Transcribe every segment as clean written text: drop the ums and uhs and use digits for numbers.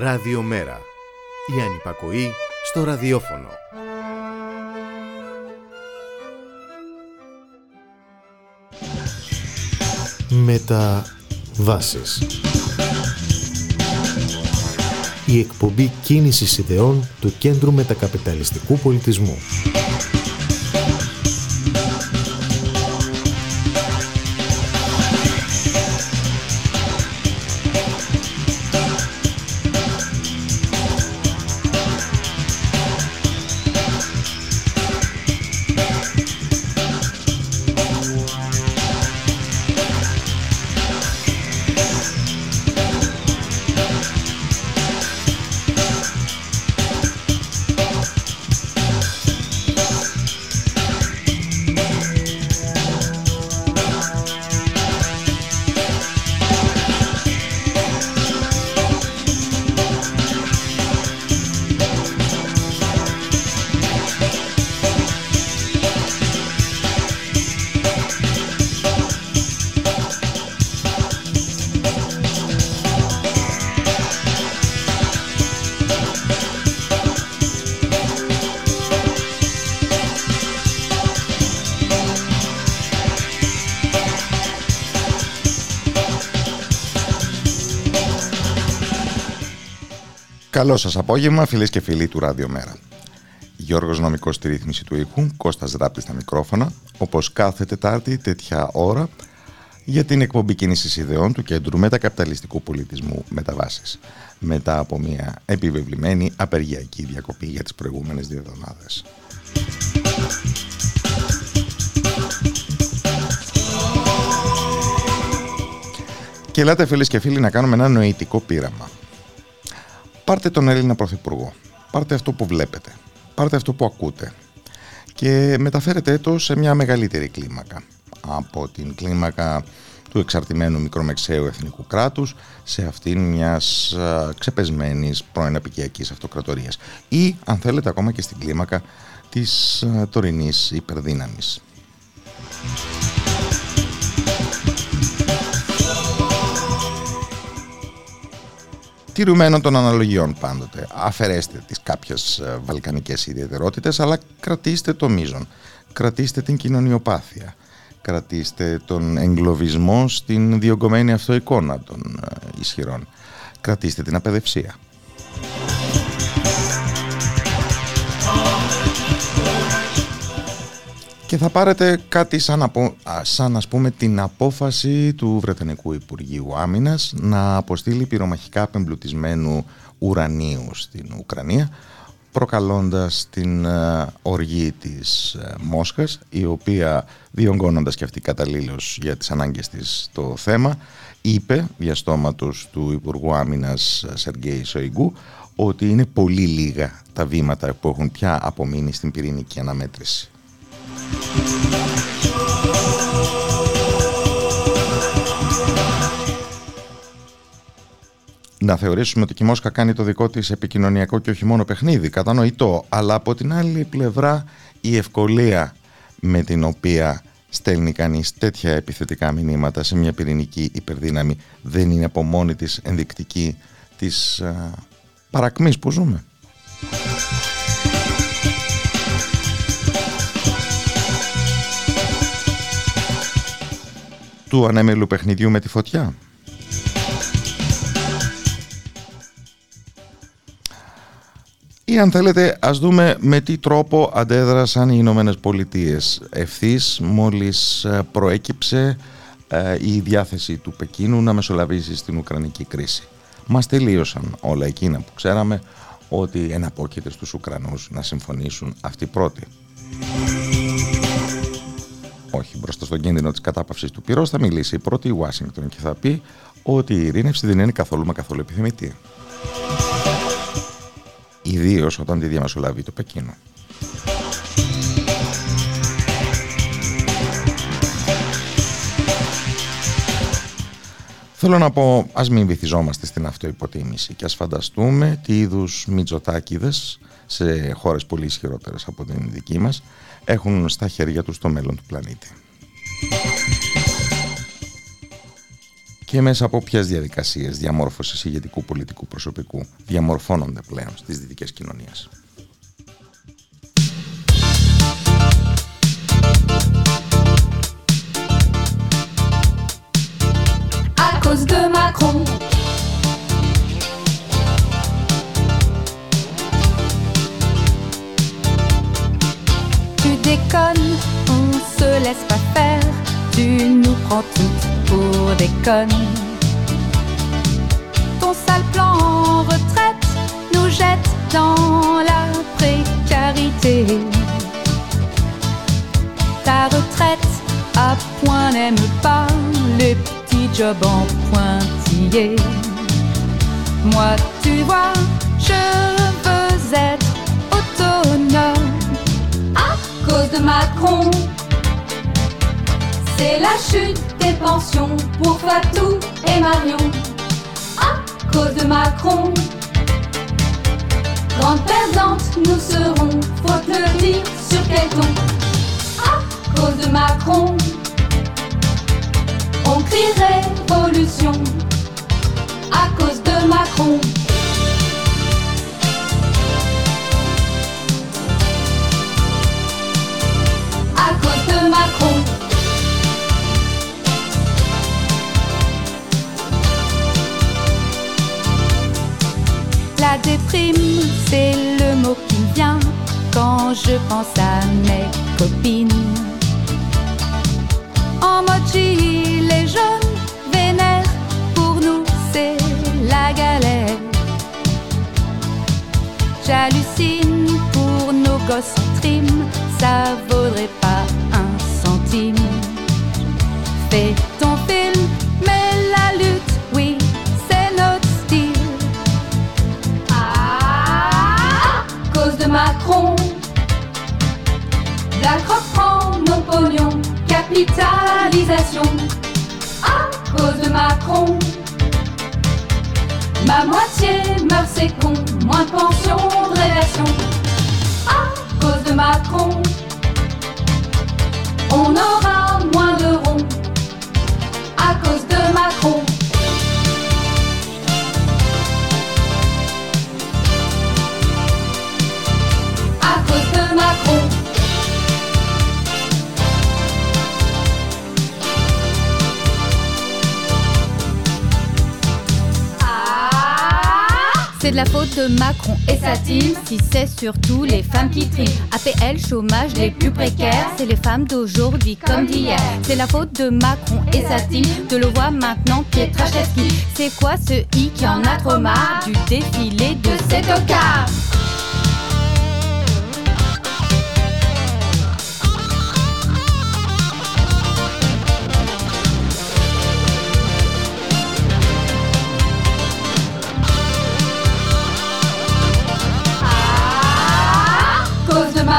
Ραδιομέρα. Η ανυπακοή στο ραδιόφωνο. Μεταβάσεις. Η εκπομπή κίνησης ιδεών του Κέντρου Μετακαπιταλιστικού Πολιτισμού. Καλό σας απόγευμα, φίλες και φίλοι του Ράδιο Μέρα. Γιώργος Νομικός στη ρύθμιση του ήχου, Κώστας Ράπτη στα μικρόφωνα, όπως κάθε Τετάρτη τέτοια ώρα για την εκπομπή κίνησης ιδεών του Κέντρου Μετακαπιταλιστικού Πολιτισμού Μεταβάσεις, μετά από μια επιβεβλημένη απεργιακή διακοπή για τις προηγούμενες 2 εβδομάδες. Και ελάτε, φίλες και φίλοι, να κάνουμε ένα νοητικό πείραμα. Πάρτε τον Έλληνα Πρωθυπουργό, πάρτε αυτό που βλέπετε, πάρτε αυτό που ακούτε και μεταφέρετε το σε μια μεγαλύτερη κλίμακα. Από την κλίμακα του εξαρτημένου μικρομεσαίου εθνικού κράτους σε αυτήν μιας ξεπεσμένης προεναπικιακής αυτοκρατορίας ή, αν θέλετε, ακόμα και στην κλίμακα της τωρινής υπερδύναμης. Τηρουμένων των αναλογιών πάντοτε. Αφαιρέστε τις κάποιες βαλκανικές ιδιαιτερότητες, αλλά κρατήστε το μείζον. Κρατήστε την κοινωνιοπάθεια. Κρατήστε τον εγκλωβισμό στην διωγκωμένη αυτοεικόνα των ισχυρών. Κρατήστε την απαιδευσία. Και θα πάρετε κάτι σαν ας πούμε την απόφαση του Βρετανικού Υπουργείου Άμυνας να αποστείλει πυρομαχικά απεμπλουτισμένου ουρανίου στην Ουκρανία, προκαλώντας την οργή της Μόσχας, η οποία, διονγκώνοντας και αυτή καταλήλως για τις ανάγκες της το θέμα, είπε διαστόματος του Υπουργού Άμυνας Σεργέη Σοϊγκού ότι είναι πολύ λίγα τα βήματα που έχουν πια απομείνει στην πυρηνική αναμέτρηση. Να θεωρήσουμε ότι η Μόσχα κάνει το δικό της επικοινωνιακό και όχι μόνο παιχνίδι, κατανοητό, αλλά από την άλλη πλευρά η ευκολία με την οποία στέλνει κανείς τέτοια επιθετικά μηνύματα σε μια πυρηνική υπερδύναμη δεν είναι από μόνη της ενδεικτική της παρακμής που ζούμε. Του ανέμελου παιχνιδιού με τη φωτιά. Ή, αν θέλετε, ας δούμε με τι τρόπο αντέδρασαν οι Ηνωμένες Πολιτείες ευθύς μόλις προέκυψε η διάθεση του Πεκίνου να μεσολαβήσει στην Ουκρανική κρίση. Μας τελείωσαν όλα εκείνα που ξέραμε ότι εναπόκειται στους Ουκρανούς να συμφωνήσουν αυτοί πρώτοι. Όχι, μπροστά στον κίνδυνο της κατάπαυσης του πυρός θα μιλήσει η πρώτη η Ουάσιγκτον και θα πει ότι η ειρήνευση δεν είναι καθόλου μα καθόλου επιθυμητή. Ιδίως όταν τη διαμεσολαβεί το Πεκίνο. Θέλω να πω, ας μην βυθιζόμαστε στην αυτοϋποτίμηση και ας φανταστούμε τι είδους Μητσοτάκηδες σε χώρες πολύ ισχυρότερες από την δική μας έχουν στα χέρια τους το μέλλον του πλανήτη. και μέσα από ποιες διαδικασίες διαμόρφωσης ηγετικού πολιτικού προσωπικού διαμορφώνονται πλέον στις δυτικές κοινωνίες. À cause de Macron. Tu déconnes, on se laisse pas faire. Tu nous prends toutes pour des connes. Ton sale plan en retraite nous jette dans la précarité. Ta retraite à point n'aime pas les petits jobs en pointillés. Moi tu vois, je veux être autonome. À cause de Macron, c'est la chute des pensions pour Fatou et Marion. À cause de Macron, grande perdante nous serons, faut le dire sur quel ton. À cause de Macron, on crie révolution. À cause de Macron. À cause de Macron. La déprime, c'est le mot qui me vient quand je pense à mes copines. En mode gilet jaune, vénère, pour nous c'est la galère. J'hallucine pour nos gosses en trim, ça vaudrait pas un centime. Fais ton film, mais la lutte, oui, c'est notre style. À cause de Macron, la croque prend nos pognons, capitalisation. À cause de Macron, ma moitié meurt, c'est con, moins de pension, de réversion. À cause de Macron, on aura moins de ronds. À cause de Macron. À cause de Macron. C'est de la faute de Macron et sa team, si c'est surtout les femmes qui triment. APL, chômage, les plus précaires, c'est les femmes d'aujourd'hui comme d'hier. C'est la faute de Macron et sa team, de le voir maintenant Pietraszewski. C'est quoi ce i qui en a trop marre du défilé de ces tocards?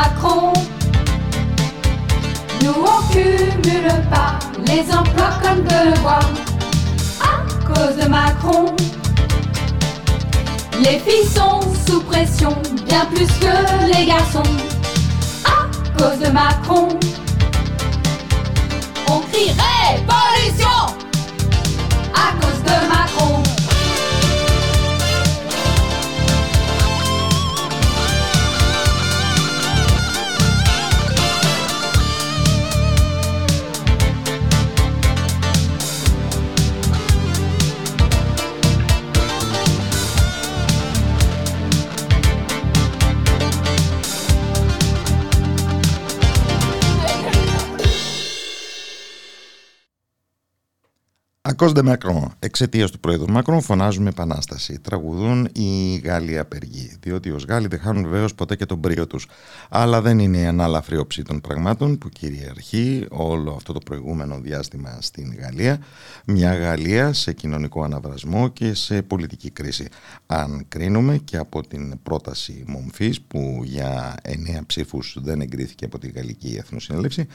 Macron, nous on cumule pas les emplois comme de le bois. À cause de Macron, les filles sont sous pression, bien plus que les garçons. À cause de Macron, on crie révolution. À cause de Macron. Κώστα Μακρόν, εξαιτίας του πρόεδρου Μακρόν φωνάζουμε επανάσταση. Τραγουδούν οι Γάλλοι απεργοί, διότι ως Γάλλοι δεν χάνουν βεβαίως ποτέ και τον πρίο τους. Αλλά δεν είναι η ανάλαφρη όψη των πραγμάτων που κυριαρχεί όλο αυτό το προηγούμενο διάστημα στην Γαλλία. Μια Γαλλία σε κοινωνικό αναβρασμό και σε πολιτική κρίση. Αν κρίνουμε και από την πρόταση Μομφής, που για 9 ψήφους δεν εγκρίθηκε από τη Γαλλική Εθνοσυνέλευση,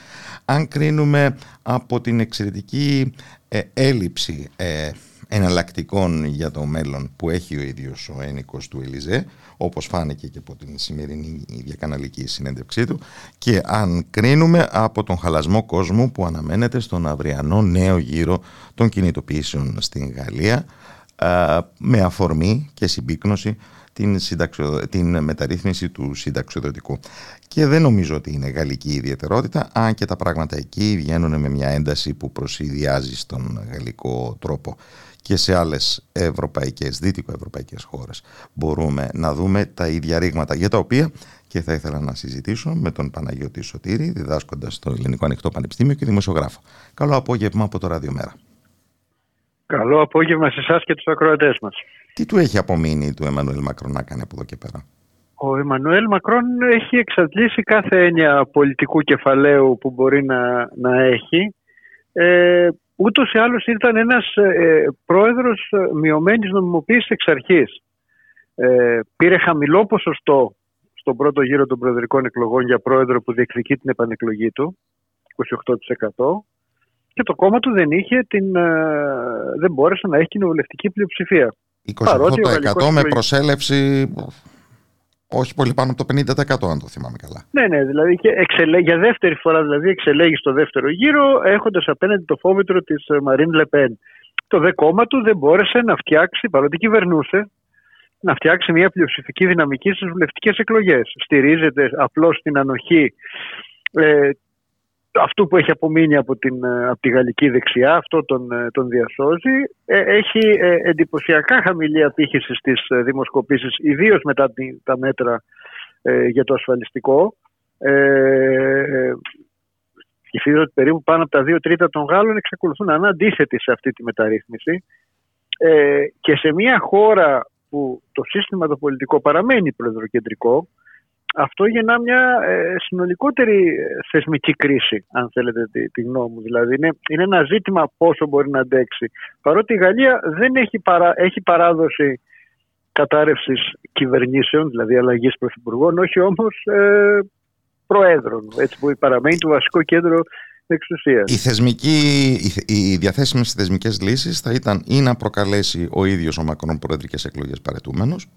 αν κρίνουμε από την εξαιρετική έλλειψη εναλλακτικών για το μέλλον που έχει ο ίδιος ο ένικος του Ελιζέ, όπως φάνηκε και από την σημερινή διακαναλική συνέντευξή του, και αν κρίνουμε από τον χαλασμό κόσμου που αναμένεται στον αυριανό νέο γύρο των κινητοποιήσεων στην Γαλλία, με αφορμή και συμπίκνωση την μεταρρύθμιση του συνταξιοδοτικού. Και δεν νομίζω ότι είναι γαλλική ιδιαιτερότητα, αν και τα πράγματα εκεί βγαίνουν με μια ένταση που προσυδειάζει στον γαλλικό τρόπο. Και σε άλλες ευρωπαϊκές, δυτικοευρωπαϊκές χώρες μπορούμε να δούμε τα ίδια ρήγματα, για τα οποία και θα ήθελα να συζητήσω με τον Παναγιώτη Σωτήρη, διδάσκοντας στο Ελληνικό Ανοιχτό Πανεπιστήμιο και δημοσιογράφο. Καλό απόγευμα από το Ραδιομέρα. Καλό απόγευμα σε εσάς και τους ακροατές μας. Τι του έχει απομείνει του Εμμανουέλ Μακρόν να κάνει από εδώ και πέρα? Ο Εμμανουέλ Μακρόν έχει εξαντλήσει κάθε έννοια πολιτικού κεφαλαίου που μπορεί να έχει. Ούτως ή άλλως ήταν ένας πρόεδρος μειωμένης νομιμοποίησης εξ αρχής. Πήρε χαμηλό ποσοστό στον πρώτο γύρο των προεδρικών εκλογών για πρόεδρο που διεκδικεί την επανεκλογή του, 28%. Και το κόμμα του δεν μπόρεσε να έχει κοινοβουλευτική πλειοψηφία. 28% με προσέλευση, όχι πολύ πάνω από το 50%, αν το θυμάμαι καλά. Ναι, δηλαδή και για δεύτερη φορά εξελέγει στο δεύτερο γύρο, έχοντας απέναντι το φόβητρο της Μαρίν Λεπέν. Το δε κόμμα του δεν μπόρεσε να φτιάξει, παρότι κυβερνούσε, να φτιάξει μια πλειοψηφική δυναμική στις βουλευτικές εκλογές. Στηρίζεται απλώς στην ανοχή αυτού που έχει απομείνει από τη γαλλική δεξιά, αυτό τον διασώζει. Έχει εντυπωσιακά χαμηλή απήχηση στις δημοσκοπήσεις, ιδίως μετά τα μέτρα για το ασφαλιστικό. Σκεφτείτε ότι περίπου πάνω από τα 2/3 των Γάλλων εξακολουθούν να είναι αντίθετοι σε αυτή τη μεταρρύθμιση. Και σε μια χώρα που το σύστημα το πολιτικό παραμένει προεδροκεντρικό, αυτό γεννά μια συνολικότερη θεσμική κρίση, αν θέλετε τη γνώμη μου. Δηλαδή είναι ένα ζήτημα πόσο μπορεί να αντέξει. Παρότι η Γαλλία δεν έχει παράδοση κατάρρευσης κυβερνήσεων, δηλαδή αλλαγής πρωθυπουργών, όχι όμως προέδρων, έτσι που παραμένει το βασικό κέντρο εξουσίας. Οι διαθέσιμες θεσμικές λύσεις θα ήταν ή να προκαλέσει ο ίδιος ο Μακρόν προεδρικές εκλογές παρετούμενος,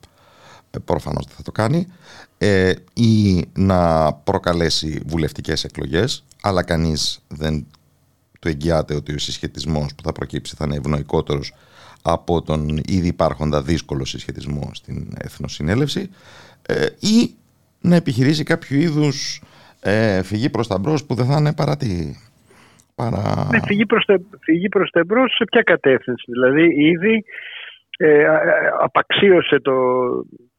προφανώς δεν θα το κάνει, ή να προκαλέσει βουλευτικές εκλογές, αλλά κανείς δεν του εγγυάται ότι ο συσχετισμός που θα προκύψει θα είναι ευνοϊκότερος από τον ήδη υπάρχοντα δύσκολο συσχετισμό στην Εθνοσυνέλευση, ή να επιχειρήσει κάποιο είδους φυγή προς τα μπρος που δεν θα είναι παρά τι. Ναι, φυγή προς τα μπρος σε ποια κατεύθυνση? Δηλαδή ήδη απαξίωσε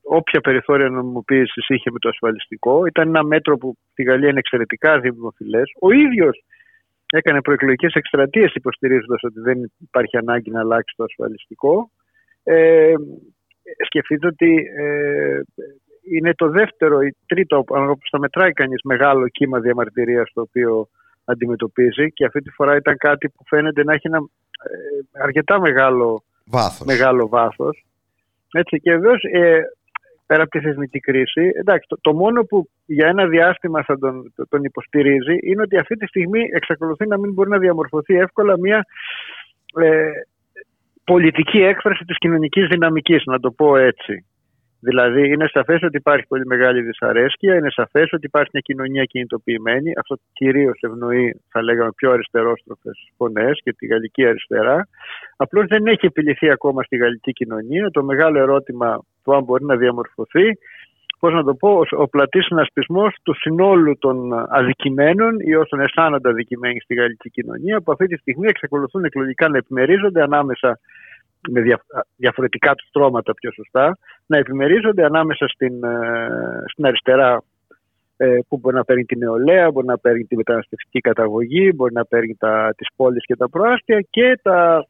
όποια περιθώρια νομιμοποίησης είχε με το ασφαλιστικό. Ήταν ένα μέτρο που στη Γαλλία είναι εξαιρετικά δημοφιλές. Ο ίδιος έκανε προεκλογικές εκστρατείες υποστηρίζοντας ότι δεν υπάρχει ανάγκη να αλλάξει το ασφαλιστικό. Σκεφτείτε ότι είναι το δεύτερο ή τρίτο, όπως θα μετράει κανείς, μεγάλο κύμα διαμαρτυρίας το οποίο αντιμετωπίζει, και αυτή τη φορά ήταν κάτι που φαίνεται να έχει ένα αρκετά μεγάλο βάθος. Έτσι, και βεβαίως πέρα από τη θεσμική κρίση, εντάξει, το μόνο που για ένα διάστημα θα τον υποστηρίζει είναι ότι αυτή τη στιγμή εξακολουθεί να μην μπορεί να διαμορφωθεί εύκολα μια πολιτική έκφραση της κοινωνικής δυναμικής, να το πω έτσι. Δηλαδή είναι σαφές ότι υπάρχει πολύ μεγάλη δυσαρέσκεια, είναι σαφές ότι υπάρχει μια κοινωνία κινητοποιημένη, αυτό κυρίως ευνοεί, θα λέγαμε, πιο αριστερόστροφες φωνές και τη γαλλική αριστερά. Απλώς δεν έχει επιληθεί ακόμα στη γαλλική κοινωνία το μεγάλο ερώτημα του αν μπορεί να διαμορφωθεί, πώς να το πω, ο πλατής συνασπισμός του συνόλου των αδικημένων ή όσων αισθάνονται αδικημένοι στη γαλλική κοινωνία, που αυτή τη στιγμή εξακολουθούν εκλογικά να επιμερίζονται ανάμεσα, με διαφορετικά του στρώματα πιο σωστά, να επιμερίζονται ανάμεσα στην αριστερά που μπορεί να παίρνει την νεολαία, μπορεί να παίρνει τη μεταναστευτική καταγωγή, μπορεί να παίρνει τις πόλεις και τα προάστια, και τα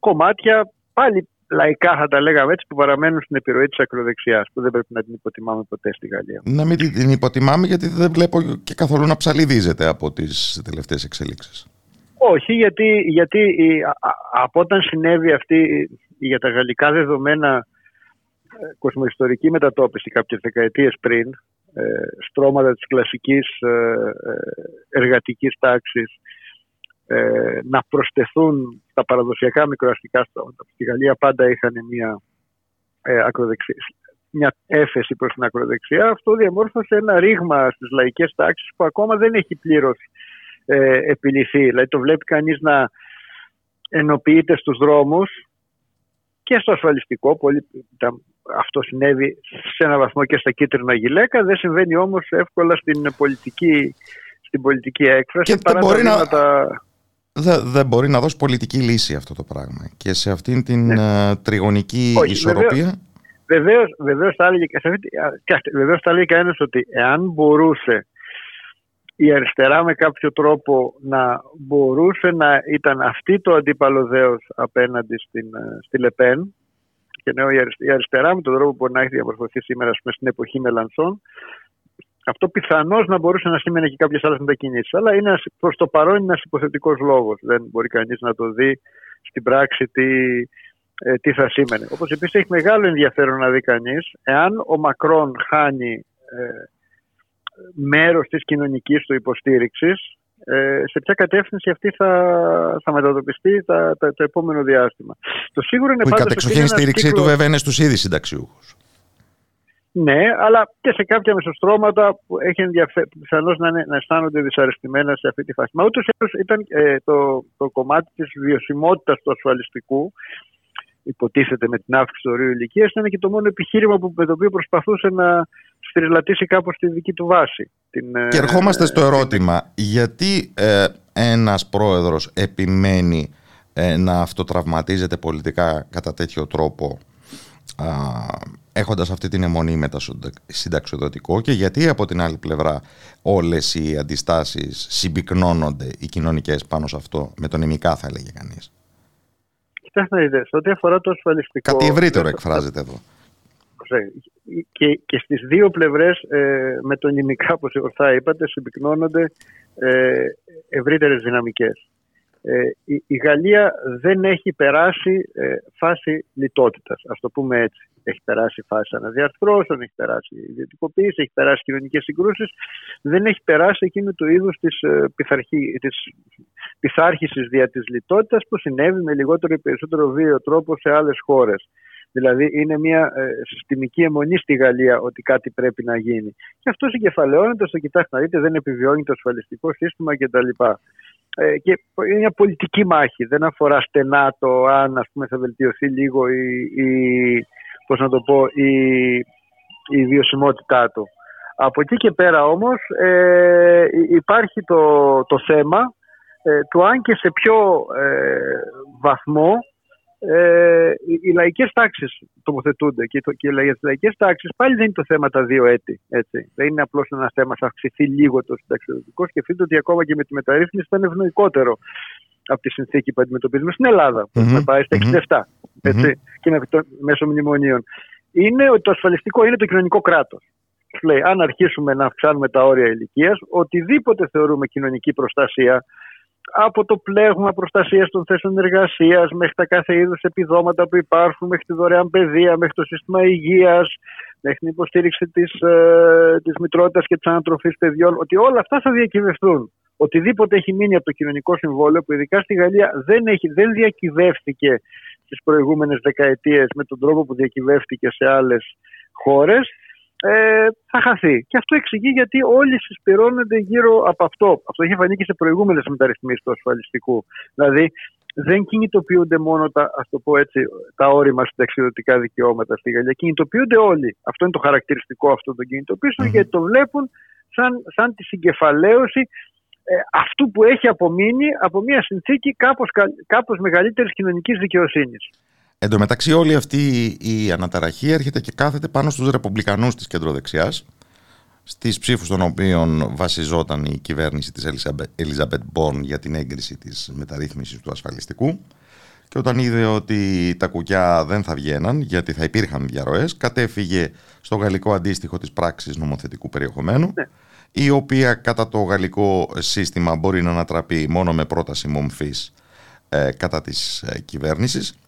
κομμάτια πάλι λαϊκά, θα τα λέγαμε έτσι, που παραμένουν στην επιρροή της ακροδεξιάς, που δεν πρέπει να την υποτιμάμε ποτέ στη Γαλλία. Να μην την υποτιμάμε, γιατί δεν βλέπω και καθόλου να ψαλιδίζεται από τις τελευταίες εξελίξεις. Όχι, γιατί από όταν συνέβη αυτή για τα γαλλικά δεδομένα κοσμοϊστορική μετατόπιση κάποιες δεκαετίες πριν, στρώματα της κλασικής εργατικής τάξης να προσθεθούν τα παραδοσιακά μικροαστικά στρώματα. Στη Γαλλία πάντα είχαν μια έφεση προς την ακροδεξιά. Αυτό διαμόρφωσε ένα ρήγμα στις λαϊκές τάξεις που ακόμα δεν έχει πλήρως επιληθεί. Δηλαδή το βλέπει κανείς να ενοποιείται στους δρόμους και στο ασφαλιστικό. Αυτό συνέβη σε ένα βαθμό και στα κίτρινα γυλαίκα. Δεν συμβαίνει όμως εύκολα στην πολιτική έκφραση. Δεν μπορεί να δώσει πολιτική λύση αυτό το πράγμα. Και σε αυτήν την τριγωνική ισορροπία... Βεβαίως θα έλεγε κανένας ότι εάν μπορούσε η αριστερά με κάποιο τρόπο να μπορούσε να ήταν αυτή το αντίπαλο δέος απέναντι στη Λεπέν, και ναι, η αριστερά με τον τρόπο που μπορεί να έχει διαμορφωθεί σήμερα στην εποχή Μελανσόν, αυτό πιθανώς να μπορούσε να σήμαινε και κάποιες άλλες μετακινήσεις. Αλλά είναι προς το παρόν είναι ένας υποθετικός λόγος. Δεν μπορεί κανείς να το δει στην πράξη τι θα σήμαινε. Όπως επίσης έχει μεγάλο ενδιαφέρον να δει κανείς εάν ο Μακρόν χάνει μέρος της κοινωνικής του υποστήριξης, σε ποια κατεύθυνση αυτή θα μετατοπιστεί το επόμενο διάστημα. Το σίγουρο είναι πάντως η κατεξοχήν στήριξή του βέβαια είναι στους ήδη συνταξιούχους. Ναι, αλλά και σε κάποια μεσοστρώματα που πιθανώς να αισθάνονται δυσαρεστημένα σε αυτή τη φάση. Μα ούτως ήταν το κομμάτι της βιωσιμότητας του ασφαλιστικού, υποτίθεται με την αύξηση του ορίου ηλικίας, ήταν και το μόνο επιχείρημα με το οποίο προσπαθούσε να στριλατήσει κάπως τη δική του βάση. Και ερχόμαστε στο ερώτημα, γιατί ένας πρόεδρος επιμένει να αυτοτραυματίζεται πολιτικά κατά τέτοιο τρόπο, έχοντας αυτή την αιμονή με το συνταξιοδοτικό, και γιατί από την άλλη πλευρά όλες οι αντιστάσεις συμπυκνώνονται, οι κοινωνικές, πάνω σε αυτό με τον ημικά θα έλεγε κανείς? Κοιτάξτε να είδες, ό,τι αφορά το ασφαλιστικό... Κάτι ευρύτερο εκφράζεται εδώ. Και στις δύο πλευρές με τον ημικά, όπως ορθά είπατε, συμπυκνώνονται ευρύτερες δυναμικές. Η Γαλλία δεν έχει περάσει φάση λιτότητας, ας το πούμε έτσι. Έχει περάσει φάση αναδιαρθρώσεων, έχει περάσει ιδιωτικοποίηση, έχει περάσει κοινωνικές συγκρούσεις. Δεν έχει περάσει εκείνο το είδος της πειθάρχησης δια της λιτότητας που συνέβη με λιγότερο ή περισσότερο βίαιο τρόπο σε άλλες χώρες. Δηλαδή είναι μια συστημική αιμονή στη Γαλλία ότι κάτι πρέπει να γίνει. Και αυτό συγκεφαλαιώνεται στο κοιτάξτε να δείτε, δεν επιβιώνει το ασφαλιστικό σύστημα κτλ. Και είναι μια πολιτική μάχη. Δεν αφορά στενά το αν ας πούμε, θα βελτιωθεί λίγο η βιωσιμότητά του. Από εκεί και πέρα όμως υπάρχει το θέμα του αν και σε ποιο βαθμό οι λαϊκές τάξεις τοποθετούνται. Και οι λαϊκές τάξεις πάλι δεν είναι το θέμα τα δύο έτη. Έτσι. Δεν είναι απλώς ένα θέμα, θα αυξηθεί λίγο το συνταξιοδοτικό. Σκεφτείτε ότι ακόμα και με τη μεταρρύθμιση ήταν ευνοϊκότερο από τη συνθήκη που αντιμετωπίζουμε στην Ελλάδα, που θα πάει στα 67 έτσι, και μέσω μνημονίων. Είναι ότι το ασφαλιστικό είναι το κοινωνικό κράτος. Λέει, αν αρχίσουμε να αυξάνουμε τα όρια ηλικίας, οτιδήποτε θεωρούμε κοινωνική προστασία, από το πλέγμα προστασίας των θέσεων εργασίας, μέχρι τα κάθε είδους επιδόματα που υπάρχουν, μέχρι τη δωρεάν παιδεία, μέχρι το σύστημα υγείας, μέχρι την υποστήριξη της μητρότητας και της ανατροφής παιδιών, ότι όλα αυτά θα διακυβευτούν. Οτιδήποτε έχει μείνει από το κοινωνικό συμβόλαιο, που ειδικά στη Γαλλία δεν διακυβεύτηκε στις προηγούμενες δεκαετίες με τον τρόπο που διακυβεύτηκε σε άλλες χώρες, θα χαθεί. Και αυτό εξηγεί γιατί όλοι συσπειρώνονται γύρω από αυτό. Αυτό είχε φανεί και σε προηγούμενες μεταρρυθμίσεις του ασφαλιστικού. Δηλαδή, δεν κινητοποιούνται μόνο τα όριμα συνταξιδοτικά δικαιώματα στη Γαλλία. Κινητοποιούνται όλοι. Αυτό είναι το χαρακτηριστικό αυτών των κινητοποιήσεων, γιατί το βλέπουν σαν τη συγκεφαλαίωση αυτού που έχει απομείνει από μια συνθήκη κάπως μεγαλύτερης κοινωνικής δικαιοσύνης. Εν τω μεταξύ όλη αυτή η αναταραχή έρχεται και κάθεται πάνω στους ρεπουμπλικανούς της κεντροδεξιάς, στις ψήφους των οποίων βασιζόταν η κυβέρνηση της Ελίζαμπετ Μπον για την έγκριση της μεταρρύθμισης του ασφαλιστικού, και όταν είδε ότι τα κουκιά δεν θα βγαίναν γιατί θα υπήρχαν διαρροές, κατέφυγε στο γαλλικό αντίστοιχο της πράξης νομοθετικού περιεχομένου, η οποία κατά το γαλλικό σύστημα μπορεί να ανατραπεί μόνο με πρόταση μομφής κατά της κυβέρνησης.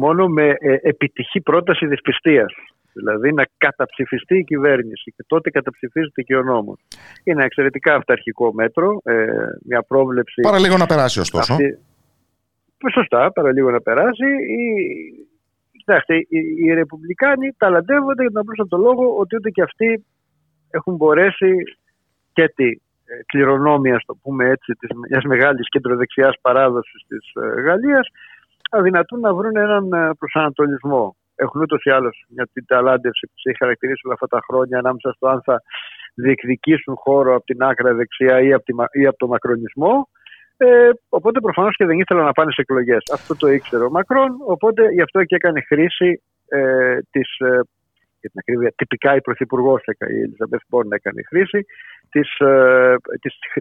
Μόνο με επιτυχή πρόταση δυσπιστίας. δηλαδή να καταψηφιστεί η κυβέρνηση και τότε καταψηφίζεται και ο νόμος. Είναι εξαιρετικά αυταρχικό μέτρο, μια πρόβλεψη... Παραλίγο να περάσει ωστόσο. Αυτή... Σωστά, παραλίγο να περάσει. Κοιτάξτε, οι Ρεπουμπλικάνοι ταλαντεύονται για τον απλούστατο λόγο ότι ούτε και αυτοί έχουν μπορέσει και τη κληρονόμια, στο πούμε έτσι, της μιας μεγάλης κεντροδεξιάς παράδοσης της Γαλλίας, αδυνατούν να βρουν έναν προσανατολισμό. Έχουν ούτως ή άλλως μια ταλάντευση που σε έχει χαρακτηρίσει όλα αυτά τα χρόνια ανάμεσα στο αν θα διεκδικήσουν χώρο από την άκρα δεξιά ή από το μακρονισμό. Οπότε προφανώς και δεν ήθελα να πάνε σε εκλογές. Αυτό το ήξερε ο Μακρόν, οπότε γι' αυτό και έκανε χρήση της... Για την ακρίβεια, τυπικά η Πρωθυπουργός, η Ελιζαμπέθ Μπόρν, έκανε χρήση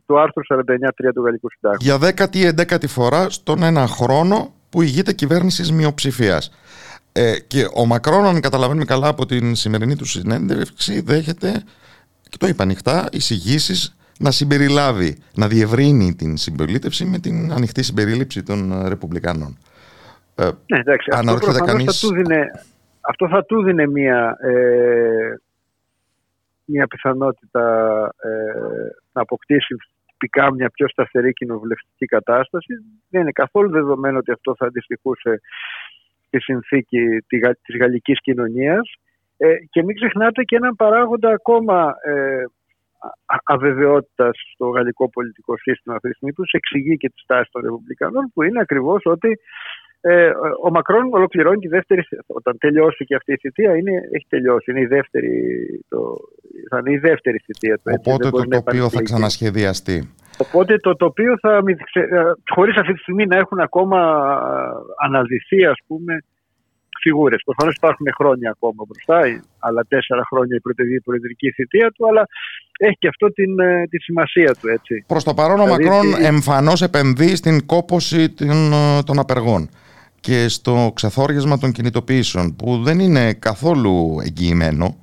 του άρθρου 49.3 του Γαλλικού Συντάγματος. Για 10η ή 11η φορά στον ένα χρόνο που ηγείται κυβέρνησης μειοψηφίας. Και ο Μακρόν, αν καταλαβαίνουμε καλά από την σημερινή του συνέντευξη, δέχεται, και το είπα ανοιχτά, εισηγήσεις να συμπεριλάβει, να διευρύνει την συμπερίληψη με την ανοιχτή συμπερίληψη των Ρεπουμπλικανών. Ναι, εντάξει, αναρωτιέται κανείς. Αυτό θα του δίνει μια πιθανότητα να αποκτήσει τυπικά μια πιο σταθερή κοινοβουλευτική κατάσταση. Δεν είναι καθόλου δεδομένο ότι αυτό θα αντιστοιχούσε τη συνθήκη της γαλλικής κοινωνίας. Και μην ξεχνάτε και έναν παράγοντα ακόμα αβεβαιότητας στο γαλλικό πολιτικό σύστημα αυτή τη στιγμή, που εξηγεί και τη στάση των Ρεπουμπλικανών, που είναι ακριβώς ότι ο Μακρόν ολοκληρώνει τη δεύτερη, όταν τελειώσει και αυτή η θητεία, έχει τελειώσει, θα είναι η δεύτερη θητεία. Οπότε το τοπίο θα ξανασχεδιαστεί. Οπότε το τοπίο θα, χωρίς αυτή τη στιγμή να έχουν ακόμα αναδυθεί, ας πούμε, φιγούρες. Προφανώς υπάρχουν χρόνια ακόμα μπροστά, αλλά 4 χρόνια η προεδρική θητεία του, αλλά έχει και αυτό τη σημασία του, έτσι. Προς το παρόν ο Μακρόν εμφανώς επενδύει στην κόπωση των απεργών και στο ξεθόριασμα των κινητοποιήσεων, που δεν είναι καθόλου εγγυημένο.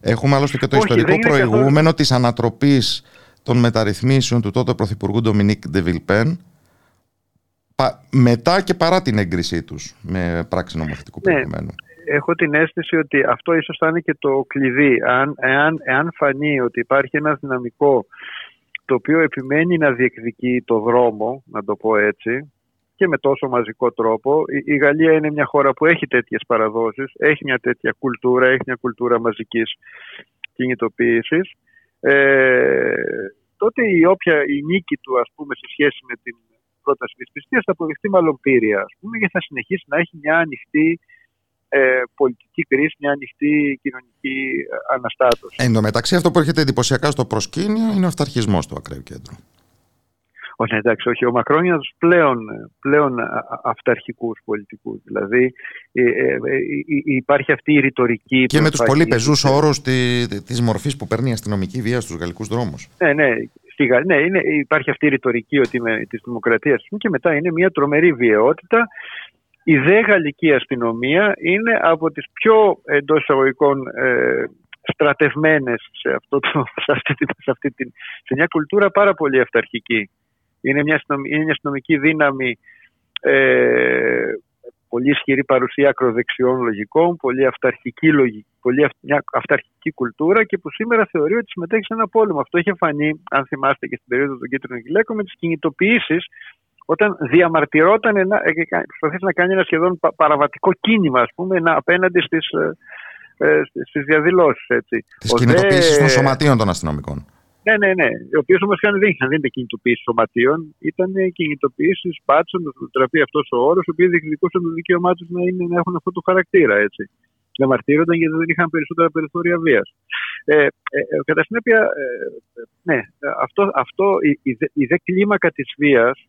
Έχουμε άλλωστε και το ιστορικό προηγούμενο της ανατροπής των μεταρρυθμίσεων του τότε Πρωθυπουργού Ντομινίκ Ντεβιλπέν, μετά και παρά την έγκρισή τους με πράξη νομοθετικού προηγουμένου. Έχω την αίσθηση ότι αυτό ίσως θα είναι και το κλειδί. Εάν φανεί ότι υπάρχει ένα δυναμικό το οποίο επιμένει να διεκδικεί το δρόμο, να το πω έτσι, και με τόσο μαζικό τρόπο. Η Γαλλία είναι μια χώρα που έχει τέτοιες παραδόσεις, έχει μια τέτοια κουλτούρα, έχει μια κουλτούρα μαζικής κινητοποίησης. Τότε η νίκη του, ας πούμε, σε σχέση με την πρόταση της πιστίας θα αποδειχθεί μάλλον πύρια, ας πούμε, και θα συνεχίσει να έχει μια ανοιχτή πολιτική κρίση, μια ανοιχτή κοινωνική αναστάτωση. Εν τω μεταξύ, αυτό που έρχεται εντυπωσιακά στο προσκήνιο είναι ο αυταρχισμός του ακραίου κέντρου. Όχι, εντάξει, ο Μακρόν είναι πλέον αυταρχικούς πολιτικούς. Δηλαδή υπάρχει αυτή η ρητορική... Και με τους πολύ πεζούς όρους της μορφής που παίρνει η αστυνομική βία στους γαλλικούς δρόμους. Ναι, υπάρχει αυτή η ρητορική της δημοκρατίας. Και μετά είναι μια τρομερή βιαιότητα. Η δε γαλλική αστυνομία είναι από τις πιο εντός εισαγωγικών στρατευμένες σε μια κουλτούρα πάρα πολύ αυταρχική. Είναι μια αστυνομική δύναμη, πολύ ισχυρή παρουσία ακροδεξιών λογικών, μια αυταρχική κουλτούρα, και που σήμερα θεωρεί ότι συμμετέχει σε ένα πόλεμο. Αυτό είχε φανεί, αν θυμάστε, και στην περίοδο των Κίτρινων Γυλαίκων, με τις κινητοποιήσεις, όταν διαμαρτυρόταν προσπαθούσε να κάνει ένα σχεδόν παραβατικό κίνημα, ας πούμε, απέναντι στις διαδηλώσεις. Τις κινητοποιήσεις των σωματείων των αστυνομικών. Ναι. Οι οποίες όμως δεν ήταν κινητοποιήσεις σωματείων, ήταν κινητοποιήσεις πάτσων, να μετατραπεί αυτός ο όρος, οι οποίοι διεκδικούσαν το δικαίωμά τους να έχουν αυτό το χαρακτήρα. Έτσι. Διαμαρτύρονταν γιατί δεν είχαν περισσότερα περιθώρια βίας. Κατά συνέπεια, ναι, αυτό η δε κλίμακα της βίας,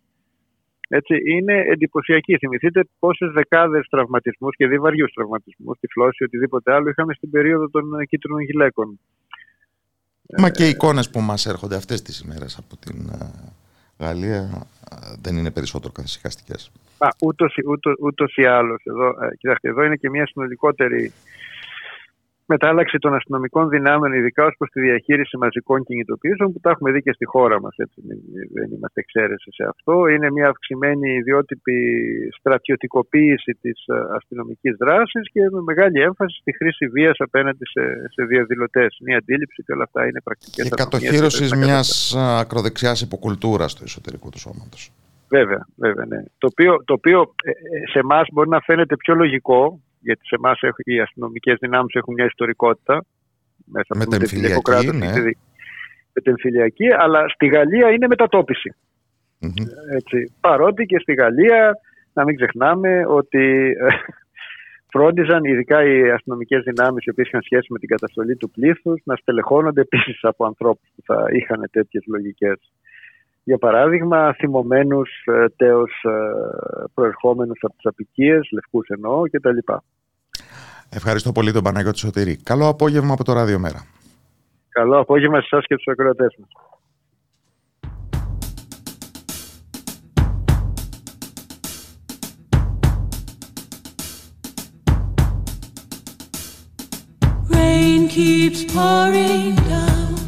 έτσι, είναι εντυπωσιακή. Θυμηθείτε πόσες δεκάδες τραυματισμούς και βαριούς τραυματισμούς, τυφλώσεις ή οτιδήποτε άλλο, είχαμε στην περίοδο των Κίτρινων Γυλαίκων. Μα και οι εικόνες που μας έρχονται αυτές τις ημέρες από την Γαλλία δεν είναι περισσότερο καθησυχαστικές. Ούτως ή άλλως. Κοιτάξτε, εδώ είναι και μια συνολικότερη μετάλλαξη των αστυνομικών δυνάμεων, ειδικά ως προς τη διαχείριση μαζικών κινητοποιήσεων, που τα έχουμε δει και στη χώρα μας. Έτσι, δεν είμαστε εξαίρεση σε αυτό. Είναι μια αυξημένη ιδιότυπη στρατιωτικοποίηση της αστυνομικής δράσης και με μεγάλη έμφαση στη χρήση βίας απέναντι σε διαδηλωτές. Μια αντίληψη ότι όλα αυτά είναι πρακτικές. Και κατοχύρωση μιας ακροδεξιάς υποκουλτούρας στο εσωτερικό του σώματος. Βέβαια, ναι. Το οποίο σε εμάς μπορεί να φαίνεται πιο λογικό, γιατί σε εμάς οι αστυνομικές δυνάμεις έχουν μια ιστορικότητα μέσα από το κράτος, ναι. Μετεμφυλιακή, αλλά στη Γαλλία είναι μετατόπιση. Mm-hmm. Έτσι, παρότι και στη Γαλλία, να μην ξεχνάμε ότι φρόντιζαν ειδικά οι αστυνομικές δυνάμεις οι οποίες είχαν σχέση με την καταστολή του πλήθους να στελεχώνονται επίσης από ανθρώπους που θα είχαν τέτοιες λογικές. Για παράδειγμα, θυμωμένους τέως προερχόμενους από τις απικίες, λευκούς εννοώ και τα λοιπά. Ευχαριστώ πολύ τον Παναγιώτη Σωτήρη. Καλό απόγευμα από το Ράδιο Μέρα. Καλό απόγευμα σε εσάς και τους ακροατές μας. Rain keeps pouring down.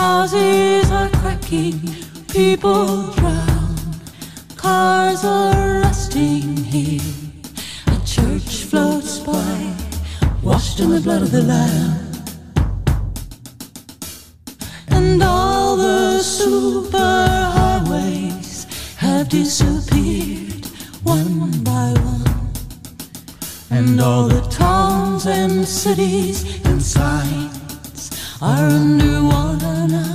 Houses are cracking. People drown, cars are rusting here. A church floats by, washed in the blood of the Lamb. And all the superhighways have disappeared one by one. And all the towns and cities and signs are underwater now.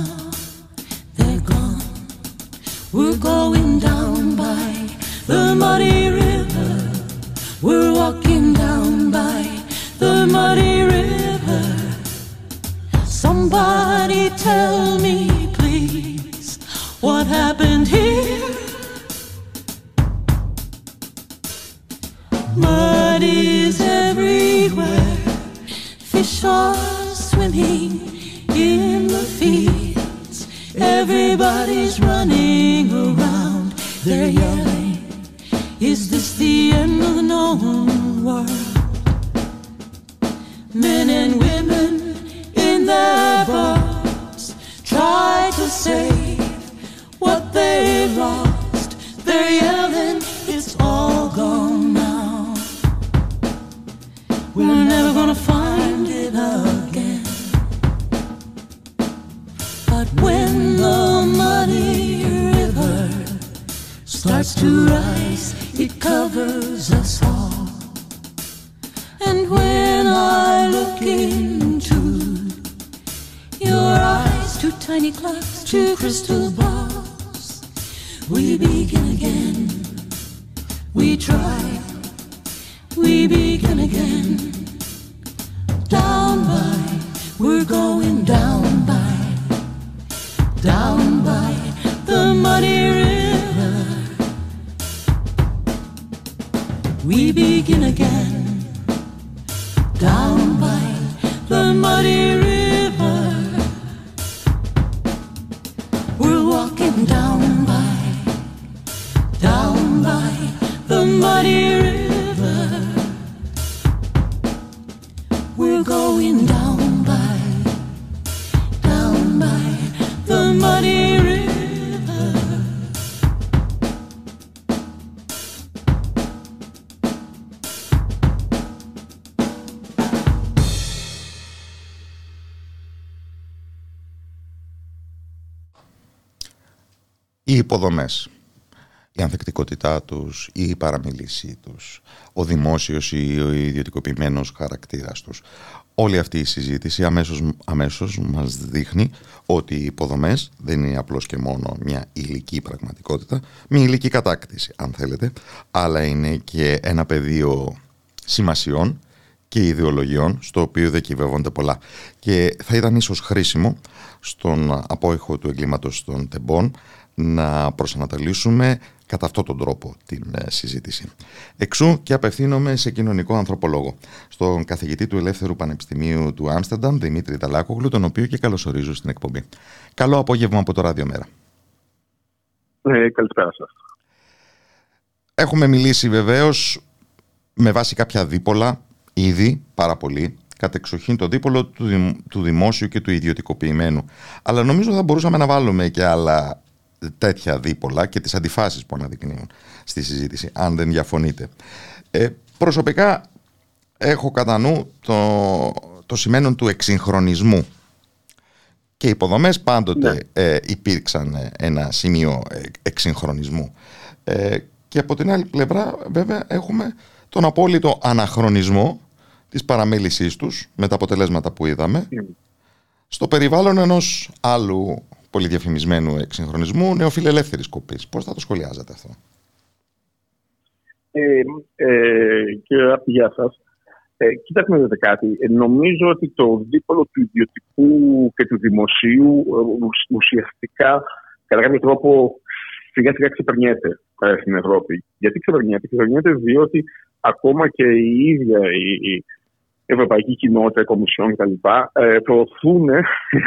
We're going down by the muddy river. We're walking down by the muddy river. Somebody tell me, please, what happened here? Mud is everywhere. Fish are swimming in the fields. Everybody's running around, they're yelling, is this the end of the known world? Men and women in their boats try to save what they lost. They're yelling, it's all gone now. We're never gonna find it again. But when the muddy river starts to rise, it covers us all. And when I look into your eyes, two tiny clouds, two crystal balls, we begin again. We try, we begin again. Down by, we're going down by. Down by the muddy river, we begin again. Down by the muddy river, we're walking down by the muddy river, we're going down by the muddy river. Οι υποδομές, η ανθεκτικότητά τους, η παραμιλήσή τους, ο δημόσιος ή ο ιδιωτικοποιημένος χαρακτήρας τους. Όλη αυτή η συζήτηση αμέσως μας δείχνει ότι οι υποδομές δεν είναι απλώς και μόνο μια υλική πραγματικότητα, μια υλική κατάκτηση αν θέλετε, αλλά είναι και ένα πεδίο σημασιών και ιδεολογιών στο οποίο διακυβεύονται πολλά. Και θα ήταν ίσως χρήσιμο στον απόϊχο του εγκλήματος των τεμπών να προσανατολίσουμε κατά αυτόν τον τρόπο την συζήτηση. Εξού και απευθύνομαι σε κοινωνικό ανθρωπολόγο, στον καθηγητή του Ελεύθερου Πανεπιστημίου του Άμστερνταμ, Δημήτρη Ταλάκογλου, τον οποίο και καλωσορίζω στην εκπομπή. Καλό απόγευμα από το Ράδιο Μέρα. Καλησπέρα σας. Έχουμε μιλήσει βεβαίως με βάση κάποια δίπολα ήδη πάρα πολύ κατεξοχήν το δίπολο του δημόσιου και του ιδιωτικοποιημένου. Αλλά νομίζω θα μπορούσαμε να βάλουμε και άλλα τέτοια δίπολα και τις αντιφάσεις που αναδεικνύουν στη συζήτηση, αν δεν διαφωνείτε. Προσωπικά έχω κατά νου το σημαίνον του εξυγχρονισμού. Και οι υποδομές πάντοτε υπήρξαν ένα σημείο εξυγχρονισμού. Και από την άλλη πλευρά βέβαια έχουμε τον απόλυτο αναχρονισμό της παραμέλησής τους με τα αποτελέσματα που είδαμε στο περιβάλλον ενός άλλου πολυδιαφημισμένου εξυγχρονισμού νεοφιλελεύθερης κοπής. Πώς θα το σχολιάζετε αυτό? Κύριε Άπτη, γεια σας. Κοιτάξτε να δείτε κάτι. Νομίζω ότι το δίπολο του ιδιωτικού και του δημοσίου ουσιαστικά κατά κάποιο τρόπο σιγά σιγά ξεπερνιέται στην Ευρώπη. Γιατί ξεπερνιέται? Ξεπερνιέται διότι ακόμα και η ίδια η ευρωπαϊκή κοινότητα, η Κομισιόν κτλ. Προωθούν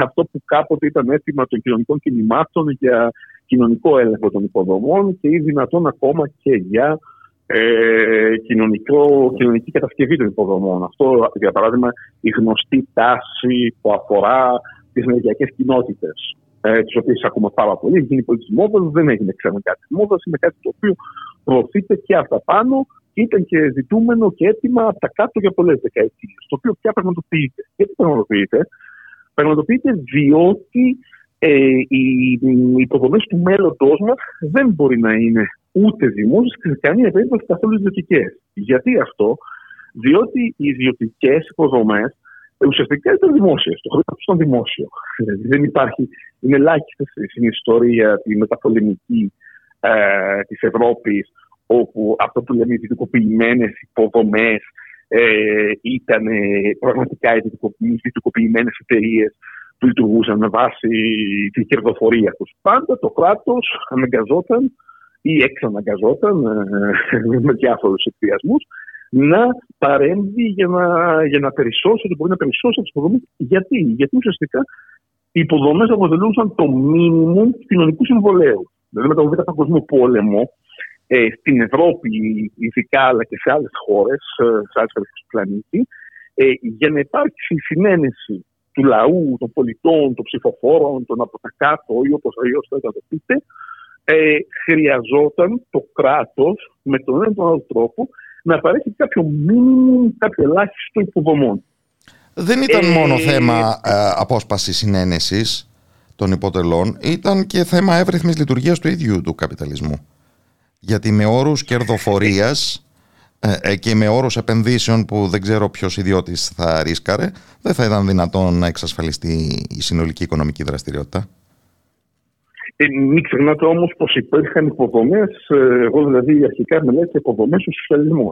αυτό που κάποτε ήταν αίτημα των κοινωνικών κινημάτων για κοινωνικό έλεγχο των υποδομών και ή δυνατόν ακόμα και για κοινωνική κατασκευή των υποδομών. Αυτό, για παράδειγμα, η γνωστή τάση που αφορά τις ενεργειακές κοινότητες, τις οποίες ακούμε πάρα πολύ. Έγινε πολιτισμόπεδο, δεν έγινε ξέρουμε κάτι μόδας, είναι κάτι το οποίο προωθείται και από τα πάνω και ήταν και ζητούμενο και έτοιμα από τα κάτω για πολλές δεκαετίες. Το οποίο πια πραγματοποιείται. Γιατί πραγματοποιείται? Πραγματοποιείται διότι οι υποδομές του μέλλοντός μας δεν μπορεί να είναι ούτε δημόσιες και σε καμία περίπτωση καθόλου ιδιωτικές. Γιατί αυτό? Διότι οι ιδιωτικές υποδομές ουσιαστικά ήταν δημόσιες. Το χρήμα του ήταν δημόσιο. Δηλαδή δεν υπάρχει, είναι ελάχιστες στην ιστορία τη μεταπολεμική της Ευρώπης, όπου αυτό που λέμε ιδιωτικοποιημένες υποδομές ήταν πραγματικά ιδιωτικοποιημένες εταιρείες που λειτουργούσαν με βάση την κερδοφορία τους. Πάντα το κράτος αναγκαζόταν ή εξαναγκαζόταν με διάφορους εκβιασμούς να παρέμβει για να περισσώσει ότι μπορεί να περισσώσει τις υποδομές. Γιατί ουσιαστικά οι υποδομές αποτελούσαν το μήνυμο του κοινωνικού συμβολέου. Δηλαδή μετά τον Β' Παγκόσμιο Πόλεμο, στην Ευρώπη ειδικά, αλλά και σε άλλες χώρες, σε άλλες περιοχές του πλανήτη, για να υπάρξει συνένεση του λαού, των πολιτών, των ψηφοφόρων, των από τα κάτω ή όπως αλλιώς θα το πείτε, χρειαζόταν το κράτος με τον ένα τον άλλο τρόπο να παρέχει κάποιο μήνυμο, κάποιο ελάχιστο υποδομών. Δεν ήταν μόνο θέμα απόσπαση συνένεσης των υποτελών, ήταν και θέμα εύρυθμης λειτουργίας του ίδιου του καπιταλισμού. Γιατί με όρους κερδοφορίας και με όρους επενδύσεων που δεν ξέρω ποιος ιδιώτης θα ρίσκαρε, δεν θα ήταν δυνατόν να εξασφαλιστεί η συνολική οικονομική δραστηριότητα. Μην ξεχνάτε όμως πως υπήρχαν υποδομές. Εγώ δηλαδή αρχικά μελέτησα υποδομές του σοσιαλισμού.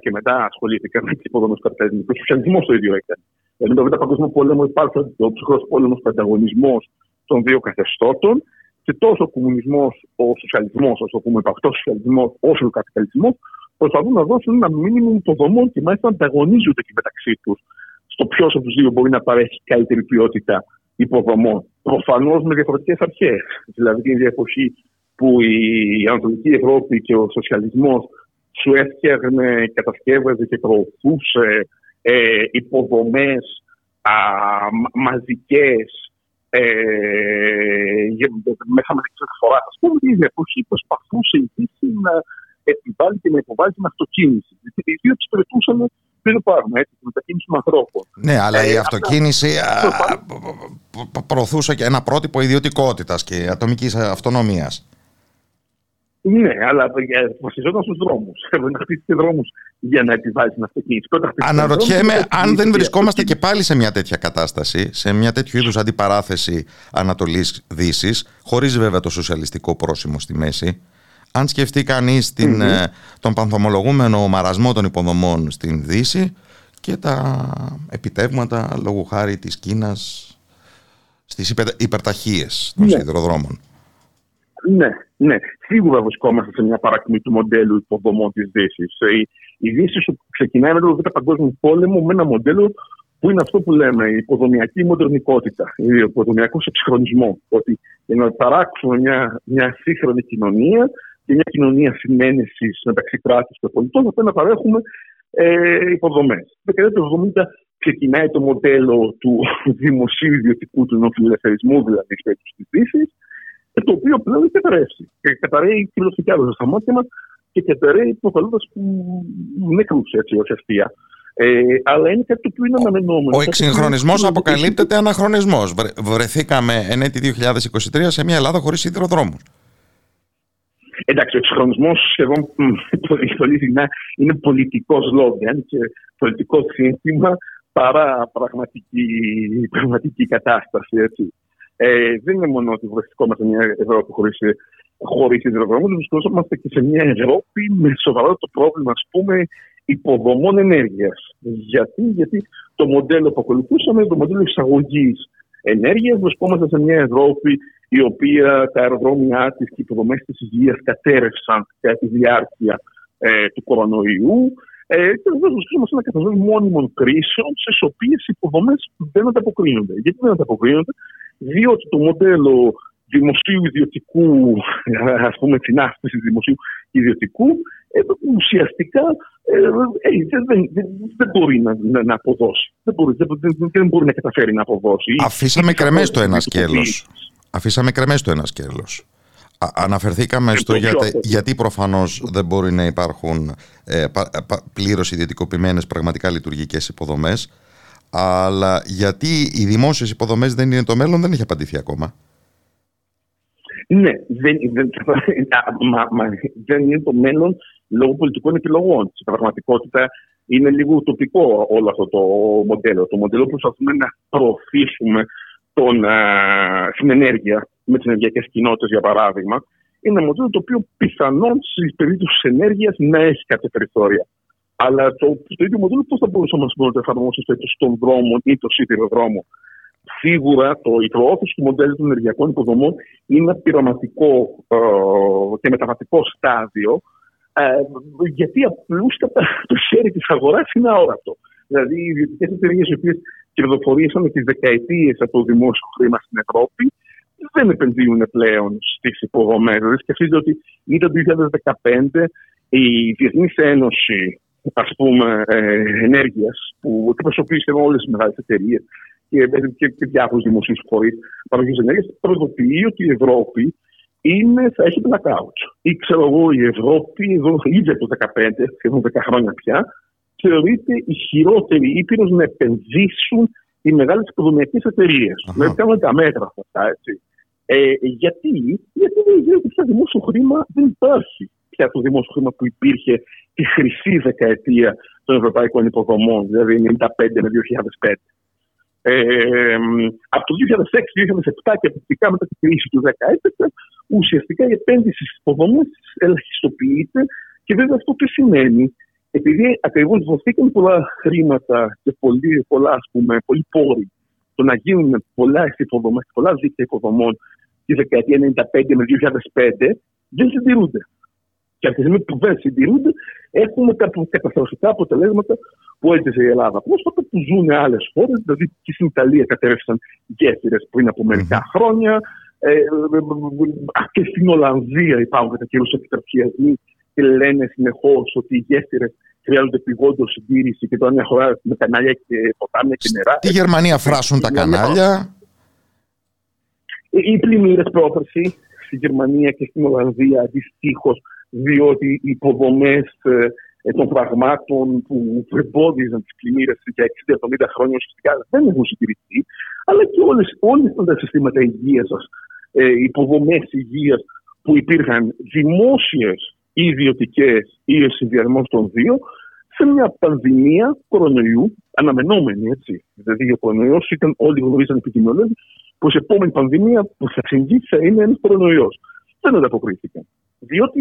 Και μετά ασχολήθηκα με τις υποδομές του καπιταλισμού. Ο σοσιαλισμός το ίδιο έκανε. Δηλαδή μετά τον Παγκόσμιο Πόλεμο υπάρχει ο ψυχρός πόλεμος, ο ανταγωνισμός των δύο καθεστώτων. Και τόσο ο κομμουνισμός, ο σοσιαλισμός, ας το πούμε, ο σοσιαλισμός, όσο και ο καπιταλισμός, προσπαθούν να δώσουν ένα μήνυμα υποδομών και μάλιστα ανταγωνίζονται και μεταξύ τους στο ποιος από τους δύο μπορεί να παρέχει καλύτερη ποιότητα υποδομών. Προφανώς με διαφορετικές αρχές. Δηλαδή την ίδια εποχή που η Ανατολική Ευρώπη και ο σοσιαλισμός σου έφτιαχνε, κατασκεύαζε και προωθούσε υποδομές μαζικές, μέσα με την εξωτερική ας πούμε, η ίδια εποχή προσπαθούσε η Δύση να επιβάλλει και να υποβάλλει την αυτοκίνηση. Γιατί οι δύο εξυπηρετούσαν πριν το άρμα, έτσι, την μετακίνηση των ανθρώπων. Ναι, αλλά η αυτοκίνηση προωθούσε και ένα πρότυπο ιδιωτικότητας και ατομικής αυτονομίας. Ναι, αλλά βασιζόταν στους δρόμους. Έπρεπε να χτίσει δρόμους για να επιβάλλει την αυτοκίνηση. Αναρωτιέμαι αν δεν βρισκόμαστε και πάλι σε μια τέτοια κατάσταση, σε μια τέτοιου είδους αντιπαράθεση Ανατολής-Δύσης, χωρίς βέβαια το σοσιαλιστικό πρόσημο στη μέση. Αν σκεφτεί κανείς τον πανθομολογούμενο μαρασμό των υποδομών στην Δύση και τα επιτεύγματα λόγου χάρη της Κίνας στις υπερταχίες των σιδηροδρόμων. Ναι. Σίγουρα βρισκόμαστε σε μια παρακμή του μοντέλου υποδομών της Δύσης. Η Δύση ξεκινάει με τον Β' Παγκόσμιο Πόλεμο με ένα μοντέλο που είναι αυτό που λέμε η υποδομιακή μοντερνικότητα, ο υποδομιακός εξυγχρονισμός. Ότι για να ταράξουμε μια σύγχρονη κοινωνία και μια κοινωνία συνένεσης μεταξύ κράτους και πολιτών, θα πρέπει να παρέχουμε υποδομές. Το 1970 ξεκινάει το μοντέλο του δημοσίου ιδιωτικού του νοφιλελευθερισμού, δηλαδή σχέση τη Δύση, το οποίο πλέον καταρρεύσει. Καταρρέει φιλοσοφικά μέσα στα μάτια μας και καταρρέει προφανώς που νέκρουσε έτσι ως αστεία. Αλλά είναι κάτι το οποίο είναι αναμενόμενο. Ο εξυγχρονισμός αποκαλύπτεται αναχρονισμός. Βρεθήκαμε εν έτη 2023 σε μια Ελλάδα χωρίς σιδηροδρόμους. Εντάξει, ο εξυγχρονισμός σχεδόν είναι πολιτικό σλόγγαν και πολιτικό σύνθημα παρά πραγματική κατάσταση. Έτσι. Δεν είναι μόνο ότι βρισκόμαστε σε μια Ευρώπη χωρίς σιδηροδρόμους, βρισκόμαστε και σε μια Ευρώπη με σοβαρό το πρόβλημα, ας πούμε, υποδομών ενέργειας. Γιατί το μοντέλο που ακολουθούσαμε, το μοντέλο εισαγωγής ενέργειας, βρισκόμαστε σε μια Ευρώπη η οποία τα αεροδρόμια της και οι υποδομές της υγείας κατέρευσαν κατά τη διάρκεια του κορονοϊού. Και εδώ βρισκόμαστε σε ένα καθεστώς μόνιμων κρίσεων, στις οποίες οι υποδομές δεν ανταποκρίνονται. Γιατί δεν ανταποκρίνονται? Διότι το μοντέλο δημοσίου ιδιωτικού, ας πούμε, συνάφησης δημοσίου ιδιωτικού, ουσιαστικά δεν μπορεί να αποδώσει. Δεν μπορεί να καταφέρει να αποδώσει. Αφήσαμε κρεμές το ένα σκέλος. Αναφερθήκαμε στο γιατί προφανώς δεν μπορεί να υπάρχουν πλήρως ιδιωτικοποιημένες πραγματικά λειτουργικές υποδομές, αλλά γιατί οι δημόσιες υποδομές δεν είναι το μέλλον, δεν έχει απαντηθεί ακόμα. Ναι, δεν είναι το μέλλον λόγω πολιτικών επιλογών. Στην πραγματικότητα είναι λίγο ουτοπικό όλο αυτό το μοντέλο. Το μοντέλο που προσπαθούμε να προωθήσουμε στην ενέργεια, με τις ενεργειακές κοινότητες για παράδειγμα, είναι ένα μοντέλο το οποίο πιθανόν στις περίπτωσης ενέργειας να έχει κάποια περιθώρια. Αλλά το ίδιο μοντέλο πώς θα μπορούσαμε να το εφαρμόσουμε στον δρόμο ή το σιδηροδρόμο? Σίγουρα η προώθηση του μοντέλου των ενεργειακών υποδομών είναι ένα πειραματικό και μεταβατικό στάδιο, γιατί απλούστατα το χέρι της αγοράς είναι αόρατο. Δηλαδή, οι ιδιωτικές εταιρείες οι οποίες κερδοφορήσαν τις δεκαετίες από το δημόσιο χρήμα στην Ευρώπη δεν επενδύουν πλέον στις υποδομές. Δηλαδή, σκεφτείτε ότι ήταν το 2015 η Διεθνής Ένωση, ας πούμε, Ενέργειας, που εκπροσωπήσε όλες τις μεγάλες εταιρείες και διάφορους δημοσίους φορείς παραγωγής ενέργειας, προειδοποιεί ότι η Ευρώπη θα έχει blackout. Ή ξέρω εγώ, η Ευρώπη, ήδη από το 2015, σχεδόν 10 χρόνια πια, θεωρείται η χειρότερη ήπειρος να επενδύσουν οι μεγάλες οικοδομιακές εταιρείες. Δηλαδή, κάνουν τα μέτρα αυτά, έτσι. Γιατί πια δημόσιο χρήμα δεν υπάρχει. Πια το δημόσιο χρήμα που υπήρχε τη χρυσή δεκαετία των ευρωπαϊκών υποδομών, δηλαδή 1995 με 2005. Από το 2006-2007 και απαιτικά μετά την κρίση του 2011, ουσιαστικά η επένδυση στις υποδομές ελαχιστοποιείται, και βέβαια αυτό τι σημαίνει? Επειδή ακριβώς δοθήκαν πολλά χρήματα και πολλοί πόροι το να γίνουν πολλά υποδομές, πολλά δίκτυα υποδομών τη δεκαετία 1995 με 2005, δεν συντηρούνται. Και από τη στιγμή που δεν συντηρούνται, έχουμε καταστροφικά αποτελέσματα που έζησε η Ελλάδα. Πρόσφατα που ζουν άλλες χώρες, δηλαδή και στην Ιταλία κατέρευσαν γέφυρες πριν από μερικά χρόνια, και στην Ολλανδία υπάρχουν κατά καιρούς επιτροπιασμοί και λένε συνεχώς ότι οι γέφυρες χρειάζονται επειγόντως συντήρηση και τώρα μια χώρα με κανάλια και ποτάμια και νερά. Στη Γερμανία φράσουν τα κανάλια. Οι πλημμύρες πρόφαση στη Γερμανία και στην Ολλανδία δυστυχώς, διότι οι υποδομές των πραγμάτων που εμπόδιζαν τις πλημμύρες για 60-70 χρόνια ουσιαστικά δεν έχουν συντηρηθεί, αλλά και όλες τα συστήματα υγείας σας, υποδομές υγείας που υπήρχαν δημόσιες ή ιδιωτικές ή ο συνδυασμός των δύο, σε μια πανδημία κορονοϊού, αναμενόμενη έτσι. Δηλαδή ο κορονοϊός ήταν, όλοι γνωρίζαν επιδημιολόγοι, πως η επόμενη πανδημία που θα συμβεί θα είναι ένας κορονοϊός. Δεν ανταποκρίθηκαν. Διότι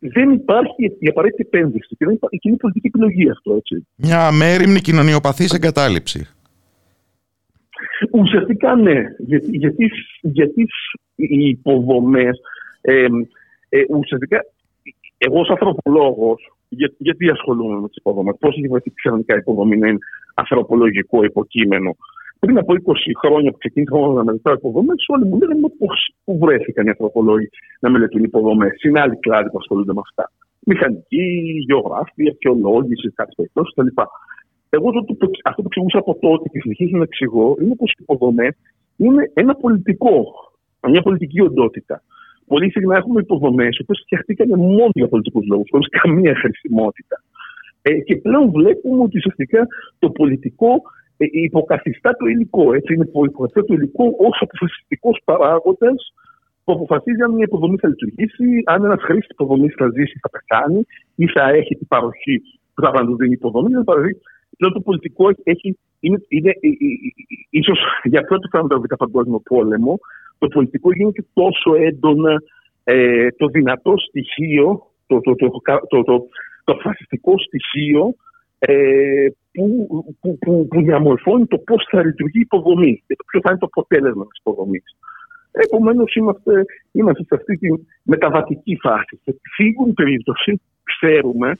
δεν υπάρχει η απαραίτητη επένδυση και είναι η πολιτική επιλογή αυτό, έτσι. Μια αμέριμνη κοινωνιοπαθής εγκατάλειψη. Ουσιαστικά ναι. Γιατί οι υποδομές, ουσιαστικά εγώ ως ανθρωπολόγος, γιατί ασχολούμαι με τις υποδομές? Πώς έχει βρεθεί ξαφνικά η υποδομή να είναι ανθρωπολογικό υποκείμενο? Πριν από 20 χρόνια που ξεκίνησα να μελετάω υποδομές, όλοι μου λέγανε πώς βρέθηκαν οι ανθρωπολόγοι να μελετούν υποδομές. Είναι άλλοι κλάδοι που ασχολούνται με αυτά. μηχανικοί, γεωγράφοι, αρχαιολόγοι, σε κάποιες περιπτώσεις κτλ. Εγώ αυτό που εξηγούσα από τότε και συνεχίζω να εξηγώ είναι πως οι υποδομές είναι ένα πολιτικό, μια πολιτική οντότητα. Πολύ συχνά έχουμε υποδομές οι οποίες φτιαχτήκανε μόνο για πολιτικούς λόγους, χωρίς καμία χρησιμότητα. Και πλέον βλέπουμε ότι ουσιαστικά το πολιτικό υποκαθιστά το υλικό. Έτσι, είναι υποκαθιστά το υλικό ως αποφασιστικός παράγοντας που αποφασίζει αν μια υποδομή θα λειτουργήσει, αν ένας χρήστης υποδομής θα ζήσει, θα πεθάνει ή θα έχει την παροχή που θα του δίνει υποδομή. Πλέον το πολιτικό είναι ίσως για πρώτη φορά μετά τον Δεύτερο Παγκόσμιο Πόλεμο, το πολιτικό γίνεται τόσο έντονα το δυνατό στοιχείο, το αποφασιστικό στοιχείο που διαμορφώνει το πώς θα λειτουργεί η υποδομή, ποιο θα είναι το αποτέλεσμα της υποδομής. Επομένως, είμαστε σε αυτή τη μεταβατική φάση. Σε σίγουρη περίπτωση, ξέρουμε,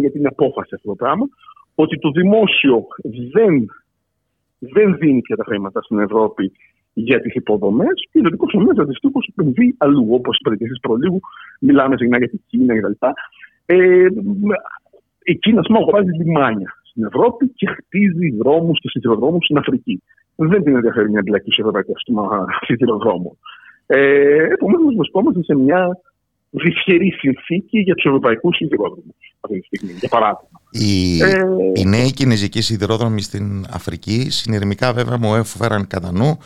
γιατί είναι απόφαση αυτό το πράγμα, ότι το δημόσιο δεν δίνει πια τα χρήματα στην Ευρώπη για τις υποδομές και ο ιδιωτικός τομέας αντιστοίχως επενδύει αλλού, όπως είπατε εσείς προλίγου, μιλάμε συχνά για την Κίνα κτλ. Η Κίνα αγοράζει λιμάνια στην Ευρώπη και χτίζει δρόμους και σιδηροδρόμους στην Αφρική. Δεν την ενδιαφέρει μια εμπλακή σε ευρωπαϊκό σύστημα σιδηροδρόμων. Επομένως, βρισκόμαστε σε μια δυσχερή συνθήκη για τους ευρωπαϊκούς σιδηρόδρομους αυτή τη στιγμή, για παράδειγμα. Οι νέοι κινέζικοι σιδηρόδρομοι στην Αφρική συνειρμικά βέβαια μου έφεραν κατά νου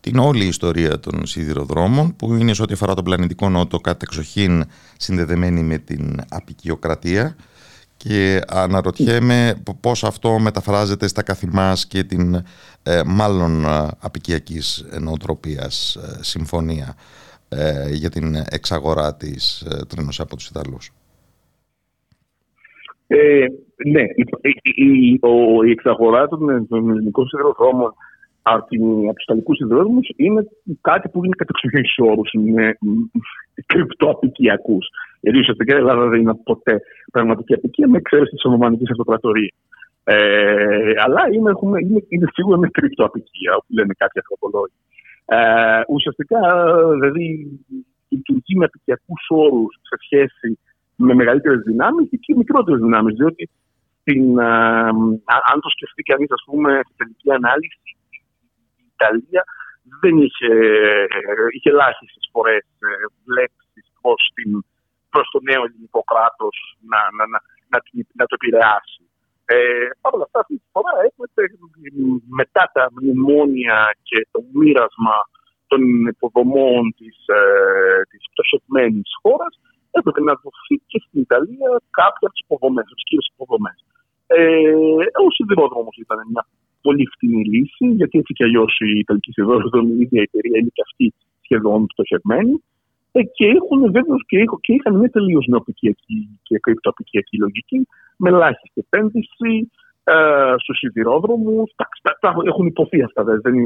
την όλη ιστορία των σιδηροδρόμων που είναι σε ό,τι αφορά τον πλανητικό νότο κατεξοχήν συνδεδεμένη με την απικιοκρατία και αναρωτιέμαι πώς αυτό μεταφράζεται στα καθη μας και την μάλλον απικιακής νοοτροπίας συμφωνία για την εξαγορά της τρένος από τους Ιταλούς. Ναι, η εξαγορά των ελληνικών σιδηροδρόμων από τους ιταλικούς σιδηροδρόμους είναι κάτι που είναι κατεξοχήν σε όρους κρυπτοαπικιακούς. Γιατί ουσιαστικά η Ελλάδα δεν είναι ποτέ πραγματική απικία με εξαίρεση της Οθωμανικής Αυτοκρατορίας. Αλλά είναι σίγουρα με κρυπτοαπικία, όπου λένε κάποιοι ανθρωπολόγοι. Ουσιαστικά, δηλαδή, λειτουργεί με απικιακούς όρους σε σχέση με μεγαλύτερες δυνάμεις και μικρότερες δυνάμεις. Διότι, αν το σκεφτεί κανείς, ας πούμε, στην τελική ανάλυση, η Ιταλία δεν είχε ελάχιστες φορές βλέψεις προς το νέο ελληνικό κράτος να το επηρεάσει. Παρ' όλα αυτά, αυτή τη φορά μετά τα μνημόνια και το μοίρασμα των υποδομών της πτωχευμένης χώρας, έπρεπε να δοθεί και στην Ιταλία κάποια από τις υποδομές, τις κύριες υποδομές. Ο σιδηρόδρομος ήταν μια πολύ φτηνή λύση, γιατί έτσι κι αλλιώς η Ιταλική σιδηρόδρομη ίδια εταιρεία είναι και αυτή σχεδόν πτωχευμένη. Και έχουν βέβαια και είχαν μια τελείως νεοπικιακή και κρυπτοαπικιακή λογική, με ελάχιστη επένδυση στους σιδηρόδρομους. Έχουν υποθεί αυτά, δεν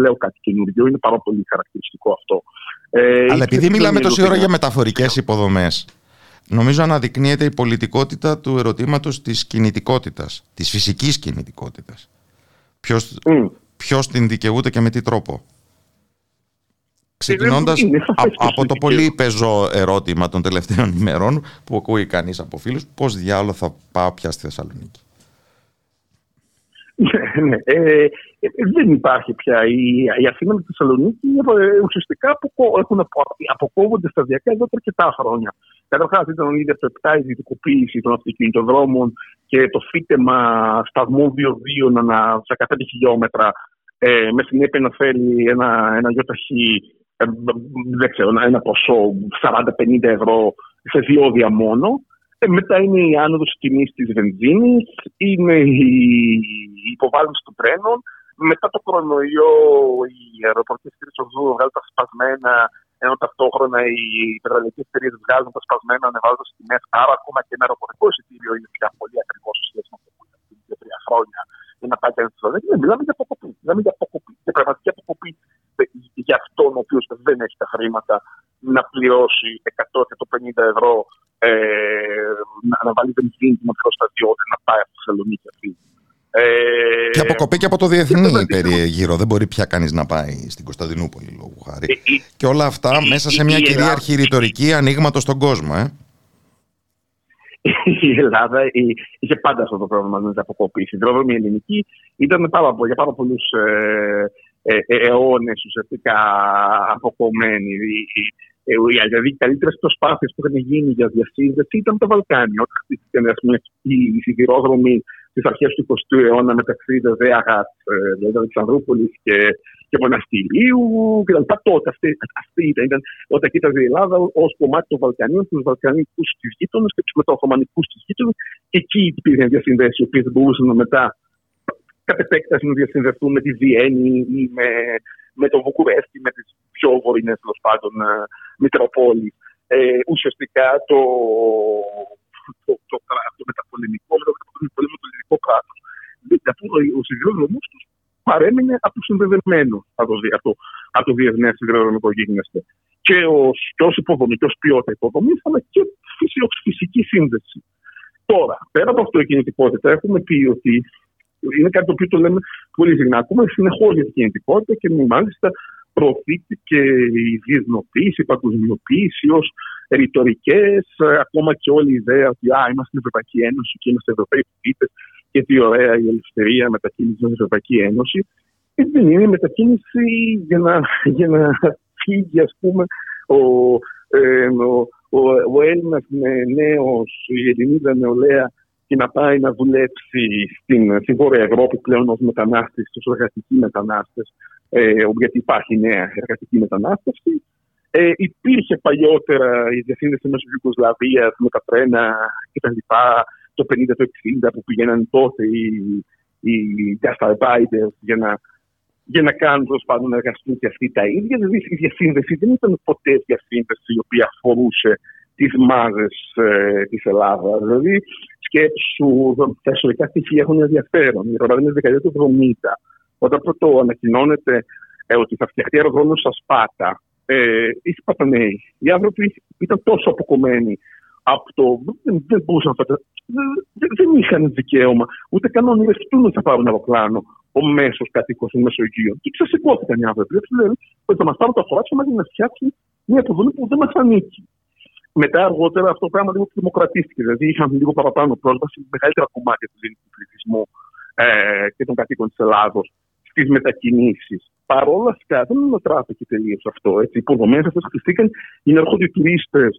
λέω κάτι καινούριο, είναι πάρα πολύ χαρακτηριστικό αυτό. Αλλά επειδή μιλάμε τόση ώρα για μεταφορικές υποδομές, νομίζω αναδεικνύεται η πολιτικότητα του ερωτήματος της κινητικότητας, της φυσικής κινητικότητας. Ποιος την δικαιούται και με τι τρόπο. Ξεκινώντας από το πολύ πεζό ερώτημα των τελευταίων ημερών που ακούει κανείς από φίλους, πώς διάολο θα πάω πια στη Θεσσαλονίκη. Ναι, δεν υπάρχει πια. Η Αθήνα με τη Θεσσαλονίκη ουσιαστικά αποκόβονται σταδιακά εδώ και αρκετά χρόνια. Καταρχάς ήταν ήδη από το 7 η ιδιωτικοποίηση των αυτοκινητοδρόμων και το φύτεμα σταθμών διοδίων ανά 15 χιλιόμετρα με συνέπεια να φέρει ένα γιοταχή, ένα ποσό 40-50 ευρώ σε διόδια μόνο. Μετά είναι η άνοδος τιμής της βενζίνης, είναι η υποβάλληση των τρένων. Μετά το κορονοϊό, οι αεροπορικές εταιρείες βγάζουν τα σπασμένα, ενώ ταυτόχρονα οι πετρελαϊκές εταιρείες βγάζουν τα σπασμένα, ανεβάζουν τις τιμές. Άρα, ακόμα και ένα αεροπορικό εισιτήριο είναι πια πολύ ακριβό σε σχέση με αυτό που ήταν πριν 2-3 χρόνια. Για να πάει κανείς στο δέντρο, μιλάμε για αποκοπή. Μιλάμε για πραγματική αποκοπή για αυτόν ο οποίος δεν έχει τα χρήματα να πληρώσει 100-150 ευρώ. Να βάλει βενζίνη και να πληρώσει τα διόδια, να πάει από τη Θεσσαλονίκη αυτή. Και αποκοπή και από το διεθνή περιγύρο. Δεν μπορεί πια κανείς να πάει στην Κωνσταντινούπολη λόγου χάρη. Και όλα αυτά μέσα σε μια κυρίαρχη ρητορική ανοίγματος στον κόσμο. η Ελλάδα είχε πάντα αυτό το πρόβλημα με την αποκοπή. Οι συνδρόμοι ελληνικοί ήταν για πάρα πολλούς αιώνες ουσιαστικά αποκομμένοι. Δηλαδή, οι καλύτερες προσπάθειες που είχαν γίνει για διασύνδεση ήταν τα Βαλκάνια. Όταν χτίστηκαν οι σιδηρόδρομοι στις αρχές του 20ου αιώνα μεταξύ Δεδέαγας, δηλαδή Αλεξανδρούπολης και Μοναστηρίου κτλ. Τότε αυτή ήταν, όταν κοίταζε η Ελλάδα ως κομμάτι των Βαλκανίων, τους Βαλκανικούς της γείτονες και τους μεταοθωμανικούς της γείτονες, και εκεί υπήρχαν διασυνδέσεις, οι οποίες μπορούσαν μετά κατ' επέκταση να διασυνδευτούν με τη Βιέννη ή με το Βουκουρέστι, με τις πιο βορεινές τέλος πάντων μητροπόλεις. Ουσιαστικά το μεταπολεμικό ελληνικό κράτος, ο σιδηρόδρομος τους παρέμεινε από τους συνδεδεμένους από το διεθνές σιδηροδρομικό γίγνεσθε. Και ως υποδομή, ως ποιότητα υποδομής, αλλά και φυσική σύνδεση. τώρα, πέρα από αυτό η κινητικότητα, έχουμε πει ότι είναι κάτι το οποίο το λέμε πολύ συχνά. Ακούμε συνεχώς για την κινητικότητα και μάλιστα προωθήθηκε η διεθνοποίηση, η παγκοσμιοποίηση ως ρητορικές, ακόμα και όλη η ιδέα ότι είμαστε στην Ευρωπαϊκή Ένωση και είμαστε Ευρωπαίοι πολίτες και τι ωραία η ελευθερία μετακίνηση στην Ευρωπαϊκή Ένωση. Δεν είναι μετακίνηση για να φύγει, ας πούμε, ο Έλληνας νέος, η Ελληνίδα νεολαία, και να πάει να δουλέψει στην Βόρεια Ευρώπη πλέον ως μετανάστες, ως εργατικοί μετανάστες, γιατί υπάρχει νέα εργατική μετανάστευση. Υπήρχε παλιότερα η διασύνδεση μέσω Ιουγκοσλαβίας με τα τρένα κτλ. Το 50, το 60 που πηγαίναν τότε οι gastarbeiters για να κάνουν τέλος πάντων να εργαστούν και αυτοί τα ίδια. Δηλαδή η διασύνδεση δεν ήταν ποτέ διασύνδεση η οποία αφορούσε τις μάζες της Ελλάδας. Δηλαδή, σκέψου, τα ιστορικά στοιχεία έχουν ενδιαφέρον. Για παράδειγμα, τη δεκαετία του 70, όταν πρώτο ανακοινώνεται ότι θα φτιαχτεί αεροδρόμιο στα Σπάτα, οι Σπαταναίοι, οι άνθρωποι ήταν τόσο αποκομμένοι από το. Δεν μπορούσαν να δεν είχαν δικαίωμα ούτε καν να ονειρευτούν ότι θα πάρουν αεροπλάνο ο μέσος κατοίκος των Μεσογείων. Και ξεσηκώθηκαν οι άνθρωποι. Δηλαδή, ότι θα μας πάρουν τα χωράφια μας για να φτιάξουν μια υποδομή που δεν μας ανήκει. Μετά, αργότερα, αυτό το πράγμα λίγο δημοκρατίστηκε. Δηλαδή, είχαν λίγο παραπάνω πρόσβαση, μεγαλύτερα κομμάτια του ελληνικού πληθυσμού και των κατοίκων της Ελλάδος στις μετακινήσεις. Παρ' όλα αυτά, δεν μετατράπηκε τελείως αυτό. Οι υποδομές αυτές χτιστήκαν για να έρχονται οι τουρίστες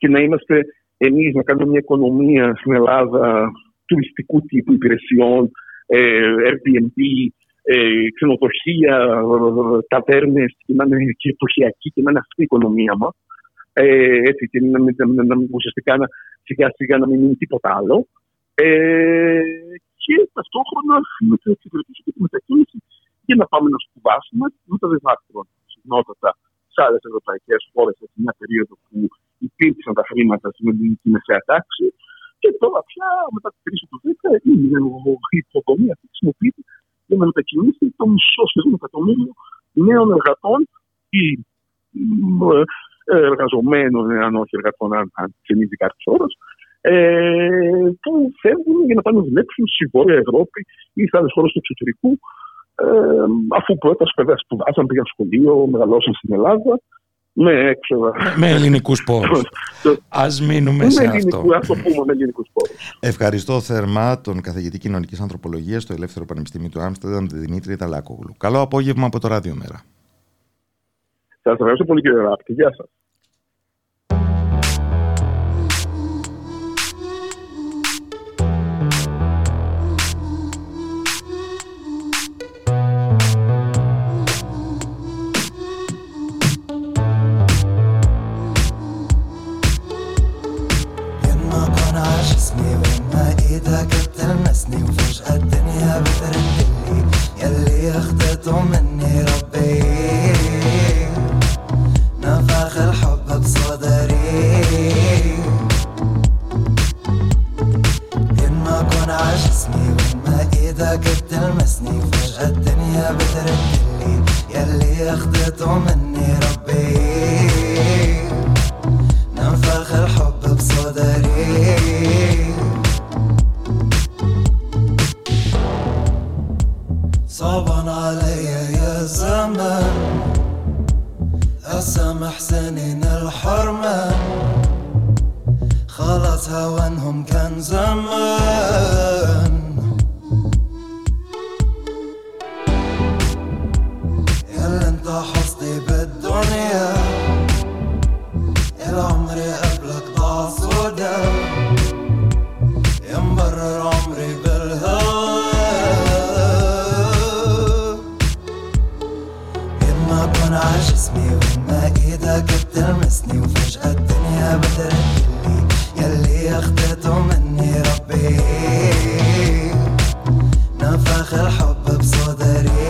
και να είμαστε εμείς να κάνουμε μια οικονομία στην Ελλάδα τουριστικού τύπου υπηρεσιών, Airbnb, ξενοδοχεία, ταβέρνες, και να είναι και εποχιακή και να είναι αυτή η οικονομία μας. Έτσι, και ουσιαστικά σιγά σιγά να μην μείνει τίποτα άλλο. Και ταυτόχρονα με την εξυπηρετήση και τη μετακίνηση για να πάμε να σπουδάσουμε με τα διδάκτρων συχνότατα σε άλλες ευρωπαϊκές χώρες σε μια περίοδο που υπήρξαν τα χρήματα στην ελληνική μεσαία τάξη. Και τώρα πια μετά την κρίση του 10 είναι η υποδομή αυτή χρησιμοποιείται για να μετακινήσει το μισό σχεδόν εκατομμύριο νέων εργατών ή εργαζομένων, αν όχι εργατών, αν ξενίζει κάποιος όρος, που φεύγουν για να πάνε να δουλέψουν στη Βόρεια Ευρώπη ή σε άλλες χώρες του εξωτερικού, αφού πρώτα σπουδάσαν, πήγαν σχολείο, μεγαλώσαν στην Ελλάδα, με έξοδα. Με ελληνικούς πόρους. Ας μείνουμε σε αυτό. Ας το πούμε με ελληνικούς πόρους. Ευχαριστώ θερμά τον καθηγητή Κοινωνικής Ανθρωπολογίας στο Ελεύθερο Πανεπιστήμιο του Άμστερνταμ, τον Δημήτρη Ταλάκογλου. Καλό απόγευμα από το Ράδιο Μέρα. Σας ευχαριστώ πολύ κύριε Ράπτη. Γεια σας. يما كان عاجزني وما ايدك بتلمسني وفجأة الدنيا بتردلي يلي اخذته مني ربي نفخ الحب بصدري وين ما كون عجزني وين ما ايدك بتلمسني فجأة الدنيا بتردلي يلي اخذته مني ربي نفخ الحب بصدري صعبا علي يا زمان أسامح سنين الحرمة خلاص وأصحى وأنهم كان زمان يلا انت حصتي بالدنيا يلا عمري قبلك ضاع صودا ينبرر عمري بالهوى يما أكون عجسمي وما إيدك بتلمسني وفجأة الدنيا بتركني يلي اخدته مني ربي نفخ الحب بصدري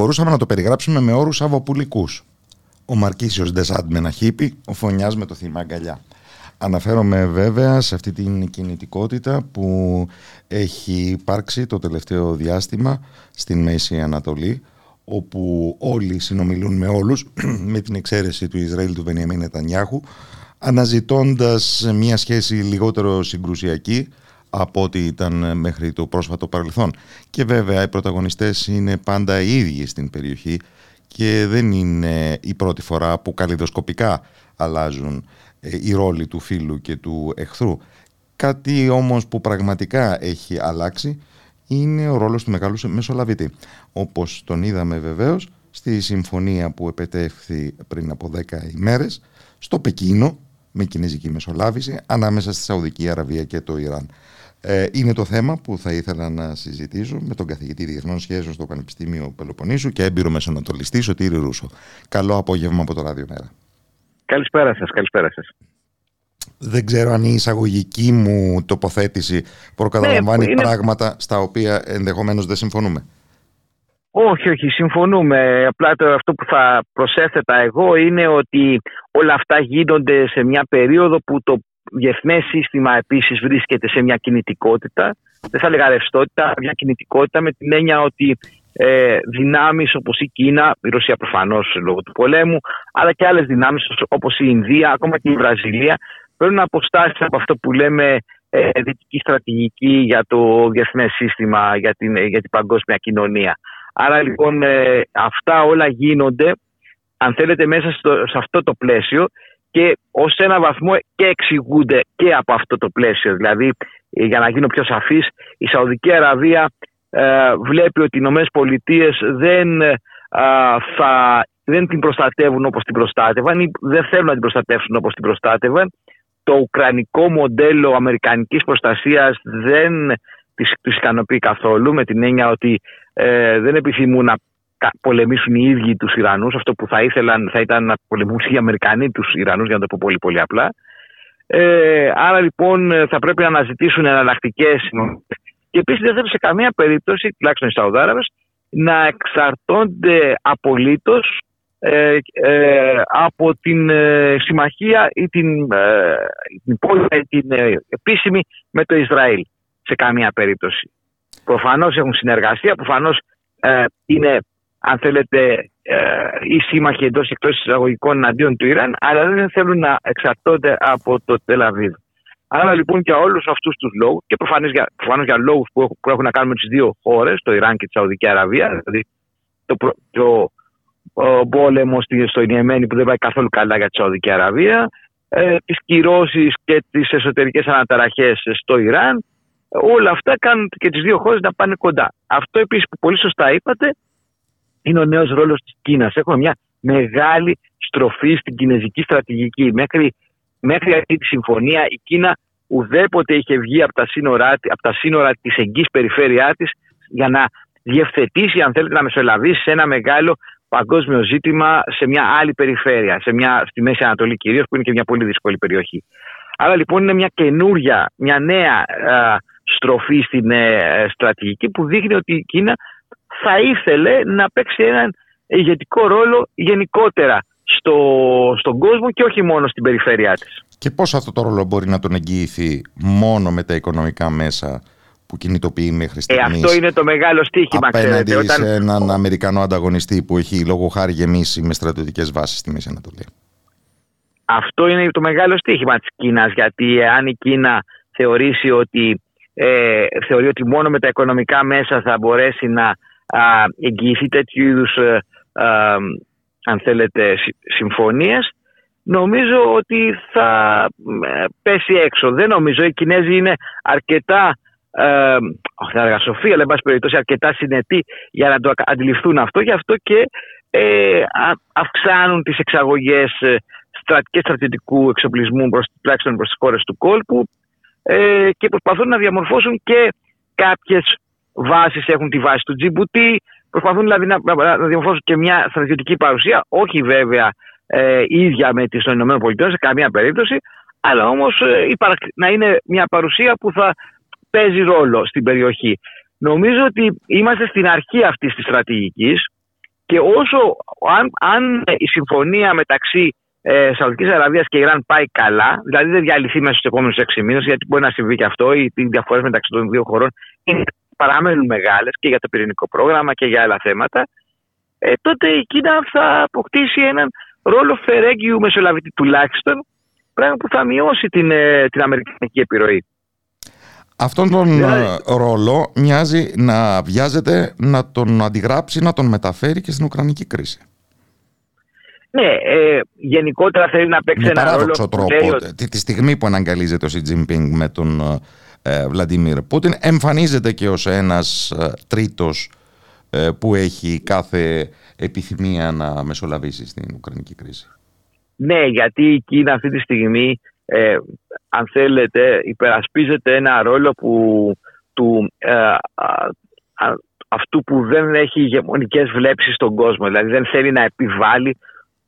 Μπορούσαμε να το περιγράψουμε με όρους αβοπουλικούς. Ο Μαρκίσιος Ντεσάντ με ένα χίπι, ο Φωνιάς με το θύμα αγκαλιά. Αναφέρομαι βέβαια σε αυτή την κινητικότητα που έχει υπάρξει το τελευταίο διάστημα στην Μέση Ανατολή, όπου όλοι συνομιλούν με όλους, με την εξαίρεση του Ισραήλ του Μπενιαμίν Νετανιάχου, αναζητώντας μια σχέση λιγότερο συγκρουσιακή από ό,τι ήταν μέχρι το πρόσφατο παρελθόν. Και βέβαια οι πρωταγωνιστές είναι πάντα οι ίδιοι στην περιοχή και δεν είναι η πρώτη φορά που καλλιδοσκοπικά αλλάζουν οι ρόλοι του φίλου και του εχθρού. Κάτι όμως που πραγματικά έχει αλλάξει είναι ο ρόλος του μεγάλου μεσολαβητή, όπως τον είδαμε βεβαίως στη συμφωνία που επετεύχθη πριν από 10 ημέρες στο Πεκίνο με κινέζικη μεσολάβηση ανάμεσα στη Σαουδική Αραβία και το Ιράν. Είναι το θέμα που θα ήθελα να συζητήσω με τον καθηγητή Διεθνών Σχέσεων στο Πανεπιστήμιο Πελοποννήσου και έμπειρο μεσανατολιστή Σωτήρη Ρούσο. Καλό απόγευμα από το Ράδιο Μέρα. Καλησπέρα σας, καλησπέρα σας. Δεν ξέρω αν η εισαγωγική μου τοποθέτηση προκαταλαμβάνει πράγματα στα οποία ενδεχομένως δεν συμφωνούμε. Όχι, συμφωνούμε. Απλά αυτό που θα προσέθετα εγώ είναι ότι όλα αυτά γίνονται σε μια περίοδο που το διεθνές σύστημα επίσης βρίσκεται σε μια κινητικότητα, δεν θα λέγα ρευστότητα, μια κινητικότητα με την έννοια ότι δυνάμεις όπως η Κίνα, η Ρωσία προφανώς λόγω του πολέμου, αλλά και άλλες δυνάμεις όπως η Ινδία, ακόμα και η Βραζιλία, παίρνουν αποστάσεις από αυτό που λέμε δυτική στρατηγική για το διεθνές σύστημα, για την παγκόσμια κοινωνία. Άρα λοιπόν αυτά όλα γίνονται, αν θέλετε, μέσα σε αυτό το πλαίσιο και ως ένα βαθμό και εξηγούνται και από αυτό το πλαίσιο. Δηλαδή, για να γίνω πιο σαφής, η Σαουδική Αραβία βλέπει ότι οι Ηνωμένες Πολιτείες δεν την προστατεύουν όπως την προστάτευαν ή δεν θέλουν να την προστατεύσουν όπως την προστάτευαν. Το ουκρανικό μοντέλο αμερικανικής προστασίας δεν τους ικανοποιεί καθόλου, με την έννοια ότι δεν επιθυμούν να πολεμήσουν οι ίδιοι τους Ιρανούς. Αυτό που θα ήθελαν θα ήταν να πολεμούσουν οι Αμερικανοί τους Ιρανούς, για να το πω πολύ πολύ απλά. Άρα λοιπόν θα πρέπει να αναζητήσουν εναλλακτικές. Και επίσης δεν θέλουν σε καμία περίπτωση, τουλάχιστον οι Σαουδάραβες, να εξαρτώνται απολύτως από την συμμαχία ή την επίσημη με το Ισραήλ. Σε καμία περίπτωση. Προφανώς έχουν συνεργασία, προφανώς είναι αν θέλετε, οι σύμμαχοι εντός εκτός εισαγωγικών εναντίον του Ιράν, αλλά δεν θέλουν να εξαρτώνται από το Τελ Αβίβ. Άρα λοιπόν για όλους αυτούς τους λόγους, και προφανώς για λόγους που έχουν να κάνουν με τις δύο χώρες, το Ιράν και τη Σαουδική Αραβία, δηλαδή ο πόλεμος στο Ιεμένη που δεν πάει καθόλου καλά για τη Σαουδική Αραβία, τις κυρώσεις και τις εσωτερικές αναταραχές στο Ιράν, όλα αυτά κάνουν και τις δύο χώρες να πάνε κοντά. Αυτό επίσης που πολύ σωστά είπατε είναι ο νέος ρόλος της Κίνας. Έχουμε μια μεγάλη στροφή στην κινέζικη στρατηγική. Μέχρι αυτή τη συμφωνία η Κίνα ουδέποτε είχε βγει από τα σύνορα της εγγύης περιφέρειά της για να διευθετήσει, αν θέλετε, να μεσολαβήσει σε ένα μεγάλο παγκόσμιο ζήτημα σε μια άλλη περιφέρεια, στη Μέση Ανατολή κυρίως, που είναι και μια πολύ δύσκολη περιοχή. Άρα λοιπόν είναι μια καινούρια, μια νέα στροφή στην στρατηγική που δείχνει ότι η Κίνα θα ήθελε να παίξει έναν ηγετικό ρόλο γενικότερα στον κόσμο και όχι μόνο στην περιφέρειά της. Και πώς αυτό το ρόλο μπορεί να τον εγγυηθεί μόνο με τα οικονομικά μέσα που κινητοποιεί μέχρι στιγμής? Αυτό είναι το μεγάλο στίχημα, απέναντι σε έναν Αμερικανό ανταγωνιστή που έχει λόγω χάρη γεμίσει με στρατιωτικές βάσεις στη Μέση Ανατολή. Αυτό είναι το μεγάλο στίχημα της Κίνας, γιατί αν η Κίνα θεωρεί ότι μόνο με τα οικονομικά μέσα θα μπορέσει να εγγυηθεί τέτοιου είδους αν θέλετε συμφωνίες, νομίζω ότι θα πέσει έξω. Δεν νομίζω, οι Κινέζοι είναι αρκετά όχι αργασοφοί, αλλά εν πάση περιπτώσει αρκετά συνετοί για να το αντιληφθούν αυτό. Γι' αυτό και αυξάνουν τις εξαγωγές και στρατιωτικού εξοπλισμού τουλάχιστον προς τις χώρες του κόλπου και προσπαθούν να διαμορφώσουν και κάποιες βάσεις. Έχουν τη βάση του Τζιμπουτί, προσπαθούν δηλαδή να διαμορφώσουν και μια στρατιωτική παρουσία, όχι βέβαια ίδια με τις των ΗΠΑ σε καμία περίπτωση, αλλά όμως να είναι μια παρουσία που θα παίζει ρόλο στην περιοχή. Νομίζω ότι είμαστε στην αρχή αυτής της στρατηγικής και όσο αν η συμφωνία μεταξύ Σαουδικής Αραβίας και Ιράν πάει καλά, δηλαδή δεν διαλυθεί μέσα στους επόμενους 6 μήνες, γιατί μπορεί να συμβεί και αυτό, οι διαφορές μεταξύ των δύο χωρών παραμένουν μεγάλες και για το πυρηνικό πρόγραμμα και για άλλα θέματα, τότε η Κίνα θα αποκτήσει έναν ρόλο φερέγγιου μεσολαβητή τουλάχιστον, πράγμα που θα μειώσει την αμερικανική επιρροή. Αυτόν τον ρόλο μοιάζει να βιάζεται να τον αντιγράψει, να τον μεταφέρει και στην Ουκρανική κρίση. Ναι, γενικότερα θέλει να παίξει ένα ρόλο. Με παράδοξο τρόπο, τη στιγμή που αναγκαλίζεται ο Σι Τζινπίνγκ με τον Βλαντίμιρ Πούτιν, εμφανίζεται και ως ένας τρίτος που έχει κάθε επιθυμία να μεσολαβήσει στην Ουκρανική κρίση. Ναι, γιατί η Κίνα αυτή τη στιγμή αν θέλετε υπερασπίζεται ένα ρόλο αυτού που δεν έχει ηγεμονικές βλέψεις στον κόσμο, δηλαδή δεν θέλει να επιβάλλει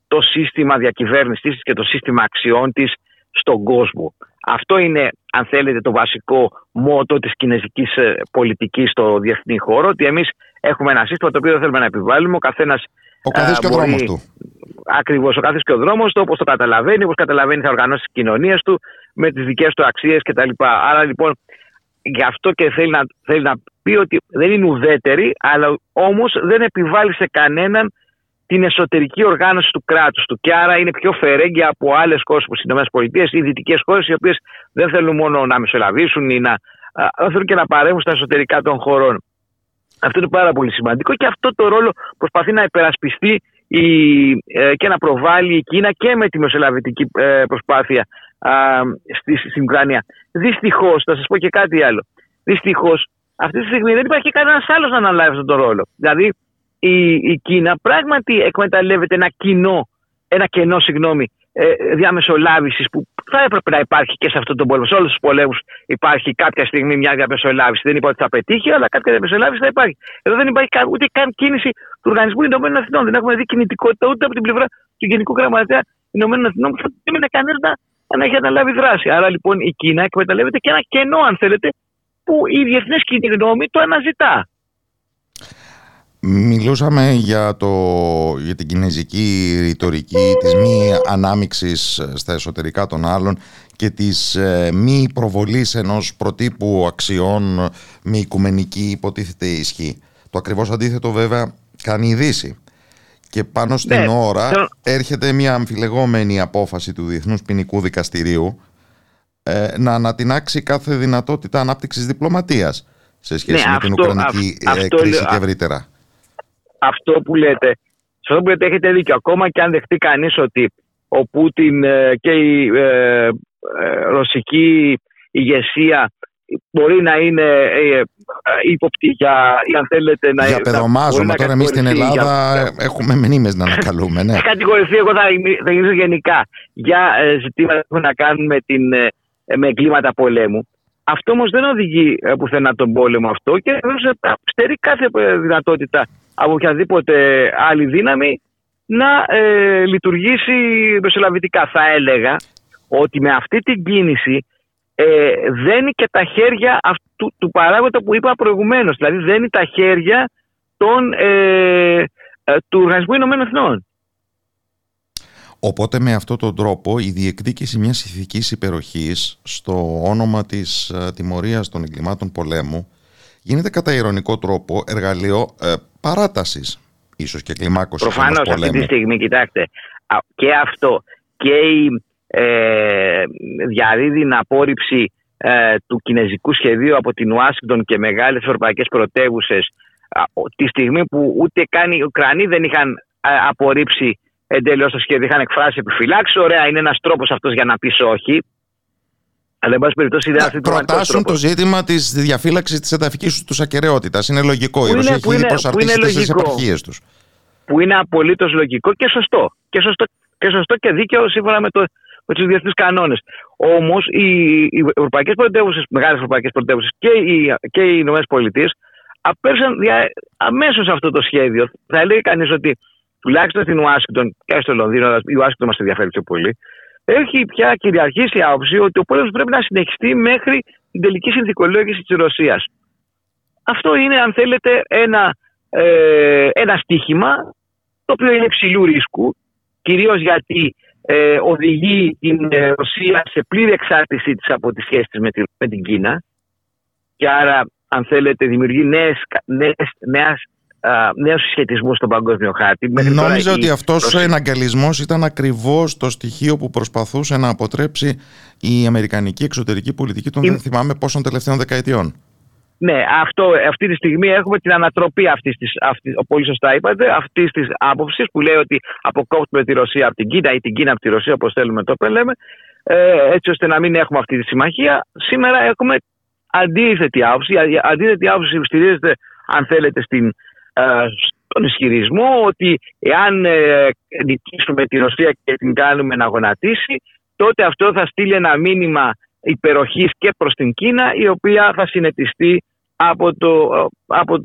το σύστημα διακυβέρνησης της και το σύστημα αξιών της στον κόσμο. Αυτό είναι, αν θέλετε, το βασικό μότο της κινέζικης πολιτικής στο διεθνή χώρο, ότι εμείς έχουμε ένα σύστημα το οποίο δεν θέλουμε να επιβάλλουμε, ο καθένας δρόμος του. Ακριβώς, ο καθένας και ο δρόμος του, όπως το καταλαβαίνει, θα οργανώσει τις κοινωνίες του με τις δικές του αξίες κτλ. Άρα λοιπόν, γι' αυτό και θέλει να πει ότι δεν είναι ουδέτερη, αλλά όμως δεν επιβάλλει σε κανέναν την εσωτερική οργάνωση του κράτους του. Και άρα είναι πιο φερέγγια από άλλες χώρες όπως οι ΗΠΑ ή δυτικές χώρες, οι οποίες δεν θέλουν μόνο να μεσολαβήσουν ή να θέλουν και να παρέμβουν στα εσωτερικά των χωρών. Αυτό είναι πάρα πολύ σημαντικό και αυτό το ρόλο προσπαθεί να υπερασπιστεί και να προβάλλει η Κίνα και με τη μεσολαβητική προσπάθεια στην Ουκρανία. Δυστυχώς, θα σας πω και κάτι άλλο. Δυστυχώς, αυτή τη στιγμή δεν υπάρχει κανένας άλλος να αναλάβει αυτόν τον ρόλο. Δηλαδή, η Κίνα πράγματι εκμεταλλεύεται ένα κενό διαμεσολάβησης που θα έπρεπε να υπάρχει και σε αυτόν τον πόλεμο. Σε όλους τους πολέμους υπάρχει κάποια στιγμή μια διαμεσολάβηση. Δεν είπα ότι θα πετύχει, αλλά κάποια διαμεσολάβηση θα υπάρχει. Εδώ δεν υπάρχει ούτε καν κίνηση του Οργανισμού Ηνωμένων Εθνών. Δεν έχουμε δει κινητικότητα ούτε από την πλευρά του Γενικού Γραμματέα Ηνωμένων Εθνών, που θα πρέπει να κάνει να έχει αναλάβει δράση. Άρα λοιπόν η Κίνα εκμεταλλεύεται και ένα κενό, αν θέλετε, που η διεθνής κοινή γνώμη το αναζητά. Μιλούσαμε για την κινέζικη ρητορική της μη ανάμειξης στα εσωτερικά των άλλων και της μη προβολής ενός προτύπου αξιών με οικουμενική υποτίθεται ισχύ. Το ακριβώς αντίθετο βέβαια φτάνει η Δύση. Και πάνω στην ώρα έρχεται μια αμφιλεγόμενη απόφαση του Διεθνούς Ποινικού Δικαστηρίου να ανατινάξει κάθε δυνατότητα ανάπτυξης διπλωματίας σε σχέση με την Ουκρανική κρίση και ευρύτερα. Αυτό που λέτε, έχετε δίκιο. Ακόμα και αν δεχτεί κανείς ότι ο Πούτιν και η ρωσική ηγεσία μπορεί να είναι ύποπτη για αν θέλετε να... Για παιδομάζωμα, τώρα εμείς στην Ελλάδα έχουμε μηνύμες να ανακαλούμε. Ναι. Κατηγορηθεί, εγώ θα μιλήσω γενικά για ζητήματα που έχουν να κάνουν με εγκλήματα πολέμου. Αυτό όμως δεν οδηγεί πουθενά τον πόλεμο αυτό και στερεί κάθε δυνατότητα από οποιαδήποτε άλλη δύναμη να λειτουργήσει μεσολαβητικά. Θα έλεγα ότι με αυτή την κίνηση δένει και τα χέρια αυτού του παράγοντα που είπα προηγουμένως. Δηλαδή δένει τα χέρια του Οργανισμού Ηνωμένων Εθνών. Οπότε με αυτόν τον τρόπο η διεκδίκηση μιας ηθικής υπεροχής στο όνομα της τιμωρίας των εγκλημάτων πολέμου γίνεται κατά ειρωνικό τρόπο εργαλείο παράτασης, ίσως και κλιμάκωσης πολέμου. Προφανώς αυτή τη στιγμή, κοιτάξτε, και αυτό και η διαδίδει απόρριψη του κινέζικου σχεδίου από την Ουάσιγκτον και μεγάλες ευρωπαϊκές πρωτεύουσες τη στιγμή που ούτε καν οι Ουκρανοί δεν είχαν απορρίψει εντελώς το σχέδιο, είχαν εκφράσει επιφυλάξεις. Ωραία, είναι ένας τρόπος αυτός για να πεις όχι. Αλλά εν πάση περιπτώσει προτάσουν το ζήτημα της διαφύλαξης της εδαφικής τους ακεραιότητας. Είναι λογικό. Η Ρωσία έχει προσαρτήσει τις επαρχίες τους. Που είναι απολύτως λογικό και σωστό. Και δίκαιο σύμφωνα με τους διεθνείς κανόνες. Όμως οι ευρωπαϊκές πρωτεύουσες, μεγάλες ευρωπαϊκές πρωτεύουσες και οι Ηνωμένες Πολιτείες απέρρισαν αμέσως αυτό το σχέδιο. Θα έλεγε κανείς ότι τουλάχιστον στην Ουάσιγκτον και στο Λονδίνο, η Ουάσιγκτον μας ενδιαφέρει πιο πολύ, έχει πια κυριαρχήσει η άποψη ότι ο πόλεμος πρέπει να συνεχιστεί μέχρι την τελική συνθηκολόγηση της Ρωσίας. Αυτό είναι, αν θέλετε, ένα στοίχημα το οποίο είναι υψηλού ρίσκου, κυρίως γιατί οδηγεί την Ρωσία σε πλήρη εξάρτησή της από τις σχέσεις της με την Κίνα και άρα, αν θέλετε, δημιουργεί νέους συσχετισμούς στον παγκόσμιο χάρτη. Νόμιζα ότι αυτός ο εναγκαλισμός ήταν ακριβώς το στοιχείο που προσπαθούσε να αποτρέψει η αμερικανική εξωτερική πολιτική των δεν θυμάμαι πόσων τελευταίων δεκαετιών. Ναι, αυτή τη στιγμή έχουμε την ανατροπή πολύ σωστά είπατε, αυτής της άποψης που λέει ότι αποκόπτουμε τη Ρωσία από την Κίνα ή την Κίνα από τη Ρωσία, όπως θέλουμε το λέμε, έτσι ώστε να μην έχουμε αυτή τη συμμαχία. Σήμερα έχουμε αντίθετη άποψη. Η αντίθετη άποψη στηρίζεται, αν θέλετε, στον ισχυρισμό ότι εάν νικήσουμε τη Ρωσία και την κάνουμε να γονατίσει, τότε αυτό θα στείλει ένα μήνυμα υπεροχής και προς την Κίνα, η οποία θα συνετιστεί από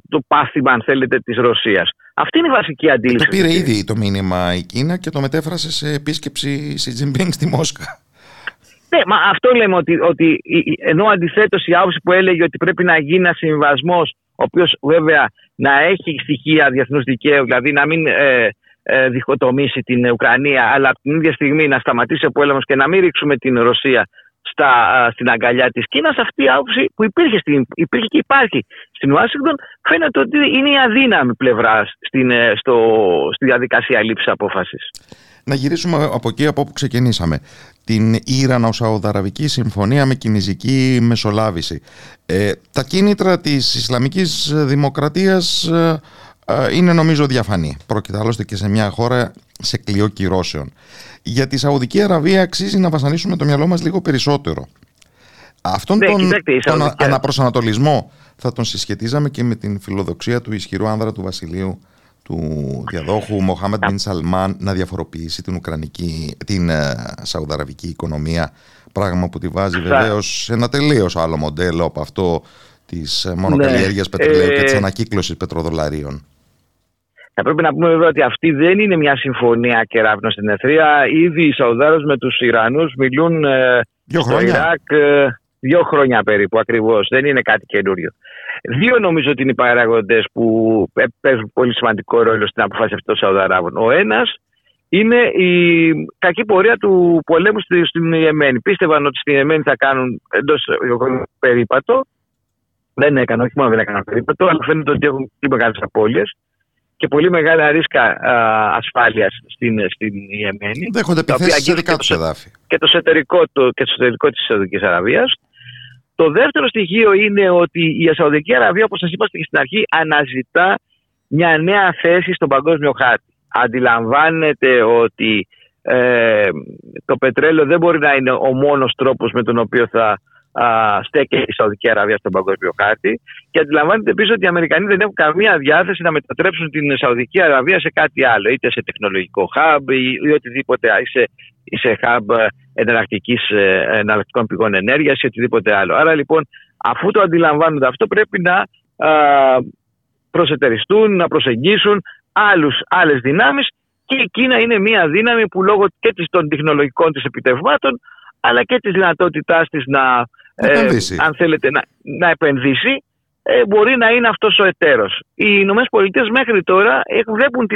το πάθημα, αν θέλετε, της Ρωσίας. Αυτή είναι η βασική αντίληψη. Το πήρε ήδη το μήνυμα η Κίνα και το μετέφρασε σε επίσκεψη Σι Τζινπίνγκ στη Μόσχα. Ναι, μα αυτό λέμε ότι ενώ αντιθέτως η άποψη που έλεγε ότι πρέπει να γίνει ένας συμβιβασμός, ο οποίος βέβαια να έχει στοιχεία διεθνούς δικαίου, δηλαδή να μην διχοτομήσει την Ουκρανία, αλλά από την ίδια στιγμή να σταματήσει ο πόλεμος και να μην ρίξουμε την Ρωσία στην αγκαλιά της Κίνας, αυτή η άποψη που υπήρχε και υπάρχει στην Ουάσιγκτον φαίνεται ότι είναι η αδύναμη πλευρά στη διαδικασία λήψης απόφασης. Να γυρίσουμε από εκεί από όπου ξεκινήσαμε. Την Ιρανο-Σαουδαραβική συμφωνία με κινεζική μεσολάβηση. Τα κίνητρα της Ισλαμικής Δημοκρατίας είναι νομίζω διαφανή. Πρόκειται άλλωστε και σε μια χώρα σε κλειό κυρώσεων. Για τη Σαουδική Αραβία αξίζει να βασανίσουμε το μυαλό μας λίγο περισσότερο. Αυτόν τον αναπροσανατολισμό θα τον συσχετίζαμε και με την φιλοδοξία του ισχυρού άνδρα του βασιλείου του διαδόχου Μοχάμεντ Μπιν Σαλμάν να διαφοροποιήσει την Σαουδαραβική οικονομία, πράγμα που τη βάζει βεβαίως σε ένα τελείως άλλο μοντέλο από αυτό της μονοκαλλιέργειας πετρελαίου και της ανακύκλωσης πετροδολαρίων. Θα πρέπει να πούμε βέβαια ότι αυτή δεν είναι μια συμφωνία κεραύνων στην αιθρία. Ήδη οι Σαουδάρες με τους Ιρανούς μιλούν στο Ιράκ 2 χρόνια περίπου ακριβώς. Δεν είναι κάτι καινούριο. 2 νομίζω ότι είναι οι παράγοντες που παίζουν πολύ σημαντικό ρόλο στην αποφάση αυτών των Σαουδαράβων. Ο ένας είναι η κακή πορεία του πολέμου στην Ιεμένη. Πίστευαν ότι στην Ιεμένη θα κάνουν εντός περίπατο. Δεν έκαναν, όχι μόνο δεν έκαναν περίπατο, αλλά φαίνεται ότι έχουν πολύ μεγάλες απώλειες. και πολύ μεγάλα ρίσκα ασφάλειας στην Ιεμένη. Δέχονται επιθέσεις σε δικά τους εδάφη. Και το εσωτερικό της Σαουδικής Αραβίας. Το δεύτερο στοιχείο είναι ότι η Σαουδική Αραβία, όπως σας είπα και στην αρχή, αναζητά μια νέα θέση στον παγκόσμιο χάρτη. Αντιλαμβάνεται ότι το πετρέλαιο δεν μπορεί να είναι ο μόνος τρόπος με τον οποίο θα στέκεται η Σαουδική Αραβία στον παγκόσμιο χάρτη, και αντιλαμβάνεται επίσης ότι οι Αμερικανοί δεν έχουν καμία διάθεση να μετατρέψουν την Σαουδική Αραβία σε κάτι άλλο, είτε σε τεχνολογικό hub ή οτιδήποτε, ή σε hub εναλλακτικών πηγών ενέργειας ή οτιδήποτε άλλο. Άρα λοιπόν, αφού το αντιλαμβάνονται αυτό, πρέπει να προσετεριστούν, να προσεγγίσουν άλλες δυνάμεις, και η Κίνα είναι μια δύναμη που λόγω και των τεχνολογικών της επιτευγμάτων αλλά και της δυνατότητάς της να επενδύσει, μπορεί να είναι αυτός ο εταίρος. Οι Ηνωμένες Πολιτείες μέχρι τώρα βλέπουν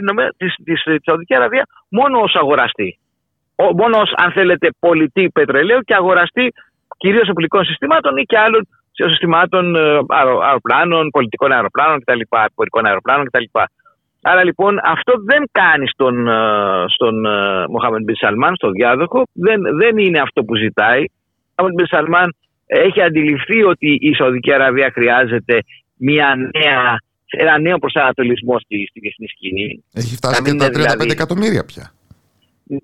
τη Σαουδική Αραβία μόνο ως αγοραστή. Μόνο ως, αν θέλετε, πολιτή πετρελαίου και αγοραστή κυρίως οπλικών συστημάτων ή και άλλων συστημάτων αεροπλάνων, πολιτικών αεροπλάνων κτλ. Πορικών αεροπλάνων κτλ. Άρα λοιπόν αυτό δεν κάνει στον Μοχάμεντ Μπιν Σαλμάν, στον διάδοχο. Δεν είναι αυτό που ζητάει. Ο Μοχάμεντ Μπιν Σαλμάν έχει αντιληφθεί ότι η Σαουδική Αραβία χρειάζεται ένα νέο προσανατολισμό στη διεθνή σκηνή. Έχει φτάσει και τα 35 εκατομμύρια πια.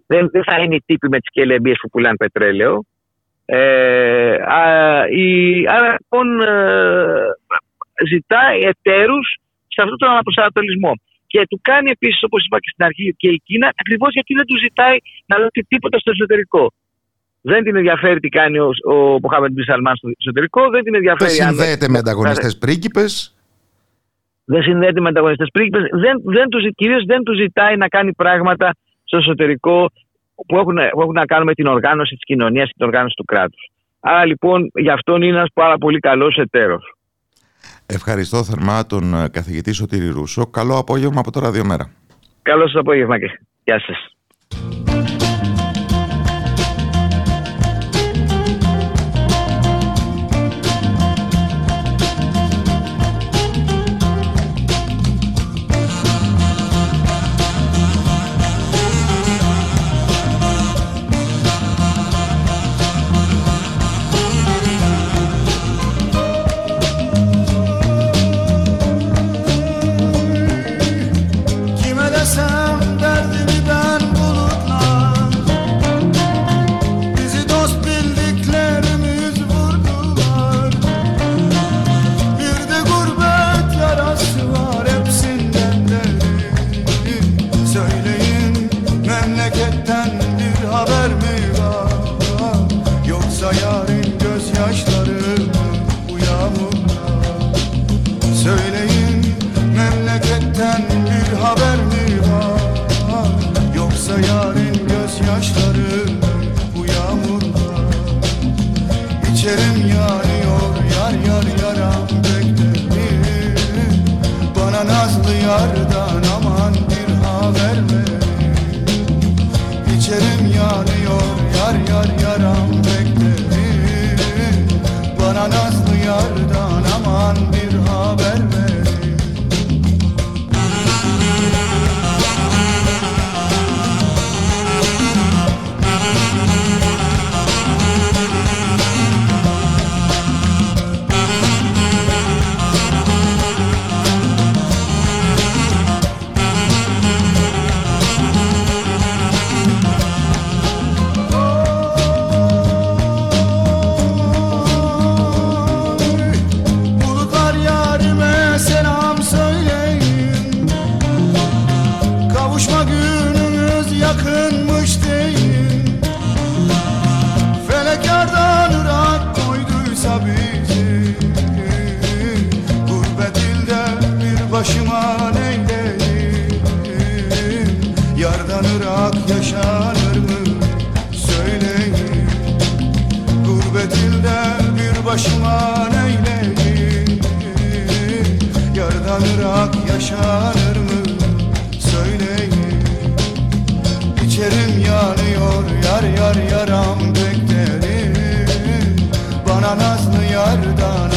Δεν θα είναι οι τύποι με τις κελεμπίες που πουλάνε πετρέλαιο. Άρα λοιπόν ζητάει εταίρους σε αυτόν τον αναπροσανατολισμό. Και του κάνει επίσης, όπως είπα και στην αρχή, και η Κίνα, ακριβώς γιατί δεν του ζητάει να δώσει τίποτα στο εσωτερικό. Δεν την ενδιαφέρει τι κάνει ο Μοχάμεντ Μπιν Σαλμάν στο εσωτερικό, δεν την ενδιαφέρει. Δεν συνδέεται με ανταγωνιστές πρίγκιπες. Κυρίως δεν του ζητάει να κάνει πράγματα στο εσωτερικό που έχουν να κάνουν με την οργάνωση της κοινωνίας και την οργάνωση του κράτους. Άρα λοιπόν, γι' αυτόν είναι ένας πάρα πολύ καλός εταίρος. Ευχαριστώ θερμά τον καθηγητή Σωτήρη Ρούσο. Καλό απόγευμα από τώρα 2 μέρα. Καλό σας απόγευμα και γεια σας.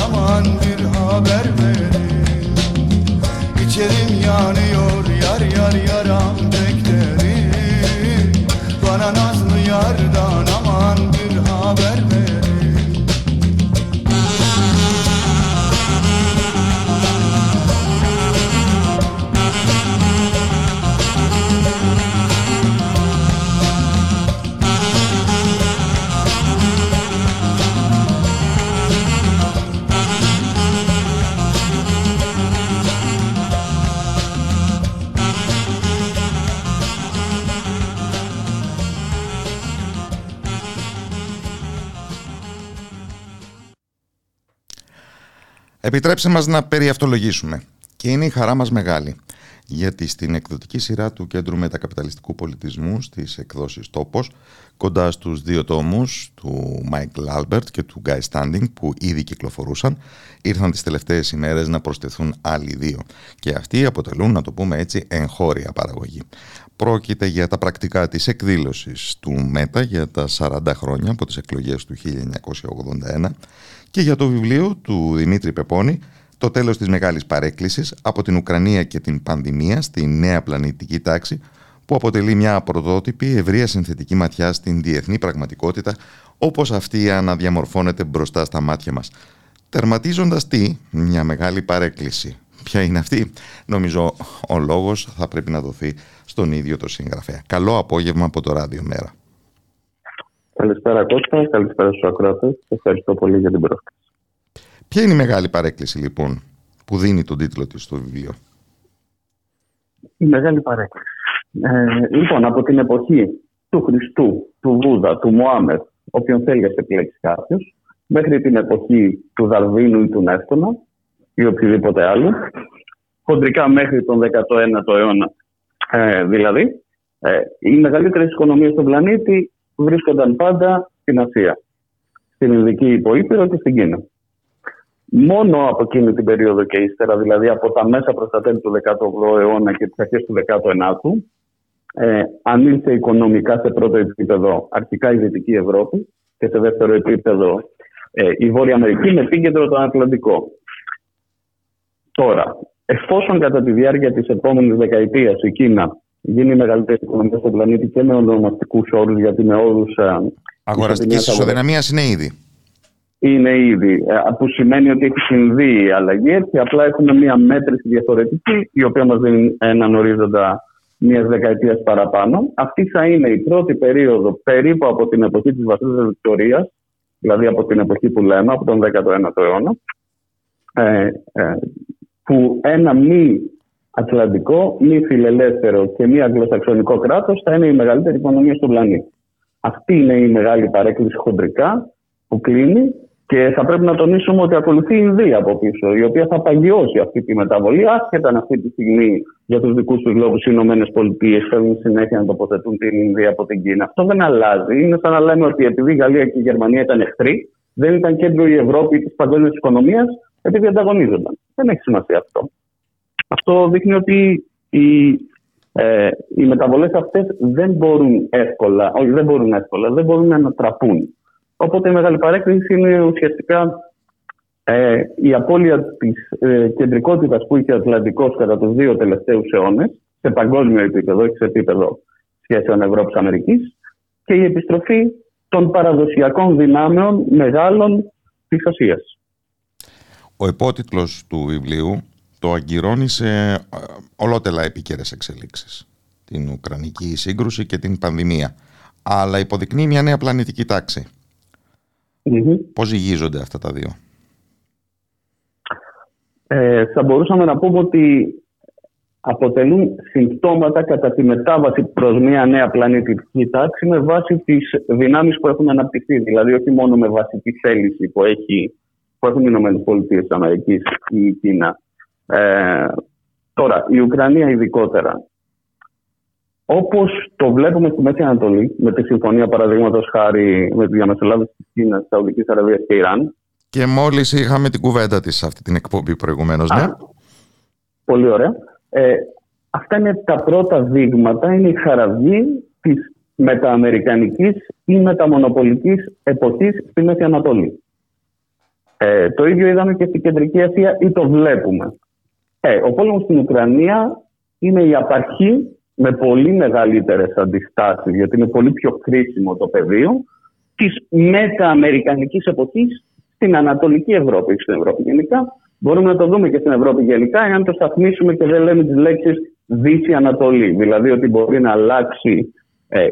Aman bir haber verin, içerim yanıyor. yar yaram beklerim. Bana nazlı yardan aman bir haber verin. Επιτρέψε μας να περιαυτολογήσουμε. Και είναι η χαρά μας μεγάλη, γιατί στην εκδοτική σειρά του Κέντρου Μετακαπιταλιστικού Πολιτισμού στις εκδόσεις Τόπος, κοντά στους δύο τόμους του Μάικλ Άλμπερτ και του Γκάι Στάντινγκ που ήδη κυκλοφορούσαν, ήρθαν τις τελευταίες ημέρες να προσθεθούν άλλοι δύο. Και αυτοί αποτελούν, να το πούμε έτσι, εγχώρια παραγωγή. Πρόκειται για τα πρακτικά της εκδήλωσης του ΜΕΤΑ για τα 40 χρόνια από τις εκλογές του 1981 και για το βιβλίο του Δημήτρη Πεπώνη «Το τέλος της μεγάλης παρέκκλησης από την Ουκρανία και την πανδημία στη νέα πλανητική τάξη», που αποτελεί μια πρωτότυπη ευρεία συνθετική ματιά στην διεθνή πραγματικότητα όπως αυτή αναδιαμορφώνεται μπροστά στα μάτια μας. Τερματίζοντας μια μεγάλη παρέκκληση. Ποια είναι αυτή? Νομίζω ο λόγος θα πρέπει να δοθεί στον ίδιο το συγγραφέα. Καλό απόγευμα από το Ράδιο Μέρα. Καλησπέρα Κώστα, καλησπέρα στους ακροατές. Ευχαριστώ πολύ για την πρόσκληση. Ποια είναι η μεγάλη παρέκκληση λοιπόν που δίνει τον τίτλο της στο βιβλίο? Η μεγάλη παρέκκληση. Λοιπόν, από την εποχή του Χριστού, του Βούδα, του Μωάμεθ, όποιον θέλει να σε επιλέξει κάποιος, μέχρι την εποχή του Δαρβίνου ή του Νεύτωνα ή οποιοδήποτε άλλο, χοντρικά μέχρι τον 19ο αιώνα δηλαδή, οι μεγαλύτερες οικονομίες στον πλανήτη βρίσκονταν πάντα στην Ασία, στην Ειδική Υποήπειρο και στην Κίνα. Μόνο από εκείνη την περίοδο και ύστερα, δηλαδή από τα μέσα προς τα τέλη του 18ου αιώνα και τις αρχές του 19ου, ανήλθε οικονομικά σε πρώτο επίπεδο αρχικά η Δυτική Ευρώπη και σε δεύτερο επίπεδο η Βόρεια Αμερική με επίκεντρο τον Ατλαντικό. Τώρα, εφόσον κατά τη διάρκεια της επόμενης δεκαετίας η Κίνα γίνει η μεγαλύτερη οικονομία στον πλανήτη και με ονομαστικούς όρους, γιατί με όρους αγοραστικής ισοδυναμίας είναι ήδη. Είναι ήδη, που σημαίνει ότι έχει συμβεί η αλλαγή, έτσι απλά έχουμε μία μέτρηση διαφορετική, η οποία μας δίνει έναν ορίζοντα μιας δεκαετίας παραπάνω. Αυτή θα είναι η πρώτη περίοδο περίπου από την εποχή της Βασίλισσας Βικτωρίας, δηλαδή από την εποχή που λέμε, από τον 19ο αιώνα, που ένα μη ατλαντικό, μη φιλελεύθερο και μη αγγλοσαξονικό κράτος θα είναι η μεγαλύτερη οικονομία στον πλανήτη. Αυτή είναι η μεγάλη παρέκκληση χοντρικά που κλείνει. Και θα πρέπει να τονίσουμε ότι ακολουθεί η Ινδία από πίσω, η οποία θα παγιώσει αυτή τη μεταβολή, άσχετα αν αυτή τη στιγμή για τους δικούς τους λόγους οι Ηνωμένες Πολιτείες θέλουν συνέχεια να τοποθετούν την Ινδία από την Κίνα. Αυτό δεν αλλάζει. Είναι σαν να λέμε ότι επειδή η Γαλλία και η Γερμανία ήταν εχθροί, δεν ήταν κέντρο η Ευρώπη της παγκόσμιας οικονομίας, επειδή ανταγωνίζονταν. Δεν έχει σημασία αυτό. Αυτό δείχνει ότι οι μεταβολές αυτές δεν μπορούν να ανατραπούν. Οπότε η μεγάλη παρέκκληση είναι ουσιαστικά η απώλεια της κεντρικότητας που είχε ο Ατλαντικός κατά τους δύο τελευταίους αιώνες, σε παγκόσμιο επίπεδο, όχι σε επίπεδο σχέσεων Ευρώπης-Αμερικής, και η επιστροφή των παραδοσιακών δυνάμεων μεγάλων της Ασίας. Ο υπότιτλος του βιβλίου το αγκυρώνει σε ολότελα επίκαιρες εξελίξεις. Την Ουκρανική σύγκρουση και την πανδημία. Αλλά υποδεικνύει μια νέα πλανητική τάξη. Mm-hmm. Πώς ζυγίζονται αυτά τα δύο? Θα μπορούσαμε να πούμε ότι αποτελούν συμπτώματα κατά τη μετάβαση προς μια νέα πλανητική τάξη με βάση τις δυνάμεις που έχουν αναπτυχθεί. Δηλαδή όχι μόνο με βάση τη θέληση που έχουν οι ΗΠΑ ή η Κίνα. Τώρα, η Ουκρανία ειδικότερα. Όπως το βλέπουμε στη Μέση Ανατολή, με τη συμφωνία παραδείγματος χάρη με τη διαμεσολάβηση της Κίνας, της Σαουδικής Αραβίας και Ιράν. Και μόλις είχαμε την κουβέντα της αυτή την εκπομπή προηγουμένως, ναι. Πολύ ωραία. Αυτά είναι τα πρώτα δείγματα, είναι η χαραυγή της μετααμερικανικής ή μεταμονοπολικής εποχής στη Μέση Ανατολή. Το ίδιο είδαμε και στην Κεντρική Ασία ή το βλέπουμε. Ο πόλεμος στην Ουκρανία είναι η απαρχή με πολύ μεγαλύτερες αντιστάσεις, γιατί είναι πολύ πιο κρίσιμο το πεδίο της μετααμερικανικής εποχής στην Ανατολική Ευρώπη, στην Ευρώπη γενικά. Μπορούμε να το δούμε και στην Ευρώπη γενικά, εάν το σταθμίσουμε και δεν λέμε τις λέξεις Δύση-Ανατολή. Δηλαδή ότι μπορεί να αλλάξει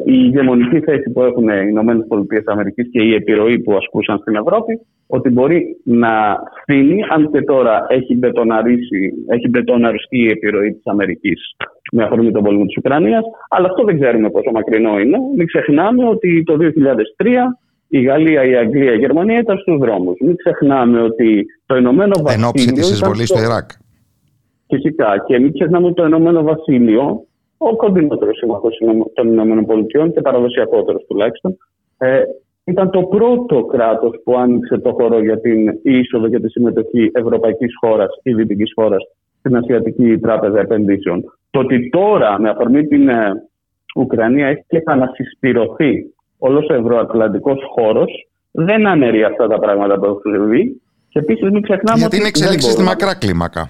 η ηγεμονική θέση που έχουν οι ΗΠΑ και η επιρροή που ασκούσαν στην Ευρώπη, ότι μπορεί να φύγει, αν και τώρα έχει μπετοναριστεί η επιρροή της Αμερικής με αφορμή τον πόλεμο της Ουκρανίας, αλλά αυτό δεν ξέρουμε πόσο μακρινό είναι. Μην ξεχνάμε ότι το 2003 η Γαλλία, η Αγγλία, η Γερμανία ήταν στους δρόμους. Μην ξεχνάμε ότι το Ηνωμένο Βασίλειο. Εν ώψη της εισβολής του Ιράκ. Φυσικά. Και μην ξεχνάμε ότι το Ηνωμένο Βασίλειο, ο κοντινότερος σύμμαχος των Ηνωμένων Πολιτειών και παραδοσιακότερος τουλάχιστον, ήταν το πρώτο κράτος που άνοιξε το χώρο για την είσοδο και τη συμμετοχή ευρωπαϊκής χώρας ή δυτικής χώρας στην Ασιατική Τράπεζα Επενδύσεων. Το ότι τώρα, με αφορμή την Ουκρανία, έχει και ανασυσπηρωθεί όλος ο ευρωατλαντικός χώρος, δεν αναιρεί αυτά τα πράγματα που έχουν συμβεί. Και επίσης μην ξεχνάμε. Γιατί είναι εξέλιξη στη μακρά κλίμακα.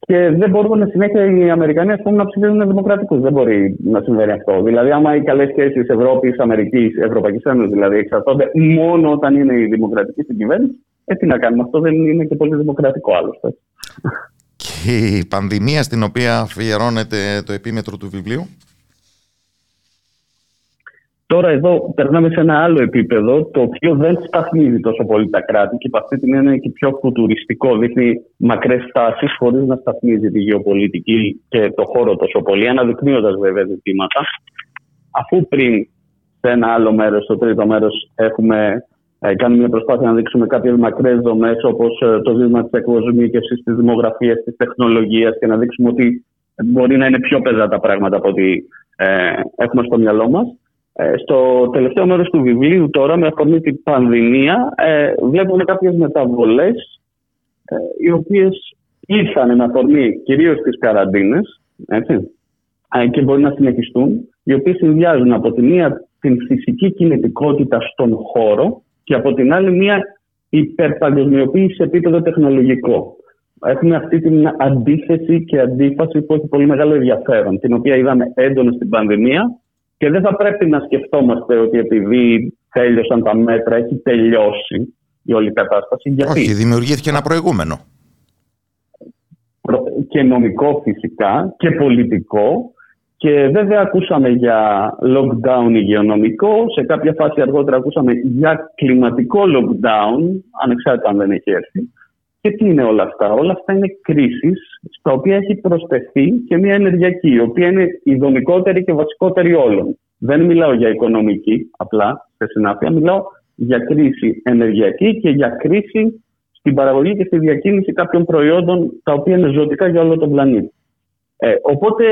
Και δεν μπορούν συνέχεια οι Αμερικανοί να ψηφίζουν δημοκρατικούς. Δεν μπορεί να συμβαίνει αυτό. Δηλαδή, άμα οι καλές σχέσεις Ευρώπης-Αμερικής, Ευρωπαϊκής Ένωσης δηλαδή, εξαρτώνται μόνο όταν είναι η δημοκρατική στην κυβέρνηση, τι να κάνουμε. Αυτό δεν είναι και πολύ δημοκρατικό άλλωστε. Και η πανδημία στην οποία αφιερώνεται το επίμετρο του βιβλίου. Τώρα εδώ περνάμε σε ένα άλλο επίπεδο, το οποίο δεν σταθμίζει τόσο πολύ τα κράτη και υπ' αυτή την έννοια είναι και πιο φουτουριστικό. Δείχνει μακρές τάσεις χωρίς να σταθμίζει τη γεωπολιτική και το χώρο τόσο πολύ, αναδεικνύοντας βέβαια ζητήματα. Αφού πριν σε ένα άλλο μέρος, στο τρίτο μέρος, έχουμε κάνει μια προσπάθεια να δείξουμε κάποιες μακρές δομές, όπως το ζήτημα της εκβοσμίκευσης, της δημογραφίας, της τεχνολογίας, και να δείξουμε ότι μπορεί να είναι πιο πεζά τα πράγματα από ό,τι έχουμε στο μυαλό μας. Στο τελευταίο μέρος του βιβλίου τώρα, με αφορμή την πανδημία, βλέπουμε κάποιες μεταβολές οι οποίες ήρθαν με αφορμή κυρίως στις καραντίνες, έτσι, και μπορεί να συνεχιστούν, οι οποίες συνδυάζουν από τη μία την φυσική κινητικότητα στον χώρο και από την άλλη μία υπερπαγκοσμιοποίηση σε επίπεδο τεχνολογικό. Έχουμε αυτή την αντίθεση και αντίφαση που έχει πολύ μεγάλο ενδιαφέρον, την οποία είδαμε έντονα στην πανδημία. Και δεν θα πρέπει να σκεφτόμαστε ότι επειδή τέλειωσαν τα μέτρα, έχει τελειώσει η όλη κατάσταση. Γιατί... Όχι, δημιουργήθηκε ένα προηγούμενο. Και νομικό φυσικά και πολιτικό. Και βέβαια ακούσαμε για lockdown υγειονομικό. Σε κάποια φάση αργότερα ακούσαμε για κλιματικό lockdown, ανεξάρτητα αν δεν έχει έρθει. Και τι είναι όλα αυτά? Όλα αυτά είναι κρίσεις στα οποία έχει προσθεθεί και μια ενεργειακή, η οποία είναι η δομικότερη και βασικότερη όλων. Δεν μιλάω για οικονομική απλά, σε συνάφεια, μιλάω για κρίση ενεργειακή και για κρίση στην παραγωγή και στη διακίνηση κάποιων προϊόντων τα οποία είναι ζωτικά για όλο τον πλανήτη. Οπότε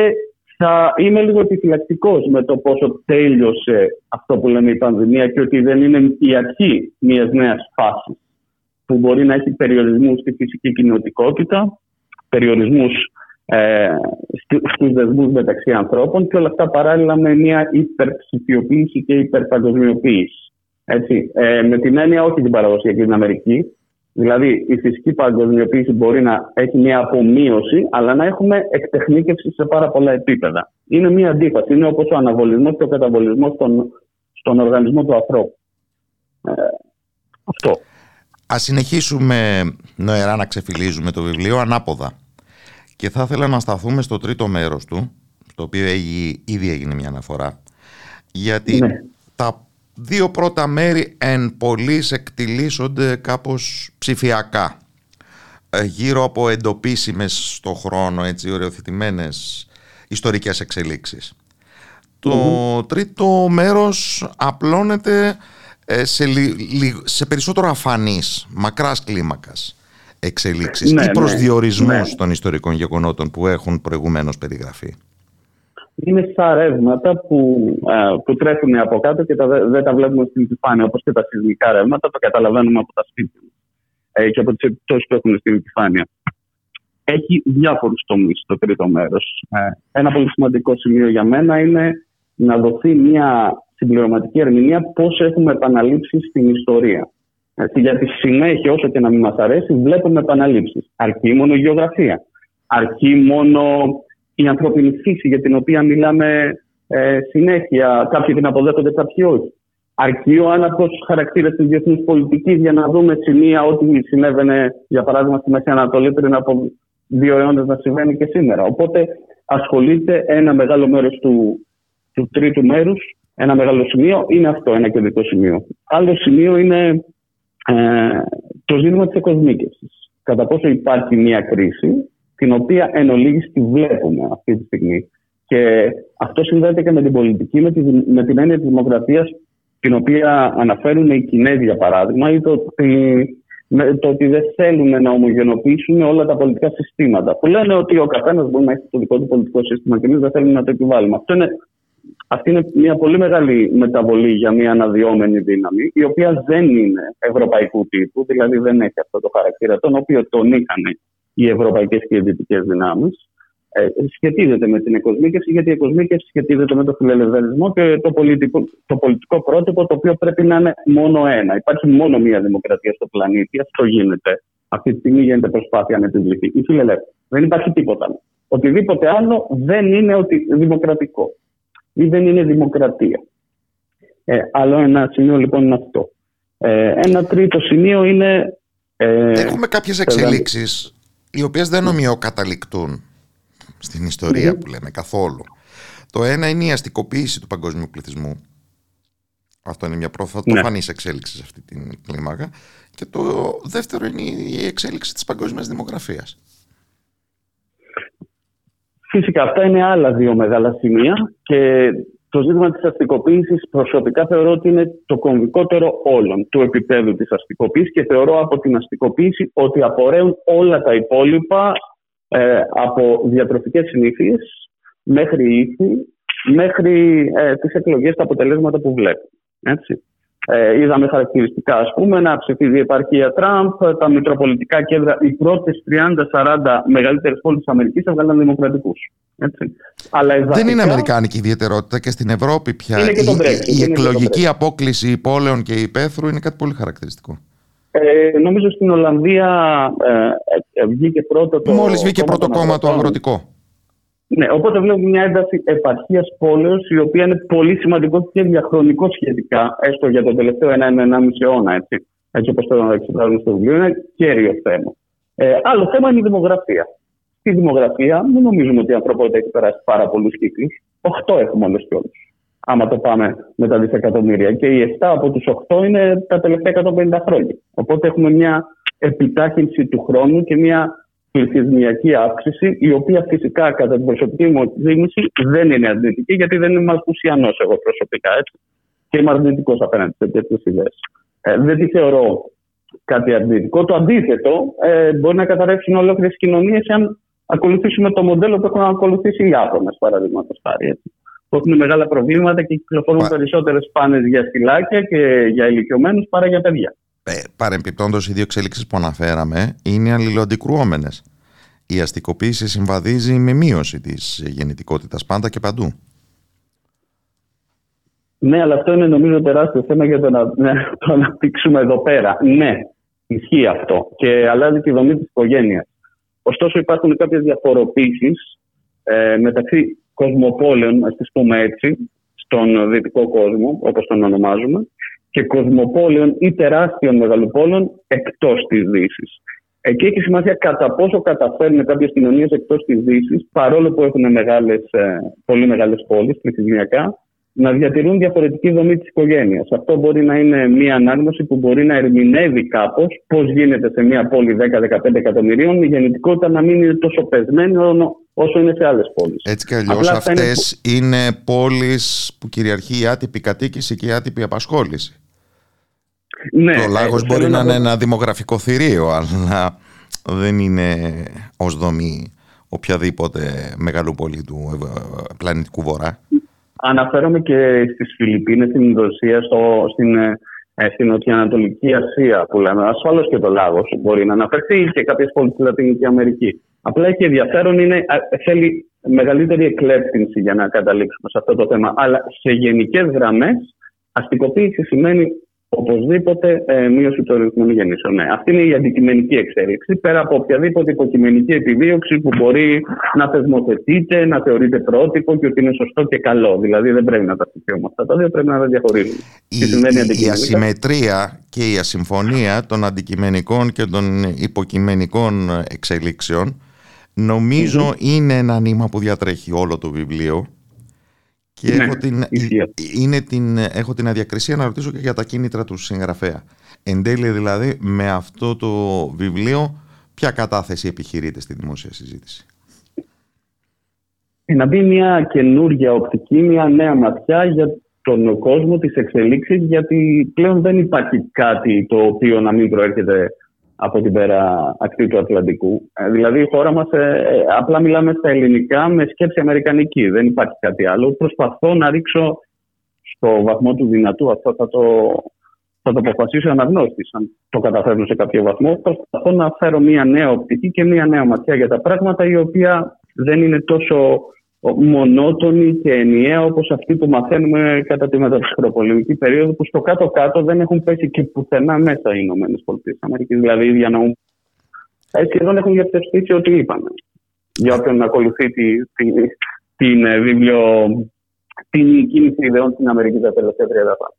θα είμαι λίγο επιφυλακτικός με το πόσο τέλειωσε αυτό που λέμε η πανδημία και ότι δεν είναι η αρχή μιας νέας φάσης, που μπορεί να έχει περιορισμούς στη φυσική κινητικότητα, περιορισμούς στους δεσμούς μεταξύ ανθρώπων και όλα αυτά παράλληλα με μια υπερψηφιοποίηση και υπερπαγκοσμιοποίηση. Με την έννοια όχι την παραδοσιακή στην Αμερική, δηλαδή η φυσική παγκοσμιοποίηση μπορεί να έχει μια απομείωση, αλλά να έχουμε εκτεχνίκευση σε πάρα πολλά επίπεδα. Είναι μια αντίφαση, είναι όπως ο αναβολισμός και ο καταβολισμός στον οργανισμό του ανθρώπου. Αυτό. Ας συνεχίσουμε νοερά να ξεφυλίζουμε το βιβλίο ανάποδα και θα ήθελα να σταθούμε στο τρίτο μέρος του, στο οποίο ήδη έγινε μια αναφορά, γιατί ναι, τα δύο πρώτα μέρη εν πολλοίς εκτιλήσονται κάπως ψηφιακά, γύρω από εντοπίσιμες στο χρόνο, έτσι, οριοθετημένες ιστορικές εξελίξεις. Το τρίτο μέρος απλώνεται σε περισσότερο αφανείς, μακράς κλίμακας εξελίξεις, ή προσδιορισμούς των ιστορικών γεγονότων που έχουν προηγουμένως περιγραφεί. Είναι σαν ρεύματα που τρέχουν από κάτω και δεν τα βλέπουμε στην επιφάνεια, όπως και τα σεισμικά ρεύματα, τα καταλαβαίνουμε από τα σπίτια και από τις επιπτώσεις που έχουν στην επιφάνεια. Έχει διάφορους τομείς το τρίτο μέρος. Ένα πολύ σημαντικό σημείο για μένα είναι να δοθεί μια συμπληρωματική ερμηνεία πώς έχουμε επαναλήψει στην ιστορία. Γιατί συνέχεια, όσο και να μην μας αρέσει, βλέπουμε επαναλήψεις. Αρκεί μόνο η γεωγραφία. Αρκεί μόνο η ανθρώπινη φύση για την οποία μιλάμε συνέχεια. Κάποιοι την αποδέχονται, κάποιοι όχι. Αρκεί ο άναρχος χαρακτήρας της διεθνής πολιτικής για να δούμε σημεία ό,τι συνέβαινε, για παράδειγμα, στη Μέση Ανατολή πριν από 2 αιώνες να συμβαίνει και σήμερα. Οπότε ασχολείται ένα μεγάλο μέρος του τρίτου μέρους. Ένα μεγάλο σημείο είναι αυτό, ένα κεντρικό σημείο. Άλλο σημείο είναι το ζήτημα της εκοσμίκευσης. Κατά πόσο υπάρχει μια κρίση, την οποία εν ολίγης τη βλέπουμε αυτή τη στιγμή. Και αυτό συνδέεται και με την πολιτική, με την έννοια της δημοκρατίας, την οποία αναφέρουν οι Κινέζοι, για παράδειγμα, ή το ότι δεν θέλουν να ομογενοποιήσουν όλα τα πολιτικά συστήματα. Που λένε ότι ο καθένας μπορεί να έχει το δικό του πολιτικό σύστημα και εμείς δεν θέλουμε να το επιβάλλουμε. Αυτή είναι μια πολύ μεγάλη μεταβολή για μια αναδυόμενη δύναμη, η οποία δεν είναι ευρωπαϊκού τύπου, δηλαδή δεν έχει αυτό το χαρακτήρα, τον οποίο τον είχαν οι ευρωπαϊκές και οι δυτικές δυνάμεις. Σχετίζεται με την εκοσμίκευση, γιατί η εκοσμίκευση σχετίζεται με το φιλελευθερισμό και το πολιτικό πρότυπο, το οποίο πρέπει να είναι μόνο ένα. Υπάρχει μόνο μία δημοκρατία στο πλανήτη. Αυτό γίνεται. Αυτή τη στιγμή γίνεται προσπάθεια να επιβληθεί. Η φιλελεύθερη. Δεν υπάρχει τίποτα άλλο. Οτιδήποτε άλλο δεν είναι δημοκρατικό ή δεν είναι δημοκρατία. Άλλο ένα σημείο λοιπόν είναι αυτό. Ένα τρίτο σημείο είναι. Έχουμε κάποιες εξελίξεις οι οποίες δεν ομοιοκαταληκτούν στην ιστορία που λέμε καθόλου. Το ένα είναι η αστικοποίηση του παγκόσμιου πληθυσμού. Αυτό είναι μια προφανής εξέλιξη σε αυτή την κλίμακα. Και το δεύτερο είναι η εξέλιξη της παγκόσμιας δημογραφίας. Φυσικά αυτά είναι άλλα δύο μεγάλα σημεία και το ζήτημα της αστικοποίησης προσωπικά θεωρώ ότι είναι το κομβικότερο όλων του επίπεδου της αστικοποίησης και θεωρώ από την αστικοποίηση ότι απορρέουν όλα τα υπόλοιπα από διατροφικές συνήθειες μέχρι ήθη, μέχρι τις εκλογές, τα αποτελέσματα που βλέπουμε. Έτσι. Είδαμε χαρακτηριστικά, ας πούμε, να ψηφίζει η επαρχία Τραμπ, τα μητροπολιτικά κέντρα, οι πρώτες 30-40 μεγαλύτερες πόλεις της Αμερικής έβγαλαν δημοκρατικούς. Έτσι. Αλλά δεν είναι αμερικάνικη ιδιαιτερότητα και στην Ευρώπη πια η εκλογική απόκληση υπόλεων και υπαίθρου είναι κάτι πολύ χαρακτηριστικό. Νομίζω στην Ολλανδία βγήκε πρώτο το. Μόλις βγήκε πρώτο κόμμα το αγροτικό. Ναι, οπότε βλέπουμε μια ένταση επαρχίας πόλεως, η οποία είναι πολύ σημαντικό και διαχρονικό σχετικά, έστω για τον τελευταίο 1-1,5 αιώνα, έτσι όπως το εξετάζουμε στο βιβλίο, είναι κέριο θέμα. Άλλο θέμα είναι η δημογραφία. Στη δημογραφία, δεν νομίζουμε ότι η ανθρωπότητα έχει περάσει πάρα πολλούς κύκλους. 8 έχουμε όλες και όλες. Άμα το πάμε με τα δισεκατομμύρια. Και οι 7 από τους 8 είναι τα τελευταία 150 χρόνια. Οπότε έχουμε μια επιτάχυνση του χρόνου και μια πληθυσμιακή αύξηση, η οποία φυσικά κατά την προσωπική μου εκτίμηση δεν είναι αρνητική, γιατί δεν είμαι μαρκουσιανός εγώ προσωπικά. Έτσι, και είμαι αρνητικός απέναντι σε τέτοιες ιδέες. Δεν τη θεωρώ κάτι αρνητικό. Το αντίθετο, μπορεί να καταρρεύσουν ολόκληρες κοινωνίες αν ακολουθήσουμε το μοντέλο που έχουν ακολουθήσει οι Ιάπωνες, παραδείγματος χάρη. Που έχουν μεγάλα προβλήματα και κυκλοφορούν περισσότερες πάνες για σκυλάκια και για ηλικιωμένους παρά για παιδιά. Παρεμπιπτόντως, οι δύο εξέλιξεις που αναφέραμε είναι αλληλοαντικρουόμενες. Η αστικοποίηση συμβαδίζει με μείωση της γεννητικότητας πάντα και παντού. Ναι, αλλά αυτό είναι νομίζω τεράστιο θέμα για το αναπτύξουμε εδώ πέρα. Ναι, ισχύει αυτό και αλλάζει τη δομή της οικογένειας. Ωστόσο, υπάρχουν κάποιες διαφοροποίησεις μεταξύ κοσμοπόλεων, ας τις πούμε έτσι, στον δυτικό κόσμο, όπως τον ονομάζουμε, και κοσμοπόλεων ή τεράστιων μεγαλοπόλεων εκτός της Δύσης. Εκεί έχει σημασία κατά πόσο καταφέρνουν κάποιες κοινωνίες εκτός της Δύσης, παρόλο που έχουν πολύ μεγάλες πόλεις πληθυσμιακά, να διατηρούν διαφορετική δομή της οικογένειας. Αυτό μπορεί να είναι μια ανάγνωση που μπορεί να ερμηνεύει κάπως πώς γίνεται σε μια πόλη 10-15 εκατομμυρίων η γεννητικότητα να μην είναι τόσο πεσμένη όσο είναι σε άλλες πόλεις. Έτσι κι αλλιώς αυτές είναι πόλεις που κυριαρχεί η άτυπη κατοίκηση και η άτυπη απασχόληση. Ναι, το Λάγος μπορεί να είναι ένα δημογραφικό θηρίο, αλλά δεν είναι ως δομή οποιαδήποτε μεγαλούπολη του πλανητικού βορρά. Αναφέρομαι και στις Φιλιππίνες, στην Ινδοσία, στην Νοτιοανατολική Ασία που λέμε. Ασφαλώς και το Λάγος μπορεί να αναφερθεί και κάποιες πόλεις στη Λατινική Αμερική. Απλά και ενδιαφέρον είναι, θέλει μεγαλύτερη εκλέπτυνση για να καταλήξουμε σε αυτό το θέμα. Αλλά σε γενικές γραμμές, αστικοποίηση σημαίνει Οπωσδήποτε μείωση του αριθμού γεννήσεων. Ναι. Αυτή είναι η αντικειμενική εξέλιξη, πέρα από οποιαδήποτε υποκειμενική επιδίωξη που μπορεί να θεσμοθετείται, να θεωρείται πρότυπο και ότι είναι σωστό και καλό. Δηλαδή δεν πρέπει να τα συμπιούμε αυτά. Τα δύο πρέπει να τα διαχωρίζουμε. Η ασυμμετρία και η ασυμφωνία των αντικειμενικών και των υποκειμενικών εξελίξεων νομίζω είναι ένα νήμα που διατρέχει όλο το βιβλίο. Και ναι, έχω την αδιακρισία να ρωτήσω και για τα κίνητρα του συγγραφέα. Εν τέλει δηλαδή με αυτό το βιβλίο ποια κατάθεση επιχειρείται στη δημόσια συζήτηση? Να μπει μια καινούργια οπτική, μια νέα ματιά για τον κόσμο, τις εξελίξεις, γιατί πλέον δεν υπάρχει κάτι το οποίο να μην προέρχεται από την πέρα ακτή του Ατλαντικού. Δηλαδή η χώρα μας απλά μιλάμε στα ελληνικά με σκέψη αμερικανική. Δεν υπάρχει κάτι άλλο. Προσπαθώ να ρίξω στο βαθμό του δυνατού. Αυτό θα το αποφασίσω αναγνώστης, αν το καταφέρνω σε κάποιο βαθμό. Προσπαθώ να φέρω μια νέα οπτική και μια νέα ματιά για τα πράγματα, η οποία δεν είναι τόσο μονότονη και ενιαία όπως αυτή που μαθαίνουμε κατά τη μεταπολεμική περίοδο, που στο κάτω-κάτω δεν έχουν πέσει και πουθενά μέσα οι ΗΠΑ. Δηλαδή, διανοούν. Σχεδόν έχουν διαπιστώσει ό,τι είπαμε. Για όποιον ακολουθεί την βιβλιο. Την κίνηση ιδεών στην Αμερική τα τελευταία 30 χρόνια.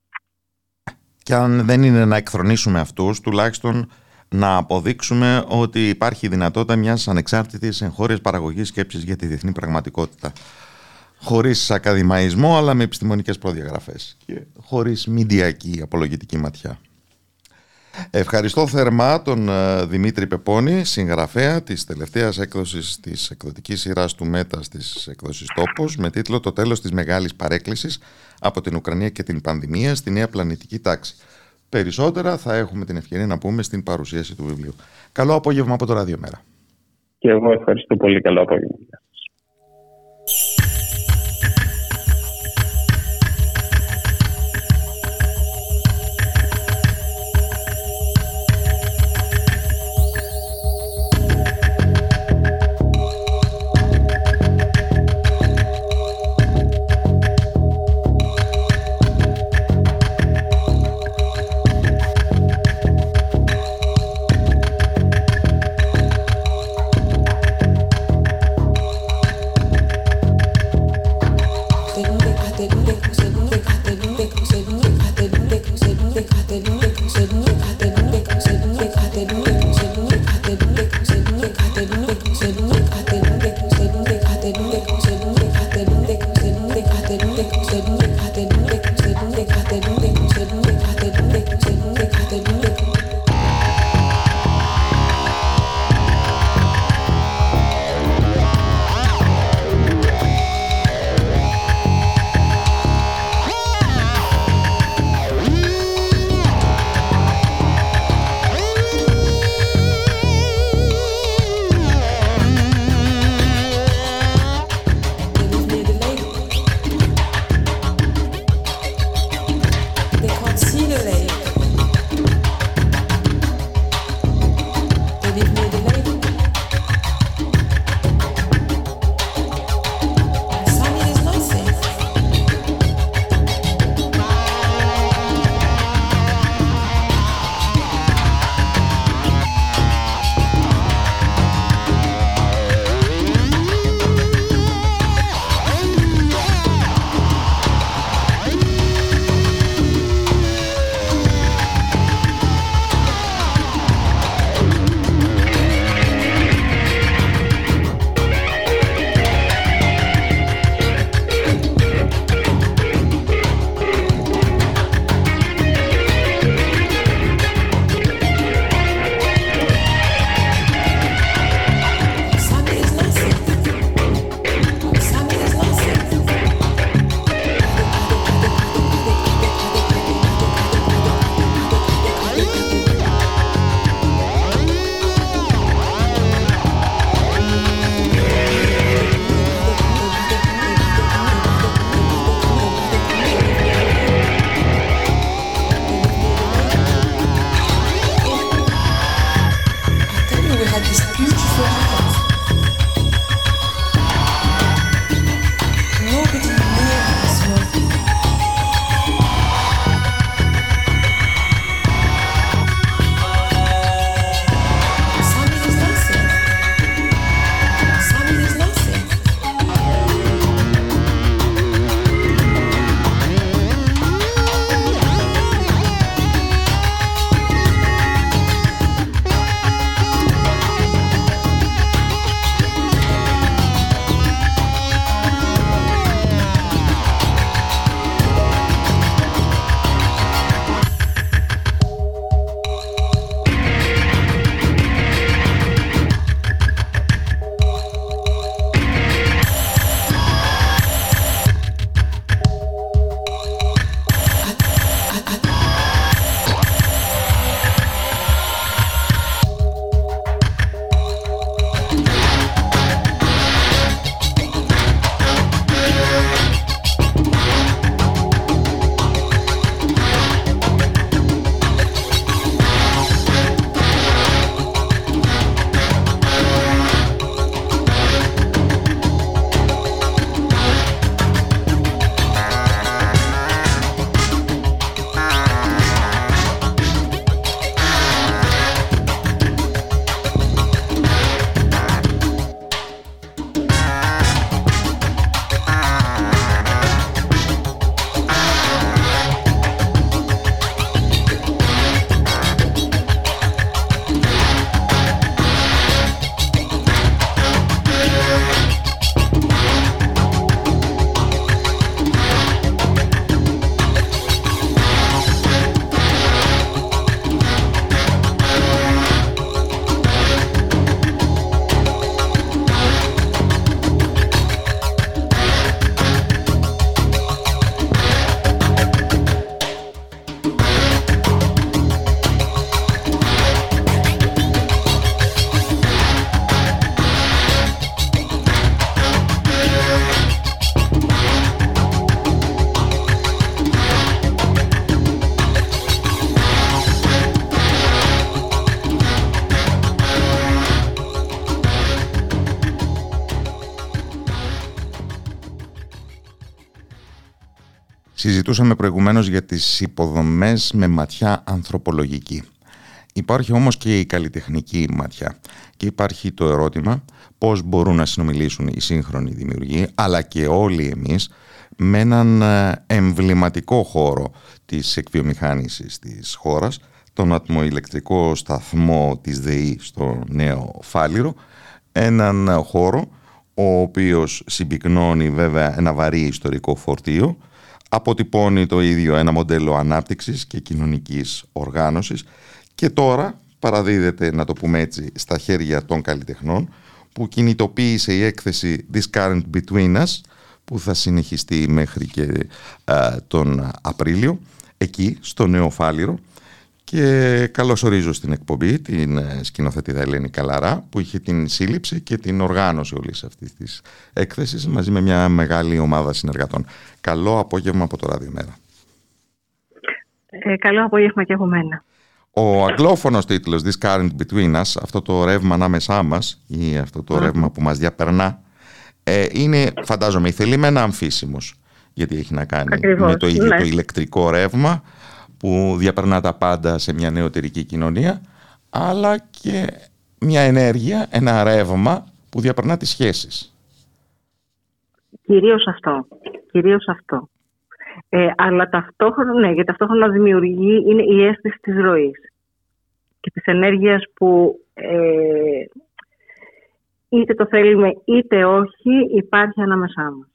Και αν δεν είναι να εκθρονίσουμε αυτούς, τουλάχιστον να αποδείξουμε ότι υπάρχει δυνατότητα μιας ανεξάρτητης εγχώριας παραγωγής σκέψης για τη διεθνή πραγματικότητα. Χωρίς ακαδημαϊσμό, αλλά με επιστημονικές προδιαγραφές και χωρίς μηντιακή απολογητική ματιά. Ευχαριστώ θερμά τον Δημήτρη Πεπώνη, συγγραφέα της τελευταίας έκδοσης της εκδοτικής σειράς του ΜΕΤΑ στις εκδόσεις Τόπος, με τίτλο «Το τέλος της μεγάλης παρέκκλησης από την Ουκρανία και την πανδημία στη νέα πλανητική τάξη». Περισσότερα θα έχουμε την ευκαιρία να πούμε στην παρουσίαση του βιβλίου. Καλό απόγευμα από το Ράδιο Μέρα. Και εγώ ευχαριστώ πολύ. Καλό απόγευμα. Συζητούσαμε προηγουμένως για τις υποδομές με ματιά ανθρωπολογική. Υπάρχει όμως και η καλλιτεχνική ματιά και υπάρχει το ερώτημα πώς μπορούν να συνομιλήσουν οι σύγχρονοι δημιουργοί αλλά και όλοι εμείς με έναν εμβληματικό χώρο της εκβιομηχάνησης της χώρας, τον ατμοηλεκτρικό σταθμό της ΔΕΗ στο Νέο Φάληρο, έναν χώρο ο οποίος συμπυκνώνει βέβαια ένα βαρύ ιστορικό φορτίο, αποτυπώνει το ίδιο ένα μοντέλο ανάπτυξης και κοινωνικής οργάνωσης και τώρα παραδίδεται, να το πούμε έτσι, στα χέρια των καλλιτεχνών που κινητοποίησε η έκθεση This Current Between Us που θα συνεχιστεί μέχρι και τον Απρίλιο εκεί στο Νέο Φάληρο. Και καλωσορίζω στην εκπομπή την σκηνοθέτηδα Ελένη Καλαρά που είχε την σύλληψη και την οργάνωση όλης αυτής της έκθεσης μαζί με μια μεγάλη ομάδα συνεργατών. Καλό απόγευμα από το Ράδιο Μέρα. Καλό απόγευμα και από μένα. Ο αγγλόφωνος τίτλος This Current Between Us, αυτό το ρεύμα ανάμεσά μας ή αυτό το ρεύμα που μας διαπερνά, είναι φαντάζομαι η θελημένα αμφίσιμος, γιατί έχει να κάνει ακριβώς με το ίδιο το ηλεκτρικό ρεύμα που διαπερνά τα πάντα σε μια νεωτερική κοινωνία, αλλά και μια ενέργεια, ένα ρεύμα που διαπερνά τις σχέσεις. Κυρίως αυτό. Αλλά ταυτόχρονα, γιατί ταυτόχρονα δημιουργεί, είναι η αίσθηση της ροής και της ενέργειας που είτε το θέλουμε είτε όχι υπάρχει ανάμεσά μας.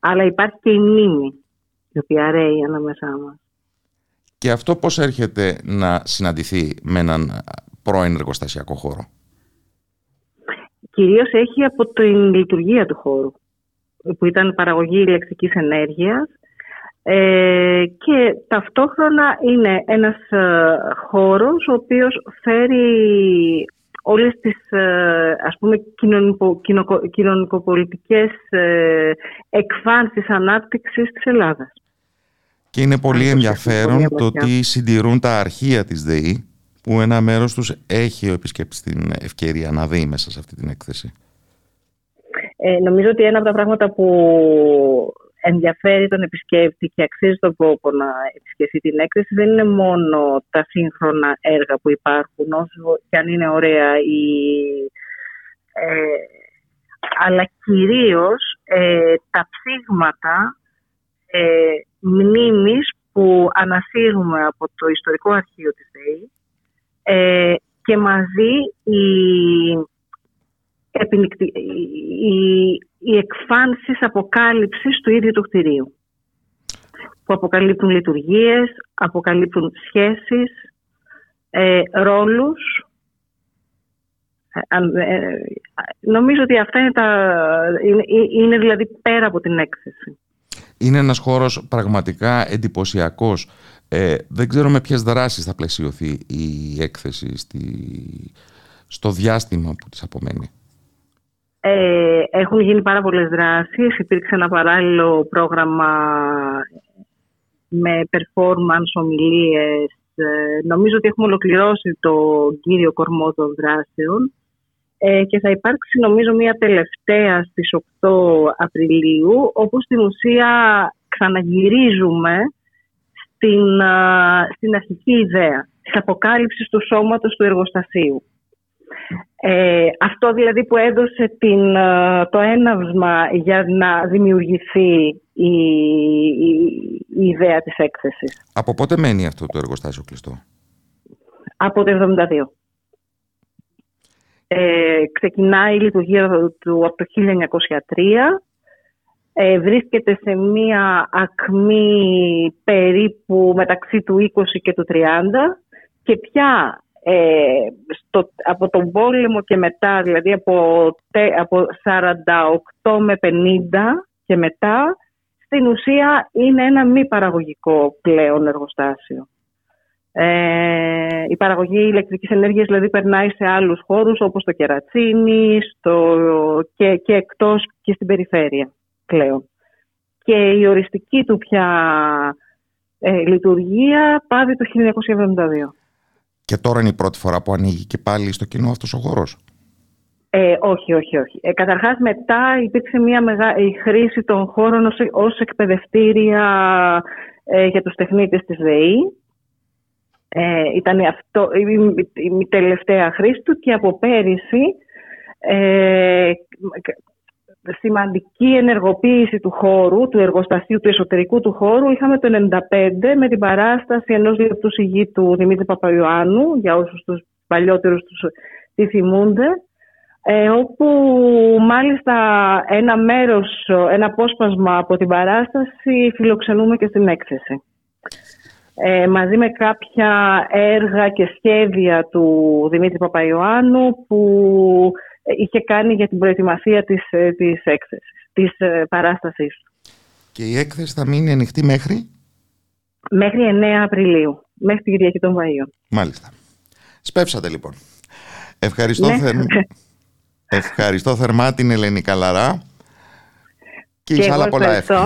Αλλά υπάρχει και η μνήμη η οποία ρέει ανάμεσά μας. Και αυτό πώς έρχεται να συναντηθεί με έναν πρώην εργοστασιακό χώρο? Κυρίως έχει από την λειτουργία του χώρου, που ήταν παραγωγή ηλεκτρικής ενέργειας και ταυτόχρονα είναι ένας χώρος ο οποίος φέρει όλες τις ας πούμε κοινωνικοπολιτικές εκφάνσεις ανάπτυξης της Ελλάδας. Και είναι πολύ ενδιαφέρον το ότι συντηρούν τα αρχεία της ΔΕΗ που ένα μέρος τους έχει ο επισκέπτης την ευκαιρία να δει μέσα σε αυτή την έκθεση. Νομίζω ότι ένα από τα πράγματα που ενδιαφέρει τον επισκέπτη και αξίζει τον κόπο να επισκεφτεί την έκθεση δεν είναι μόνο τα σύγχρονα έργα που υπάρχουν, όσο και αν είναι ωραία, αλλά κυρίως τα ψήγματα μνήμης που ανασύρουμε από το ιστορικό αρχείο της ΔΕΗ και μαζί οι εκφάνσεις αποκάλυψης του ίδιου του κτηρίου που αποκαλύπτουν λειτουργίες, αποκαλύπτουν σχέσεις, ρόλους. Νομίζω ότι αυτά είναι, είναι δηλαδή πέρα από την έκθεση. Είναι ένας χώρος πραγματικά εντυπωσιακός. Δεν ξέρω με ποιες δράσεις θα πλαισιωθεί η έκθεση στο διάστημα που της απομένει. Έχουν γίνει πάρα πολλές δράσεις. Υπήρξε ένα παράλληλο πρόγραμμα με performance, ομιλίες. Νομίζω ότι έχουμε ολοκληρώσει τον κύριο κορμό των δράσεων και θα υπάρξει νομίζω μία τελευταία στις 8 Απριλίου όπου στην ουσία ξαναγυρίζουμε στην αρχική ιδέα της αποκάλυψης του σώματος του εργοστασίου. Αυτό δηλαδή που έδωσε το έναυσμα για να δημιουργηθεί η ιδέα της έκθεσης. Από πότε μένει αυτό το εργοστάσιο κλειστό? Από το 1972. Ξεκινάει η λειτουργία του από το 1903. Βρίσκεται σε μία ακμή περίπου μεταξύ του 20 και του 30 και πια από τον πόλεμο και μετά, δηλαδή από 48 με 50 και μετά, στην ουσία είναι ένα μη παραγωγικό πλέον εργοστάσιο. Η παραγωγή ηλεκτρικής ενέργειας δηλαδή περνάει σε άλλους χώρους όπως το Κερατσίνι και εκτός και στην περιφέρεια πλέον. Και η οριστική του πια λειτουργία πάβει το 1972. Και τώρα είναι η πρώτη φορά που ανοίγει και πάλι στο κοινό αυτός ο χώρος. Όχι. Καταρχάς μετά υπήρξε μια μεγάλη χρήση των χώρων ως εκπαιδευτήρια για τους τεχνίτες της ΔΕΗ. Ήταν αυτό η τελευταία χρήση του και από πέρυσι σημαντική ενεργοποίηση του χώρου, του εργοστασίου, του εσωτερικού του χώρου είχαμε το 1995 με την παράσταση ενός λεπτού συγγύη του Δημήτρη Παπαϊωάννου, για όσους τους παλιότερους τη θυμούνται, όπου μάλιστα ένα μέρος, ένα απόσπασμα από την παράσταση φιλοξενούμε και στην έκθεση. Μαζί με κάποια έργα και σχέδια του Δημήτρη Παπαϊωάννου που είχε κάνει για την προετοιμασία της έκθεσης, της παράστασής του. Και η έκθεση θα μείνει ανοιχτή μέχρι 9 Απριλίου, μέχρι την Κυριακή των Βαΐων. Μάλιστα. Σπέψατε λοιπόν. Ευχαριστώ θερμά την Ελένη Καλαρά και εις άλλα πολλά εύχομαι.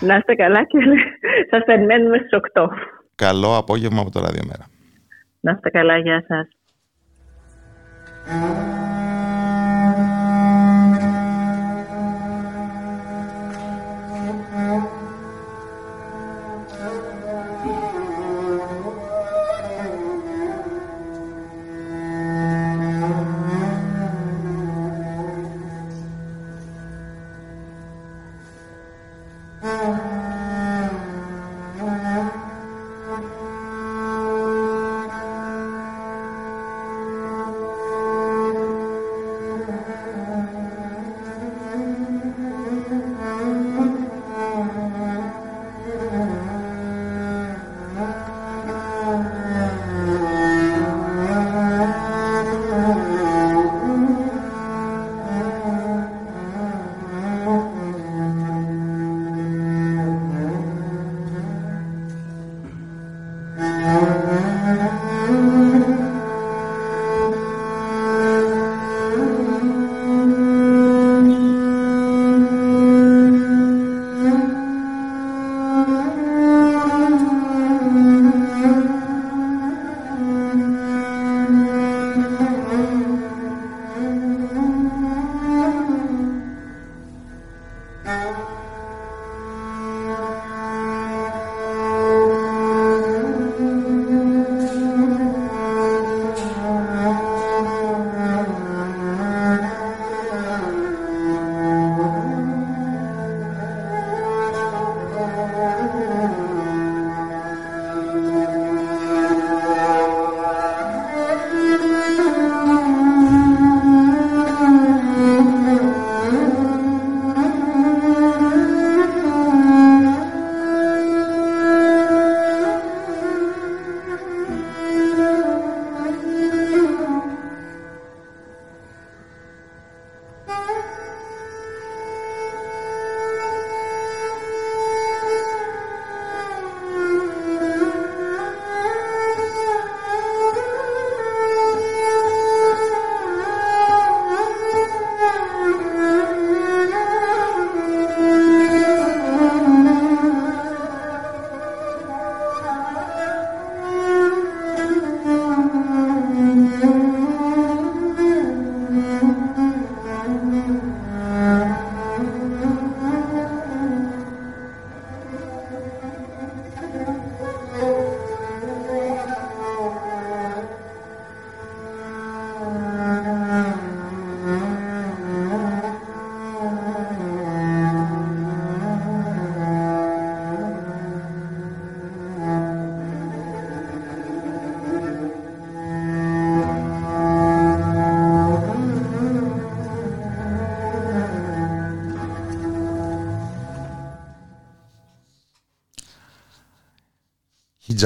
Να είστε καλά και σας περιμένουμε στις 8. Καλό απόγευμα από το Ραδιομέρα. Να είστε καλά, γεια σας.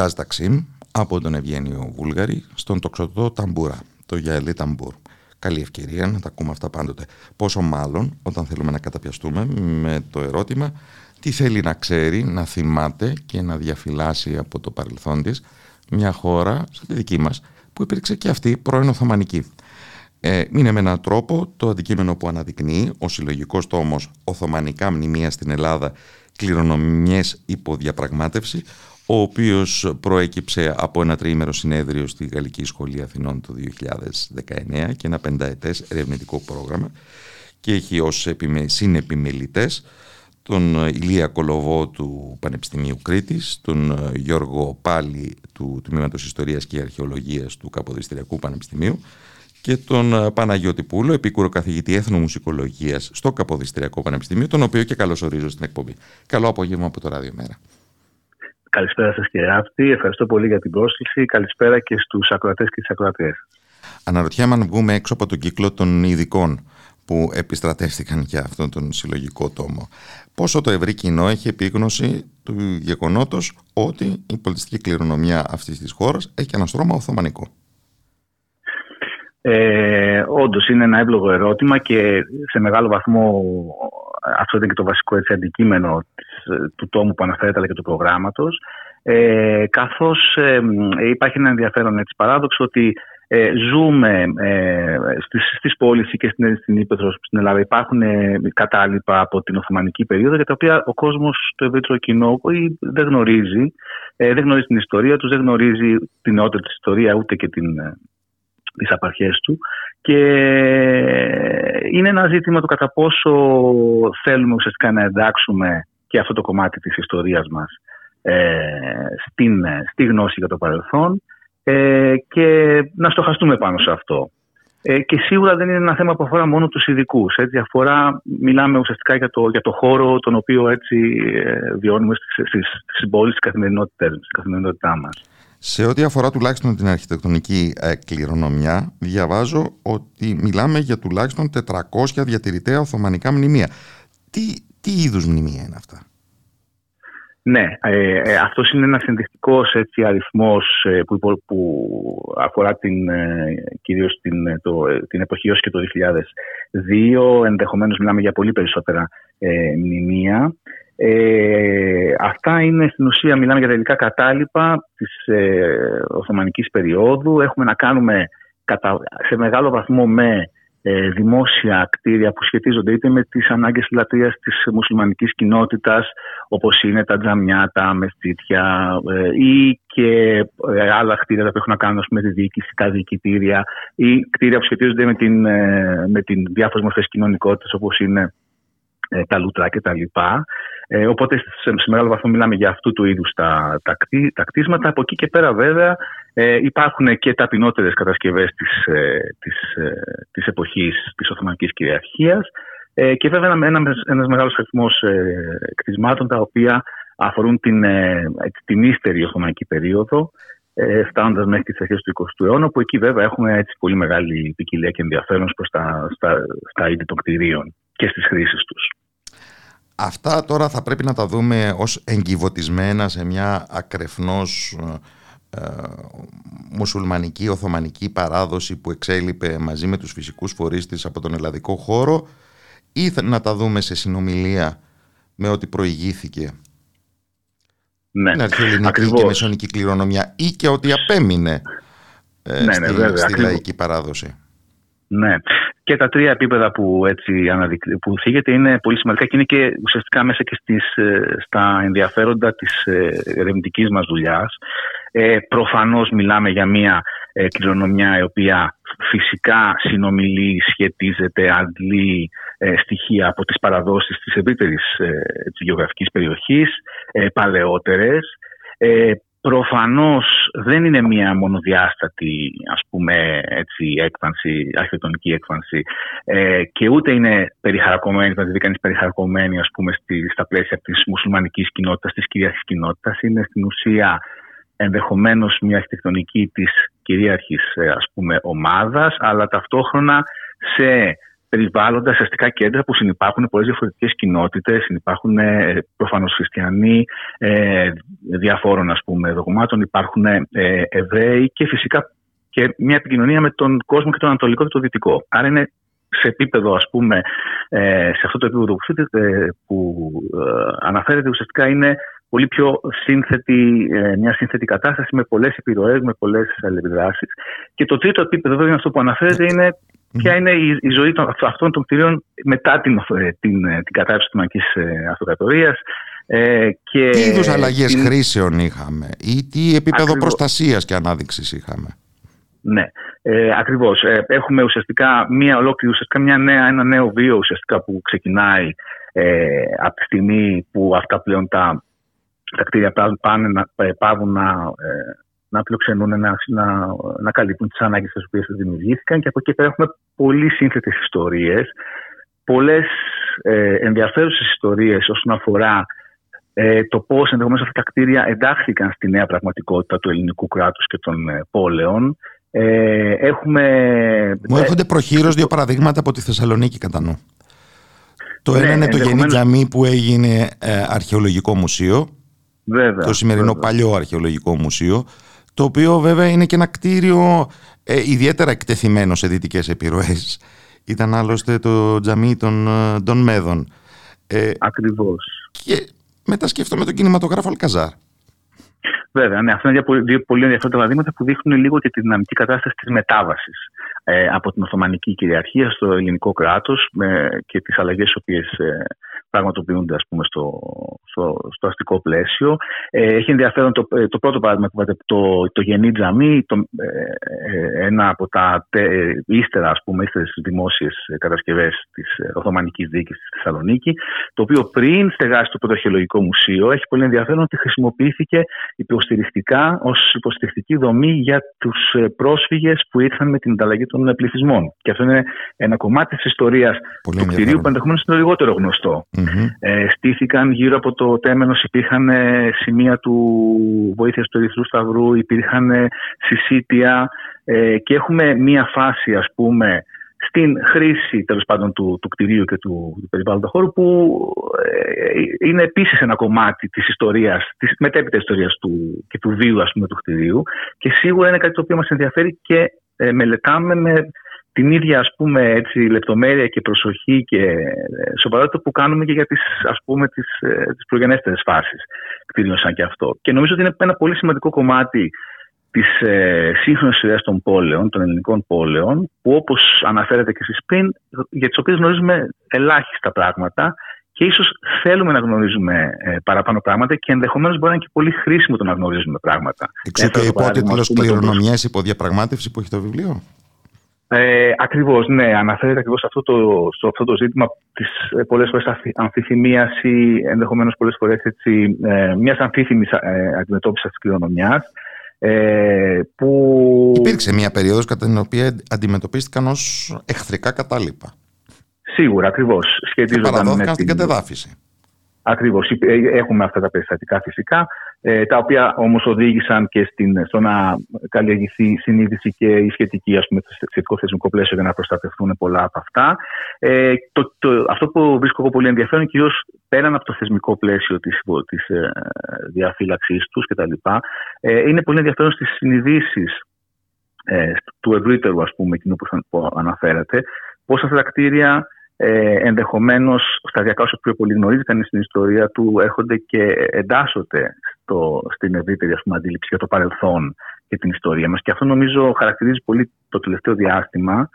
Jazz Taksim από τον Ευγένιο Βούλγαρη στον τοξωτό ταμπούρα, το Γιαελί Ταμπούρ. Καλή ευκαιρία να τα ακούμε αυτά πάντοτε. Πόσο μάλλον όταν θέλουμε να καταπιαστούμε με το ερώτημα τι θέλει να ξέρει, να θυμάται και να διαφυλάσει από το παρελθόν της μια χώρα σαν τη δική μας που υπήρξε και αυτή πρώην Οθωμανική. Είναι με έναν τρόπο το αντικείμενο που αναδεικνύει ο συλλογικός τόμος Οθωμανικά μνημεία στην Ελλάδα, κληρονομιές υποδιαπραγμάτευση, ο οποίος προέκυψε από ένα τριήμερο συνέδριο στη Γαλλική Σχολή Αθηνών το 2019 και ένα πενταετές ερευνητικό πρόγραμμα, και έχει ως συνεπιμελητές τον Ηλία Κολοβό του Πανεπιστημίου Κρήτης, τον Γιώργο Πάλι του Τμήματος Ιστορίας και Αρχαιολογίας του Καποδιστριακού Πανεπιστημίου και τον Παναγιώτη Πούλο, επίκουρο καθηγητή Εθνομουσικολογίας στο Καποδιστριακό Πανεπιστημίο, τον οποίο και καλωσορίζω στην εκπομπή. Καλό απόγευμα από το Ράδιο Μέρα. Καλησπέρα σας, κύριε Άπτη. Ευχαριστώ πολύ για την πρόσκληση. Καλησπέρα και στους ακροατές και τις ακροατές. Αναρωτιέμαι αν βγούμε έξω από τον κύκλο των ειδικών που επιστρατεύτηκαν για αυτόν τον συλλογικό τόμο. Πόσο το ευρύ κοινό έχει επίγνωση του γεγονότος ότι η πολιτιστική κληρονομιά αυτής της χώρας έχει ένα στρώμα οθωμανικό? Όντως είναι ένα εύλογο ερώτημα και σε μεγάλο βαθμό αυτό ήταν και το βασικό αντικείμενο του τόμου που αναφέρεται αλλά και του προγράμματος, καθώς υπάρχει ένα ενδιαφέρον παράδοξο ότι ζούμε στις πόλεις και στην Ήπεθρο, στην Ελλάδα υπάρχουν κατάλοιπα από την Οθωμανική περίοδο για τα οποία ο κόσμος, το ευρύτερο κοινό, δεν γνωρίζει, δεν γνωρίζει την ιστορία τους, δεν γνωρίζει την νεότερη της ιστορία ούτε και τις απαρχές του, και είναι ένα ζήτημα του κατά πόσο θέλουμε ουσιαστικά να εντάξουμε και αυτό το κομμάτι της ιστορίας μας στη γνώση για το παρελθόν και να στοχαστούμε πάνω σε αυτό. Και σίγουρα δεν είναι ένα θέμα που αφορά μόνο τους ειδικούς. Μιλάμε ουσιαστικά για το χώρο τον οποίο έτσι βιώνουμε στις πόλεις, στις καθημερινότητες, στην καθημερινότητά μας. Σε ό,τι αφορά τουλάχιστον την αρχιτεκτονική κληρονομιά, διαβάζω ότι μιλάμε για τουλάχιστον 400 διατηρητέα οθωμανικά μνημεία. Τι είδους μνημεία είναι αυτά? Ναι, αυτός είναι ένας ενδεικτικός αριθμός που αφορά κυρίως την εποχή έως και το 2002. Ενδεχομένως μιλάμε για πολύ περισσότερα μνημεία. Αυτά είναι στην ουσία, μιλάμε για τα υλικά κατάλοιπα της Οθωμανικής περίοδου. Έχουμε να κάνουμε σε μεγάλο βαθμό με δημόσια κτίρια που σχετίζονται είτε με τις ανάγκες λατρείας της μουσουλμανικής κοινότητας, όπως είναι τα τζαμιά, τα μεσίτια, ή και άλλα κτίρια που έχουν να κάνουν με τη διοίκηση, τα διοικητήρια, ή κτίρια που σχετίζονται με την διάφορες μορφές κοινωνικότητας, όπως είναι τα λούτρα κτλ. Οπότε σε μεγάλο βαθμό μιλάμε για αυτού του είδους τα κτίσματα. Από εκεί και πέρα βέβαια υπάρχουν και ταπεινότερες κατασκευές της εποχής της Οθωμανικής κυριαρχίας και βέβαια ένας μεγάλος αριθμός κτισμάτων τα οποία αφορούν την ύστερη Οθωμανική περίοδο, φτάνοντας μέχρι τις αρχές του 20ου αιώνα, που εκεί βέβαια έχουμε έτσι πολύ μεγάλη ποικιλία και ενδιαφέρον προς στα είδη των κτηρίων και στις χρήσεις τους. Αυτά τώρα θα πρέπει να τα δούμε ως εγκυβωτισμένα σε μια ακρεφνώς μουσουλμανική, οθωμανική παράδοση που εξέλιπε μαζί με τους φυσικούς φορείς της από τον ελλαδικό χώρο, ή να τα δούμε σε συνομιλία με ό,τι προηγήθηκε? Ναι, την αρχαιοελληνική και μεσαιωνική κληρονομιά, ή και ό,τι απέμεινε στη λαϊκή παράδοση. Ναι, και τα τρία επίπεδα που θίγεται είναι πολύ σημαντικά και είναι και ουσιαστικά μέσα και στα ενδιαφέροντα της ερευνητικής μας δουλειάς. Προφανώς μιλάμε για μια κληρονομιά η οποία φυσικά συνομιλεί, σχετίζεται, αντλεί στοιχεία από τις παραδόσεις της ευρύτερης γεωγραφικής περιοχής, παλαιότερες. Προφανώς δεν είναι μία μονοδιάστατη, έκφανση, αρχιτεκτονική έκφανση, και ούτε είναι περιχαρακωμένη, θα τη δει κανείς περιχαρακωμένη, στα πλαίσια της μουσουλμανικής κοινότητας, της κυρίαρχης κοινότητας. Είναι στην ουσία ενδεχομένως μία αρχιτεκτονική της κυρίαρχης ομάδας, αλλά ταυτόχρονα σε περιβάλλοντα αστικά κέντρα που συνυπάρχουν πολλές διαφορετικές κοινότητες, συνυπάρχουν προφανώς χριστιανοί διαφόρων δογμάτων, υπάρχουν Εβραίοι και φυσικά και μια επικοινωνία με τον κόσμο και τον ανατολικό και τον δυτικό. Άρα είναι σε επίπεδο, σε αυτό το επίπεδο που αναφέρεται, ουσιαστικά είναι πολύ πιο μια σύνθετη κατάσταση με πολλές επιρροές, με πολλές αλληλεπιδράσεις. Και το τρίτο επίπεδο, βέβαια, αυτό που αναφέρεται είναι ποια είναι η ζωή αυτών των κτηρίων μετά την κατάρρευση της Οθωμανικής Αυτοκρατορίας, Και τι είδους αλλαγές χρήσεων είχαμε ή τι επίπεδο ακριβώς προστασίας και ανάδειξης είχαμε? Ναι, ακριβώς. Έχουμε ουσιαστικά ένα νέο βίο ουσιαστικά που ξεκινάει από τη στιγμή που αυτά πλέον τα κτίρια πάβουν να φιλοξενούν, να καλύπτουν τις ανάγκες τις οποίες δημιουργήθηκαν, και από εκεί πέρα έχουμε πολύ σύνθετες ιστορίες, πολλές ενδιαφέρουσες ιστορίες όσον αφορά το πώς ενδεχομένως αυτά τα κτίρια εντάχθηκαν στη νέα πραγματικότητα του ελληνικού κράτους και των πόλεων. Μου έρχονται προχείρως δύο παραδείγματα από τη Θεσσαλονίκη κατά νου. Το ένα είναι το Γενή Τζαμί που έγινε αρχαιολογικό μουσείο. Βέβαια, το σημερινό παλιό αρχαιολογικό μουσείο, το οποίο βέβαια είναι και ένα κτίριο ιδιαίτερα εκτεθειμένο σε δυτικές επιρροές. Ήταν άλλωστε το τζαμί των Μέδων. Ακριβώς. Και μετά σκέφτομαι τον κινηματογράφο Αλκαζάρ. Βέβαια, ναι, αυτά είναι δύο πολύ ενδιαφέροντα παραδείγματα που δείχνουν λίγο και τη δυναμική κατάσταση της μετάβασης από την Οθωμανική κυριαρχία στο ελληνικό κράτος και τις αλλαγές οποίες πραγματοποιούνται, ας πούμε, στο αστικό πλαίσιο. Έχει ενδιαφέρον το πρώτο παράδειγμα που είπατε, το Γενή Τζαμί, ένα από τα ύστερες δημόσιες κατασκευές της Οθωμανικής διοίκησης στη Θεσσαλονίκη, το οποίο πριν στεγάσει το πρώτο αρχαιολογικό μουσείο, έχει πολύ ενδιαφέρον ότι χρησιμοποιήθηκε υποστηρικτικά ως υποστηρικτική δομή για τους πρόσφυγες που ήρθαν με την ανταλλαγή των πληθυσμών. Και αυτό είναι ένα κομμάτι της ιστορίας του κτηρίου που ενδεχομένως είναι λιγότερο γνωστό. Mm-hmm. Στήθηκαν γύρω από το Τέμενος, υπήρχαν σημεία του βοήθειας του Ερυθρού Σταυρού, υπήρχαν συσίτια, και έχουμε μία φάση, ας πούμε, στην χρήση, τέλος πάντων, του κτηρίου και του περιβάλλοντα χώρου, που είναι επίσης ένα κομμάτι της ιστορίας, της μετέπειτα ιστορίας και του βίου, ας πούμε, του κτηρίου, και σίγουρα είναι κάτι το οποίο μας ενδιαφέρει και μελετάμε με την ίδια, ας πούμε, έτσι, λεπτομέρεια και προσοχή και σοβαρότητα που κάνουμε και για τις προγενέστερες φάσεις κτηρίων σαν και αυτό. Και νομίζω ότι είναι ένα πολύ σημαντικό κομμάτι της σύγχρονης ιστορίας των πόλεων, των ελληνικών πόλεων, που, όπως αναφέρατε και εσείς πριν, για τις οποίες γνωρίζουμε ελάχιστα πράγματα και ίσως θέλουμε να γνωρίζουμε παραπάνω πράγματα, και ενδεχομένως μπορεί να είναι και πολύ χρήσιμο το να γνωρίζουμε πράγματα. Εξού και υπότιτλος «Κληρονομιές υποδιαπραγμάτευση» που έχει το βιβλίο. Ακριβώς, ναι. Αναφέρεται ακριβώς αυτό το ζήτημα της πολλές φορές αμφιθυμίας ή ενδεχομένως πολλές φορές μιας αμφίθυμης αντιμετώπισης της κληρονομιάς. Που... Υπήρξε μια περίοδος κατά την οποία αντιμετωπίστηκαν ως εχθρικά κατάλοιπα. Σίγουρα, ακριβώς. Και παραδόθηκαν στην κατεδάφιση. Ακριβώς. Έχουμε αυτά τα περιστατικά φυσικά, τα οποία όμως οδήγησαν και στο να καλλιεργηθεί συνείδηση και η σχετική, ας πούμε, σχετικό θεσμικό πλαίσιο για να προστατευτούν πολλά από αυτά. Αυτό που βρίσκω εγώ πολύ ενδιαφέρον, κυρίως πέραν από το θεσμικό πλαίσιο της διαφύλαξής τους κτλ., είναι πολύ ενδιαφέρον στις συνειδήσεις του ευρύτερου, ας πούμε, εκείνου που αναφέρατε, πώς αυτά τα κτίρια ενδεχομένως σταδιακά, όσο πιο πολύ γνωρίζει κανείς στην ιστορία του, έρχονται και εντάσσονται στην ευρύτερη, ας πούμε, αντίληψη για το παρελθόν και την ιστορία μας. Και αυτό, νομίζω, χαρακτηρίζει πολύ το τελευταίο διάστημα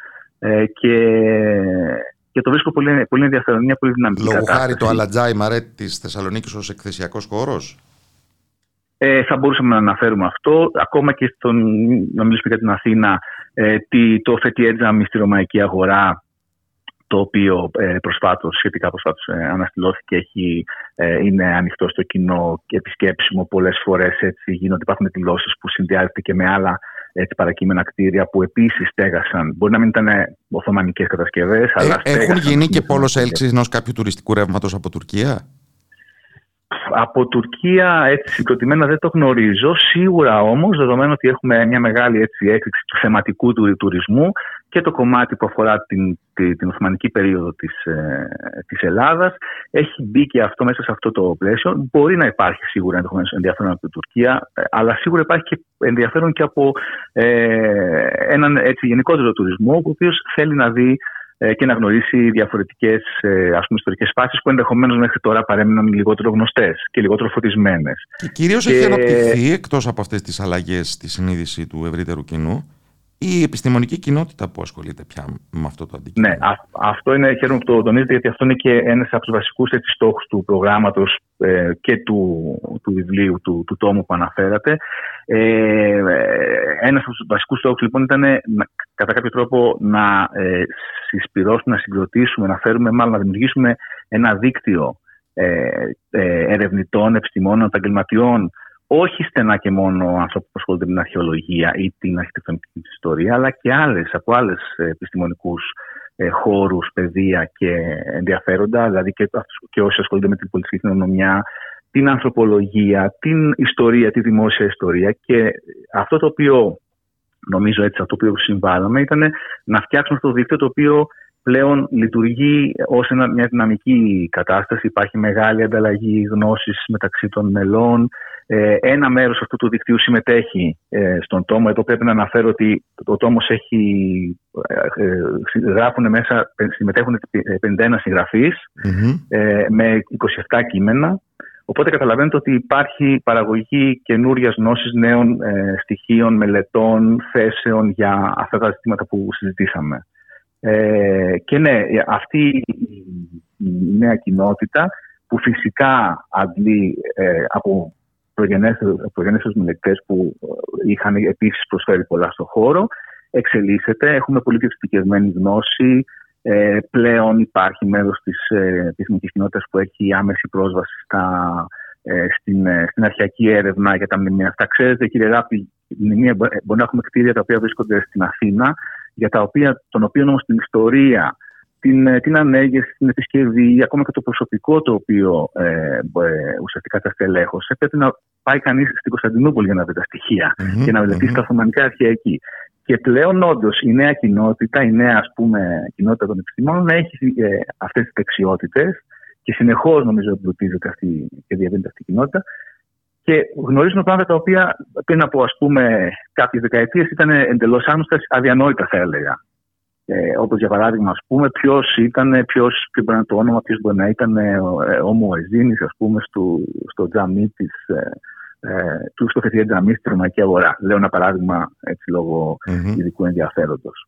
και το βρίσκω πολύ, πολύ ενδιαφέρον, μια πολύ δυναμική κατάσταση. Λόγω χάρη το Αλατζάι Μαρέτ της Θεσσαλονίκης ως εκθεσιακός χώρος. Θα μπορούσαμε να αναφέρουμε αυτό, ακόμα και να μιλήσουμε για την Αθήνα, το Φετιέ Τζαμί στη Ρωμαϊκή Αγορά, το οποίο σχετικά προσφάτως αναστηλώθηκε, είναι ανοιχτό στο κοινό και επισκέψιμο πολλές φορές. Υπάρχουν εκδηλώσεις που συνδυάζονται και με άλλα παρακείμενα κτίρια που επίσης στέγασαν. Μπορεί να μην ήταν οθωμανικές κατασκευές, αλλά έχουν γίνει και πόλος έλξης ενός κάποιου τουριστικού ρεύματος από Τουρκία. Από Τουρκία, έτσι συγκροτημένα, δεν το γνωρίζω. Σίγουρα όμως, δεδομένου ότι έχουμε μια μεγάλη έκρηξη του θεματικού του τουρισμού και το κομμάτι που αφορά την Οθωμανική περίοδο της Ελλάδας, έχει μπει και αυτό μέσα σε αυτό το πλαίσιο. Μπορεί να υπάρχει σίγουρα ενδιαφέρον από την Τουρκία, αλλά σίγουρα υπάρχει και ενδιαφέρον και από έναν γενικότερο τουρισμό, ο οποίος θέλει να δει και να γνωρίσει διαφορετικές, ας πούμε, ιστορικές φάσεις που ενδεχομένως μέχρι τώρα παρέμειναν λιγότερο γνωστές και λιγότερο φωτισμένες. Και κυρίως έχει αναπτυχθεί, εκτός από αυτές τις αλλαγές στη συνείδηση του ευρύτερου κοινού, η επιστημονική κοινότητα που ασχολείται πια με αυτό το αντικείμενο. Ναι, αυτό είναι, χαίρομαι που το τονίζετε, γιατί αυτό είναι και ένας από τους βασικούς στόχους του προγράμματος και του βιβλίου, του τόμου που αναφέρατε. Ένας από τους βασικούς στόχους λοιπόν ήταν κατά κάποιο τρόπο να συσπυρώσουμε, να συγκροτήσουμε, να δημιουργήσουμε ένα δίκτυο ερευνητών, επιστημόνων, επαγγελματιών, όχι στενά και μόνο ανθρώπων που ασχολούνται με την αρχαιολογία ή την αρχιτεκτονική ιστορία, αλλά και από άλλες επιστημονικούς χώρους, παιδεία και ενδιαφέροντα, δηλαδή και όσοι ασχολούνται με την πολιτική κοινωνία, την ανθρωπολογία, την ιστορία, τη δημόσια ιστορία. Και αυτό το οποίο νομίζω συμβάλαμε ήταν να φτιάξουμε αυτό το δίκτυο, το οποίο πλέον λειτουργεί ως μια δυναμική κατάσταση. Υπάρχει μεγάλη ανταλλαγή γνώσης μεταξύ των μελών. Ένα μέρος αυτού του δικτύου συμμετέχει στον τόμο. Εδώ πρέπει να αναφέρω ότι ο τόμος γράφουν μέσα, συμμετέχουν 51 συγγραφείς με 27 κείμενα. Οπότε καταλαβαίνετε ότι υπάρχει παραγωγή καινούριας γνώσης, νέων στοιχείων, μελετών, θέσεων για αυτά τα ζητήματα που συζητήσαμε. Και ναι, αυτή η νέα κοινότητα που φυσικά αντλεί από προγενέστερους μελετητές που είχαν επίσης προσφέρει πολλά στον χώρο, εξελίσσεται, έχουμε πολύ διευστικευμένη γνώση, πλέον υπάρχει μέρος της επιστημονικής κοινότητας που έχει άμεση πρόσβαση στην αρχαιακή έρευνα για τα μνημεία. Αυτά, ξέρετε κύριε Ράπτη, μπορεί να έχουμε κτίρια τα οποία βρίσκονται στην Αθήνα, για τα οποία, τον οποίο όμως την ιστορία, την ανέγερση, την επισκευή, ακόμα και το προσωπικό το οποίο ουσιαστικά τα στελέχωσε, πρέπει να πάει κανείς στην Κωνσταντινούπολη για να βρει τα στοιχεία και να μελετήσει τα οθωμανικά αρχεία εκεί. Και πλέον όντως η νέα κοινότητα, κοινότητα των επιστημόνων έχει αυτές τις δεξιότητες και συνεχώς νομίζω εμπλουτίζεται και διαβαίνεται αυτή η κοινότητα. Και γνωρίζουμε πράγματα τα οποία πριν από κάποιες δεκαετίες ήταν εντελώς άγνωστα, αδιανόητα θα έλεγα. Όπως για παράδειγμα, ποιο μπορεί να είναι το όνομα, ποιο μπορεί να ήταν ο Μουεζίνης, στο φετιέ τζαμί στη Ρωμαϊκή Αγορά. Λέω ένα παράδειγμα λόγω ειδικού ενδιαφέροντος.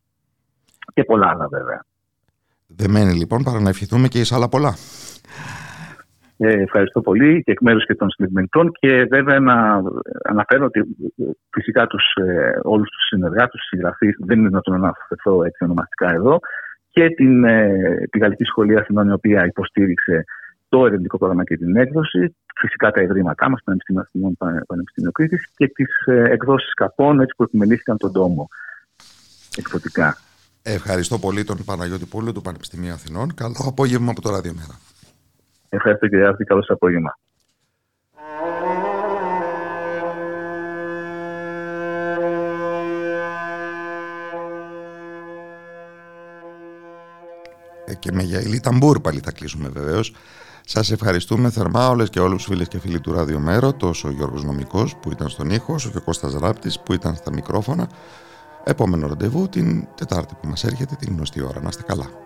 Και πολλά άλλα βέβαια. Δεν μένει λοιπόν παρά να ευχηθούμε και εις άλλα πολλά. Ευχαριστώ πολύ και εκ μέρους και των συνδεδεμενικών, και βέβαια να αναφέρω ότι φυσικά όλους τους συνεργάτες, τους συγγραφείς, δεν είναι δυνατόν να αναφερθώ έτσι ονομαστικά εδώ, και τη Γαλλική Σχολή Αθηνών, η οποία υποστήριξε το ερευνητικό πρόγραμμα και την έκδοση, φυσικά τα ιδρύματά μας, Πανεπιστήμιο Αθηνών, Πανεπιστήμιο Κρήτης, και τις εκδόσεις Καπών, έτσι που επιμελήθηκαν τον τόμο εκδοτικά. Ευχαριστώ πολύ τον Παναγιώτη Πούλου του Πανεπιστημίου Αθηνών. Καλό απόγευμα από το Ράδιο Μέρα. Ευχαριστώ κύριε Άρτη, καλό σας απόγευμα. Και με γυαλί ταμπούρ πάλι θα κλείσουμε βεβαίως. Σας ευχαριστούμε θερμά όλες και όλους, φίλες και φίλοι του Ράδιο Μέρο, τόσο ο Γιώργος Νομικός που ήταν στον ήχο, όσο και ο Κώστας Ράπτης που ήταν στα μικρόφωνα. Επόμενο ραντεβού την Τετάρτη που μας έρχεται, την γνωστή ώρα. Να είστε καλά.